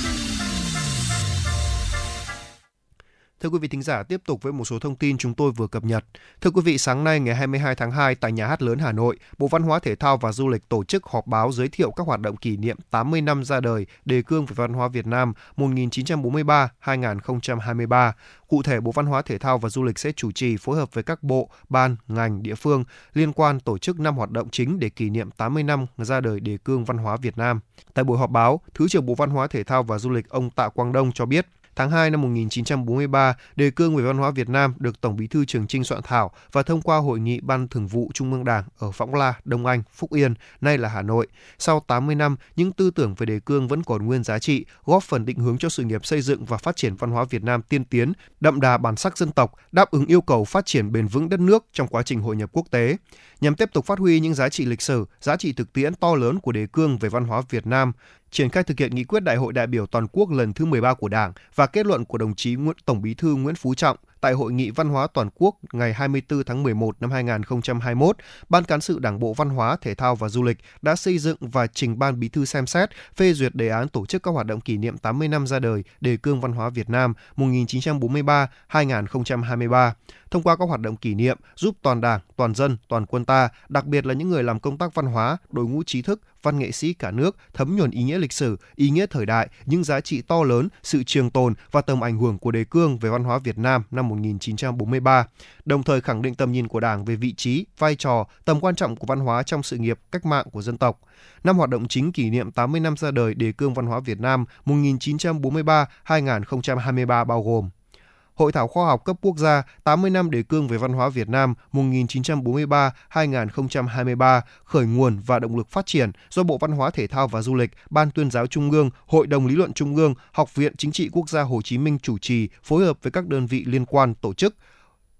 Thưa quý vị thính giả, tiếp tục với một số thông tin chúng tôi vừa cập nhật. Thưa quý vị, sáng nay ngày 22 tháng 2 tại Nhà hát lớn Hà Nội, Bộ Văn hóa, Thể thao và Du lịch tổ chức họp báo giới thiệu các hoạt động kỷ niệm 80 năm ra đời Đề cương về văn hóa Việt Nam 1943-2023. Cụ thể, Bộ Văn hóa, Thể thao và Du lịch sẽ chủ trì phối hợp với các bộ, ban, ngành, địa phương liên quan tổ chức 5 hoạt động chính để kỷ niệm 80 năm ra đời Đề cương văn hóa Việt Nam. Tại buổi họp báo, Thứ trưởng Bộ Văn hóa, Thể thao và Du lịch ông Tạ Quang Đông cho biết, Tháng 2 năm 1943, Đề cương về văn hóa Việt Nam được Tổng Bí thư Trường Chinh soạn thảo và thông qua hội nghị Ban Thường vụ Trung ương Đảng ở Võng La, Đông Anh, Phúc Yên, nay là Hà Nội. Sau 80 năm, những tư tưởng về đề cương vẫn còn nguyên giá trị, góp phần định hướng cho sự nghiệp xây dựng và phát triển văn hóa Việt Nam tiên tiến, đậm đà bản sắc dân tộc, đáp ứng yêu cầu phát triển bền vững đất nước trong quá trình hội nhập quốc tế. Nhằm tiếp tục phát huy những giá trị lịch sử, giá trị thực tiễn to lớn của Đề cương về văn hóa Việt Nam, triển khai thực hiện nghị quyết Đại hội đại biểu toàn quốc lần thứ 13 của Đảng và kết luận của đồng chí Tổng Bí thư Nguyễn Phú Trọng tại Hội nghị Văn hóa Toàn quốc ngày 24 tháng 11 năm 2021, Ban Cán sự Đảng Bộ Văn hóa, Thể thao và Du lịch đã xây dựng và trình Ban Bí thư xem xét phê duyệt đề án tổ chức các hoạt động kỷ niệm 80 năm ra đời Đề cương văn hóa Việt Nam 1943-2023. Thông qua các hoạt động kỷ niệm, giúp toàn Đảng, toàn dân, toàn quân ta, đặc biệt là những người làm công tác văn hóa, đội ngũ trí thức, văn nghệ sĩ cả nước thấm nhuần ý nghĩa lịch sử, ý nghĩa thời đại, những giá trị to lớn, sự trường tồn và tầm ảnh hưởng của Đề cương về văn hóa Việt Nam năm 1943, đồng thời khẳng định tầm nhìn của Đảng về vị trí, vai trò, tầm quan trọng của văn hóa trong sự nghiệp cách mạng của dân tộc. Năm hoạt động chính kỷ niệm 80 năm ra đời Đề cương văn hóa Việt Nam 1943-2023 bao gồm: Hội thảo khoa học cấp quốc gia 80 năm Đề cương về văn hóa Việt Nam 1943-2023, khởi nguồn và động lực phát triển do Bộ Văn hóa, Thể thao và Du lịch, Ban Tuyên giáo Trung ương, Hội đồng Lý luận Trung ương, Học viện Chính trị Quốc gia Hồ Chí Minh chủ trì phối hợp với các đơn vị liên quan tổ chức.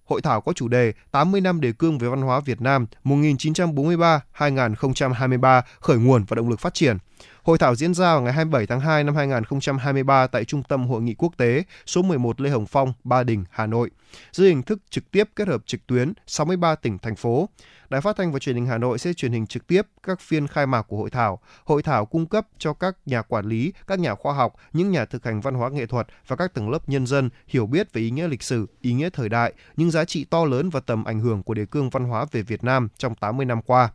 Hội thảo có chủ đề 80 năm Đề cương về văn hóa Việt Nam 1943-2023, khởi nguồn và động lực phát triển. Hội thảo diễn ra vào ngày 27 tháng 2 năm 2023 tại Trung tâm Hội nghị Quốc tế số 11 Lê Hồng Phong, Ba Đình, Hà Nội, dưới hình thức trực tiếp kết hợp trực tuyến 63 tỉnh, thành phố. Đài Phát thanh và Truyền hình Hà Nội sẽ truyền hình trực tiếp các phiên khai mạc của hội thảo. Hội thảo cung cấp cho các nhà quản lý, các nhà khoa học, những nhà thực hành văn hóa nghệ thuật và các tầng lớp nhân dân hiểu biết về ý nghĩa lịch sử, ý nghĩa thời đại, những giá trị to lớn và tầm ảnh hưởng của đề cương văn hóa về Việt Nam trong 80 năm qua.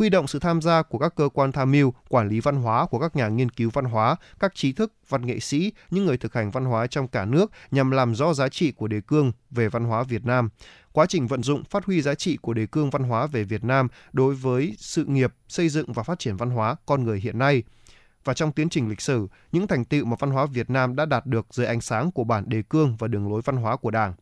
huy động sự tham gia của các cơ quan tham mưu, quản lý văn hóa, của các nhà nghiên cứu văn hóa, các trí thức, văn nghệ sĩ, những người thực hành văn hóa trong cả nước nhằm làm rõ giá trị của đề cương về văn hóa Việt Nam. Quá trình vận dụng, phát huy giá trị của đề cương văn hóa về Việt Nam đối với sự nghiệp, xây dựng và phát triển văn hóa con người hiện nay. Và trong tiến trình lịch sử, những thành tựu mà văn hóa Việt Nam đã đạt được dưới ánh sáng của bản đề cương và đường lối văn hóa của Đảng.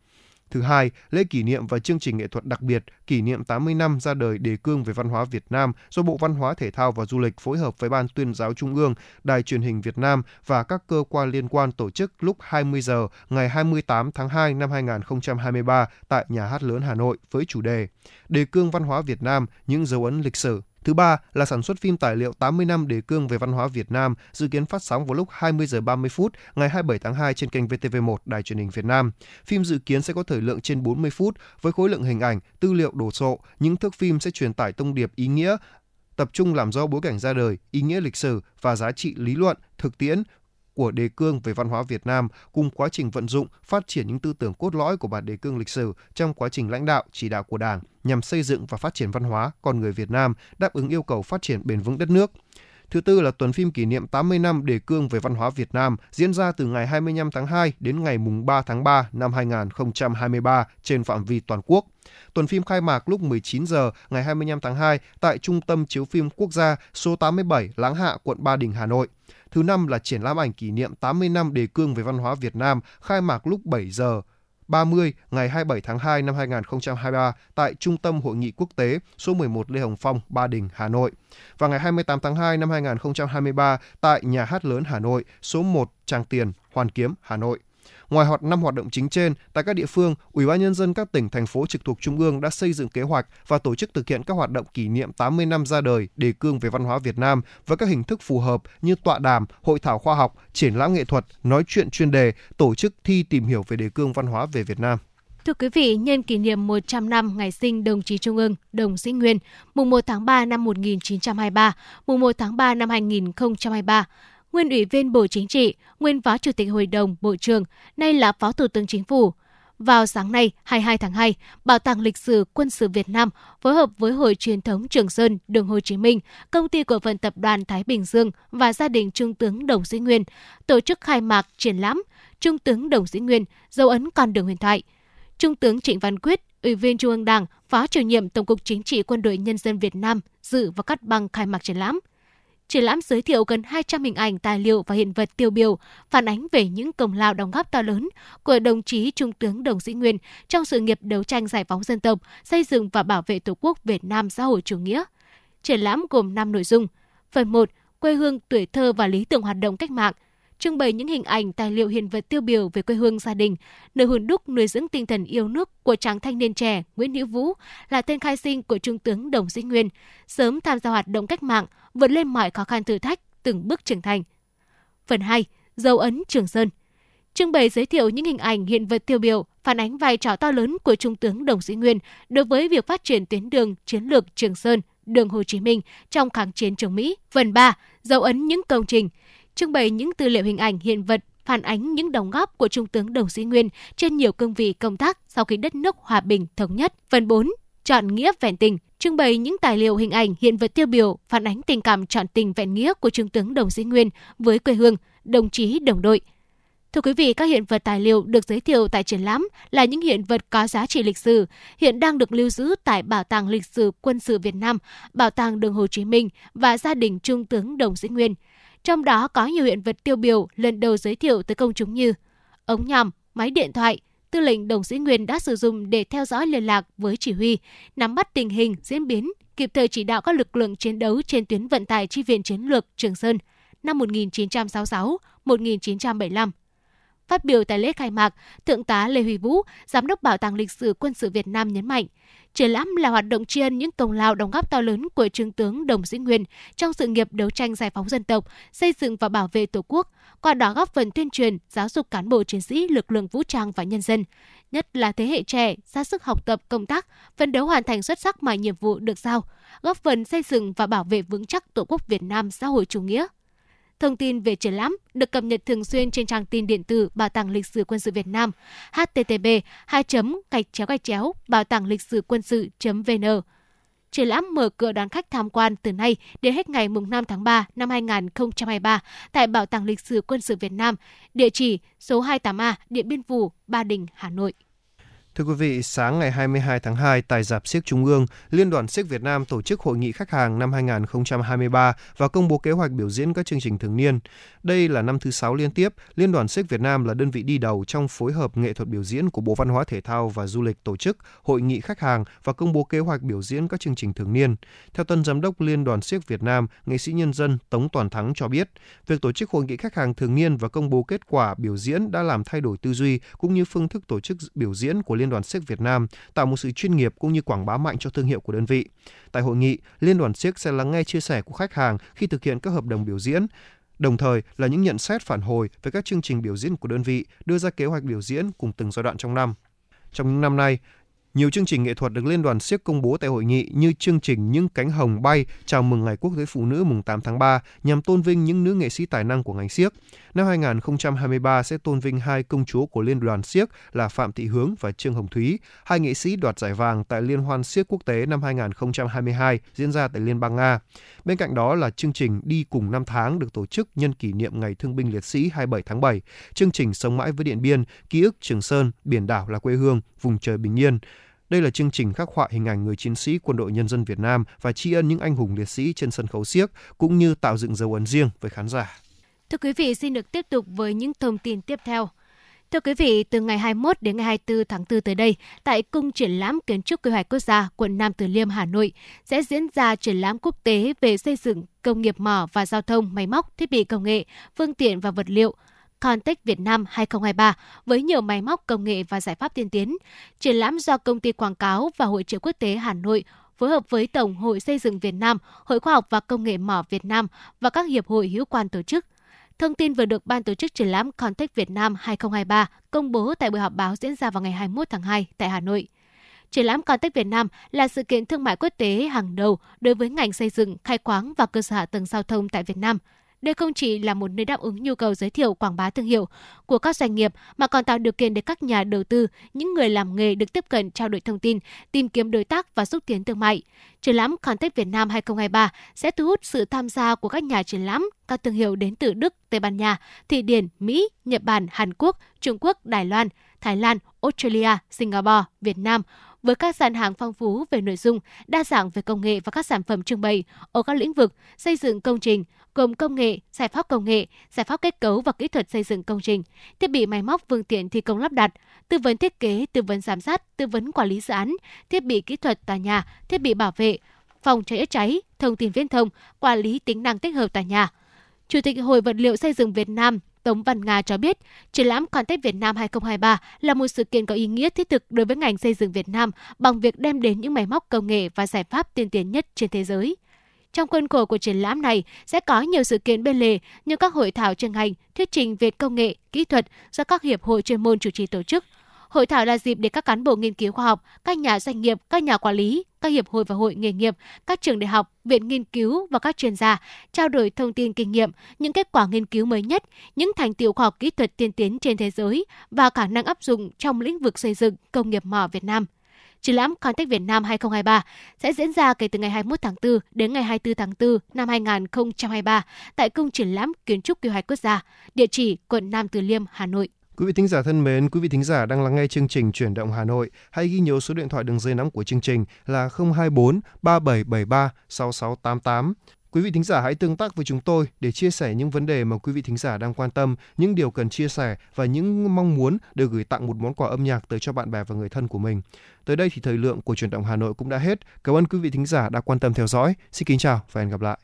Thứ hai, lễ kỷ niệm và chương trình nghệ thuật đặc biệt kỷ niệm 80 năm ra đời đề cương về văn hóa Việt Nam do Bộ Văn hóa Thể thao và Du lịch phối hợp với Ban Tuyên giáo Trung ương, Đài Truyền hình Việt Nam và các cơ quan liên quan tổ chức lúc 20 giờ ngày 28 tháng 2 năm 2023 tại Nhà hát lớn Hà Nội với chủ đề Đề cương văn hóa Việt Nam, những dấu ấn lịch sử. Thứ ba là sản xuất phim tài liệu 80 năm đề cương về văn hóa Việt Nam, dự kiến phát sóng vào lúc 20 giờ 30 phút ngày 27 tháng 2 trên kênh VTV1 Đài Truyền hình Việt Nam. Phim dự kiến sẽ có thời lượng trên 40 phút với khối lượng hình ảnh, tư liệu đồ sộ. Những thước phim sẽ truyền tải thông điệp ý nghĩa, tập trung làm rõ bối cảnh ra đời, ý nghĩa lịch sử và giá trị lý luận, thực tiễn của đề cương về văn hóa Việt Nam cùng quá trình vận dụng, phát triển những tư tưởng cốt lõi của bản đề cương lịch sử trong quá trình lãnh đạo, chỉ đạo của Đảng nhằm xây dựng và phát triển văn hóa con người Việt Nam đáp ứng yêu cầu phát triển bền vững đất nước. Thứ tư là tuần phim kỷ niệm 80 năm đề cương về văn hóa Việt Nam diễn ra từ ngày 25 tháng 2 đến ngày 3 tháng 3 năm 2023 trên phạm vi toàn quốc. Tuần phim khai mạc lúc 19 giờ ngày 25 tháng 2 tại Trung tâm Chiếu phim Quốc gia số 87 Láng Hạ, quận Ba Đình, Hà Nội. Thứ năm là triển lãm ảnh kỷ niệm 80 năm đề cương về văn hóa Việt Nam khai mạc lúc 7 giờ 30 ngày 27 tháng 2 năm 2023 tại Trung tâm Hội nghị Quốc tế số 11 Lê Hồng Phong, Ba Đình, Hà Nội. Và ngày 28 tháng 2 năm 2023 tại Nhà hát lớn Hà Nội số 1 Tràng Tiền, Hoàn Kiếm, Hà Nội. Ngoài năm hoạt động chính trên, tại các địa phương, Ủy ban Nhân dân các tỉnh, thành phố trực thuộc Trung ương đã xây dựng kế hoạch và tổ chức thực hiện các hoạt động kỷ niệm 80 năm ra đời đề cương về văn hóa Việt Nam với các hình thức phù hợp như tọa đàm, hội thảo khoa học, triển lãm nghệ thuật, nói chuyện chuyên đề, tổ chức thi tìm hiểu về đề cương văn hóa về Việt Nam. Thưa quý vị, nhân kỷ niệm 100 năm ngày sinh đồng chí Trung ương, Đồng Sĩ Nguyên, mùng 1 tháng 3 năm 1923, mùng 1 tháng 3 năm 2023, nguyên Ủy viên Bộ Chính trị, nguyên Phó Chủ tịch Hội đồng Bộ trưởng, nay là Phó Thủ tướng Chính phủ. Vào sáng nay, 22 tháng 2, Bảo tàng Lịch sử Quân sự Việt Nam phối hợp với Hội Truyền thống Trường Sơn, đường Hồ Chí Minh, Công ty Cổ phần Tập đoàn Thái Bình Dương và gia đình Trung tướng Đồng Sĩ Nguyên tổ chức khai mạc triển lãm Trung tướng Đồng Sĩ Nguyên, dấu ấn con đường huyền thoại. Trung tướng Trịnh Văn Quyết, Ủy viên Trung ương Đảng, Phó Chủ nhiệm Tổng cục Chính trị Quân đội Nhân dân Việt Nam dự và cắt băng khai mạc triển lãm. Triển lãm giới thiệu gần 200 hình ảnh, tài liệu và hiện vật tiêu biểu, phản ánh về những công lao đóng góp to lớn của đồng chí Trung tướng Đồng Sĩ Nguyên trong sự nghiệp đấu tranh giải phóng dân tộc, xây dựng và bảo vệ Tổ quốc Việt Nam xã hội chủ nghĩa. Triển lãm gồm 5 nội dung. Phần 1, quê hương, tuổi thơ và lý tưởng hoạt động cách mạng, trưng bày những hình ảnh, tài liệu, hiện vật tiêu biểu về quê hương, gia đình, nơi hồn đúc, nuôi dưỡng tinh thần yêu nước của chàng thanh niên trẻ Nguyễn Hữu Vũ, là tên khai sinh của Trung tướng Đồng Sĩ Nguyên, sớm tham gia hoạt động cách mạng, vượt lên mọi khó khăn thử thách, từng bước trưởng thành. Phần 2, dấu ấn Trường Sơn, trưng bày giới thiệu những hình ảnh, hiện vật tiêu biểu phản ánh vai trò to lớn của Trung tướng Đồng Sĩ Nguyên đối với việc phát triển tuyến đường chiến lược Trường Sơn, đường Hồ Chí Minh trong kháng chiến chống Mỹ. Phần 3, dấu ấn những công trình, trưng bày những tư liệu, hình ảnh, hiện vật phản ánh những đóng góp của Trung tướng Đồng Sĩ Nguyên trên nhiều cương vị công tác sau khi đất nước hòa bình thống nhất. Phần 4, chọn nghĩa vẹn tình, trưng bày những tài liệu, hình ảnh, hiện vật tiêu biểu phản ánh tình cảm trọn tình vẹn nghĩa của Trung tướng Đồng Sĩ Nguyên với quê hương, đồng chí, đồng đội. Thưa quý vị, các hiện vật, tài liệu được giới thiệu tại triển lãm là những hiện vật có giá trị lịch sử, hiện đang được lưu giữ tại Bảo tàng Lịch sử Quân sự Việt Nam, Bảo tàng Đường Hồ Chí Minh và gia đình Trung tướng Đồng Sĩ Nguyên. Trong đó có nhiều hiện vật tiêu biểu lần đầu giới thiệu tới công chúng như ống nhòm, máy điện thoại, Tư lệnh Đồng Sĩ Nguyên đã sử dụng để theo dõi liên lạc với chỉ huy, nắm bắt tình hình diễn biến, kịp thời chỉ đạo các lực lượng chiến đấu trên tuyến vận tải chi viện chiến lược Trường Sơn năm 1966-1975. Phát biểu tại lễ khai mạc, Thượng tá Lê Huy Vũ, Giám đốc Bảo tàng Lịch sử Quân sự Việt Nam nhấn mạnh, triển lãm là hoạt động tri ân những công lao đóng góp to lớn của Trung tướng Đồng Sĩ Nguyên trong sự nghiệp đấu tranh giải phóng dân tộc, xây dựng và bảo vệ Tổ quốc, qua đó góp phần tuyên truyền, giáo dục cán bộ chiến sĩ, lực lượng vũ trang và nhân dân, nhất là thế hệ trẻ ra sức học tập, công tác, phấn đấu hoàn thành xuất sắc mọi nhiệm vụ được giao, góp phần xây dựng và bảo vệ vững chắc Tổ quốc Việt Nam xã hội chủ nghĩa. Thông tin về triển lãm được cập nhật thường xuyên trên trang tin điện tử Bảo tàng Lịch sử Quân sự Việt Nam http://baotanglicssưquân-sự.vn. Triển lãm mở cửa đón khách tham quan từ nay đến hết ngày 5 tháng 3 năm 2023 tại Bảo tàng Lịch sử Quân sự Việt Nam, địa chỉ số 28A, Điện Biên Phủ, Ba Đình, Hà Nội. Thưa quý vị, sáng ngày 22 tháng 2 tại Rạp Xiếc Trung ương, Liên đoàn Xiếc Việt Nam tổ chức hội nghị khách hàng năm 2023 và công bố kế hoạch biểu diễn các chương trình thường niên. Đây là năm thứ 6 liên tiếp, Liên đoàn Xiếc Việt Nam là đơn vị đi đầu trong phối hợp nghệ thuật biểu diễn của Bộ Văn hóa Thể thao và Du lịch tổ chức hội nghị khách hàng và công bố kế hoạch biểu diễn các chương trình thường niên. Theo Tân Giám đốc Liên đoàn Xiếc Việt Nam, nghệ sĩ nhân dân Tống Toàn Thắng cho biết, việc tổ chức hội nghị khách hàng thường niên và công bố kết quả biểu diễn đã làm thay đổi tư duy cũng như phương thức tổ chức biểu diễn của Liên đoàn Xiếc Việt Nam, tạo một sự chuyên nghiệp cũng như quảng bá mạnh cho thương hiệu của đơn vị. Tại hội nghị, Liên đoàn Xiếc sẽ lắng nghe chia sẻ của khách hàng khi thực hiện các hợp đồng biểu diễn, đồng thời là những nhận xét phản hồi về các chương trình biểu diễn của đơn vị, đưa ra kế hoạch biểu diễn cùng từng giai đoạn trong năm. Trong những năm nay, nhiều chương trình nghệ thuật được Liên đoàn Xiếc công bố tại hội nghị như chương trình Những cánh hồng bay chào mừng Ngày Quốc tế Phụ nữ mùng 8 tháng 3 nhằm tôn vinh những nữ nghệ sĩ tài năng của ngành xiếc. Năm 2023 sẽ tôn vinh hai công chúa của Liên đoàn Xiếc là Phạm Thị Hướng và Trương Hồng Thúy, hai nghệ sĩ đoạt giải vàng tại Liên hoan Xiếc Quốc tế năm 2022 diễn ra tại Liên bang Nga. Bên cạnh đó là chương trình Đi cùng năm tháng được tổ chức nhân kỷ niệm Ngày Thương binh Liệt sĩ 27 tháng 7, chương trình Sống mãi với Điện Biên, ký ức Trường Sơn, biển đảo là quê hương, vùng trời bình yên. Đây là chương trình khắc họa hình ảnh người chiến sĩ Quân đội Nhân dân Việt Nam và tri ân những anh hùng liệt sĩ trên sân khấu xiếc, cũng như tạo dựng dấu ấn riêng với khán giả. Thưa quý vị, xin được tiếp tục với những thông tin tiếp theo. Thưa quý vị, từ ngày 21 đến ngày 24 tháng 4 tới đây, tại Cung Triển lãm Kiến trúc Quy hoạch Quốc gia, quận Nam Từ Liêm, Hà Nội, sẽ diễn ra triển lãm quốc tế về xây dựng, công nghiệp mỏ và giao thông, máy móc, thiết bị công nghệ, phương tiện và vật liệu. Contech Việt Nam 2023 với nhiều máy móc công nghệ và giải pháp tiên tiến. Triển lãm do Công ty Quảng cáo và Hội Triệu Quốc tế Hà Nội phối hợp với Tổng hội Xây dựng Việt Nam, Hội Khoa học và Công nghệ mỏ Việt Nam và các hiệp hội hữu quan tổ chức. Thông tin vừa được Ban tổ chức triển lãm Contech Việt Nam 2023 công bố tại buổi họp báo diễn ra vào ngày 21 tháng 2 tại Hà Nội. Triển lãm Contech Việt Nam là sự kiện thương mại quốc tế hàng đầu đối với ngành xây dựng, khai khoáng và cơ sở hạ tầng giao thông tại Việt Nam. Đây không chỉ là một nơi đáp ứng nhu cầu giới thiệu quảng bá thương hiệu của các doanh nghiệp mà còn tạo điều kiện để các nhà đầu tư, những người làm nghề được tiếp cận trao đổi thông tin, tìm kiếm đối tác và xúc tiến thương mại. Triển lãm Contech Việt Nam 2023 sẽ thu hút sự tham gia của các nhà triển lãm, các thương hiệu đến từ Đức, Tây Ban Nha, Thụy Điển, Mỹ, Nhật Bản, Hàn Quốc, Trung Quốc, Đài Loan, Thái Lan, Australia, Singapore, Việt Nam, với các gian hàng phong phú về nội dung, đa dạng về công nghệ và các sản phẩm trưng bày ở các lĩnh vực xây dựng công trình, gồm công nghệ, giải pháp kết cấu và kỹ thuật xây dựng công trình, thiết bị máy móc phương tiện thi công lắp đặt, tư vấn thiết kế, tư vấn giám sát, tư vấn quản lý dự án, thiết bị kỹ thuật tòa nhà, thiết bị bảo vệ, phòng cháy chữa cháy, thông tin viễn thông, quản lý tính năng tích hợp tòa nhà. Chủ tịch Hội Vật liệu Xây dựng Việt Nam Tống Văn Nga cho biết, triển lãm Contech Việt Nam 2023 là một sự kiện có ý nghĩa thiết thực đối với ngành xây dựng Việt Nam bằng việc đem đến những máy móc công nghệ và giải pháp tiên tiến nhất trên thế giới. Trong khuôn khổ của triển lãm này sẽ có nhiều sự kiện bên lề như các hội thảo chuyên ngành, thuyết trình về công nghệ, kỹ thuật do các hiệp hội chuyên môn chủ trì tổ chức. Hội thảo là dịp để các cán bộ nghiên cứu khoa học, các nhà doanh nghiệp, các nhà quản lý, các hiệp hội và hội nghề nghiệp, các trường đại học, viện nghiên cứu và các chuyên gia trao đổi thông tin kinh nghiệm, những kết quả nghiên cứu mới nhất, những thành tựu khoa học kỹ thuật tiên tiến trên thế giới và khả năng áp dụng trong lĩnh vực xây dựng, công nghiệp mỏ Việt Nam. Triển lãm Contech Việt Nam 2023 sẽ diễn ra kể từ ngày 21 tháng 4 đến ngày 24 tháng 4 năm 2023 tại Cung Triển lãm Kiến trúc Quy hoạch Quốc gia, địa chỉ quận Nam Từ Liêm, Hà Nội. Quý vị thính giả thân mến, quý vị thính giả đang lắng nghe chương trình Chuyển động Hà Nội. Hãy ghi nhớ số điện thoại đường dây nóng của chương trình là 024 3773 6688. Quý vị thính giả hãy tương tác với chúng tôi để chia sẻ những vấn đề mà quý vị thính giả đang quan tâm, những điều cần chia sẻ và những mong muốn được gửi tặng một món quà âm nhạc tới cho bạn bè và người thân của mình. Tới đây thì thời lượng của Chuyển động Hà Nội cũng đã hết. Cảm ơn quý vị thính giả đã quan tâm theo dõi. Xin kính chào và hẹn gặp lại.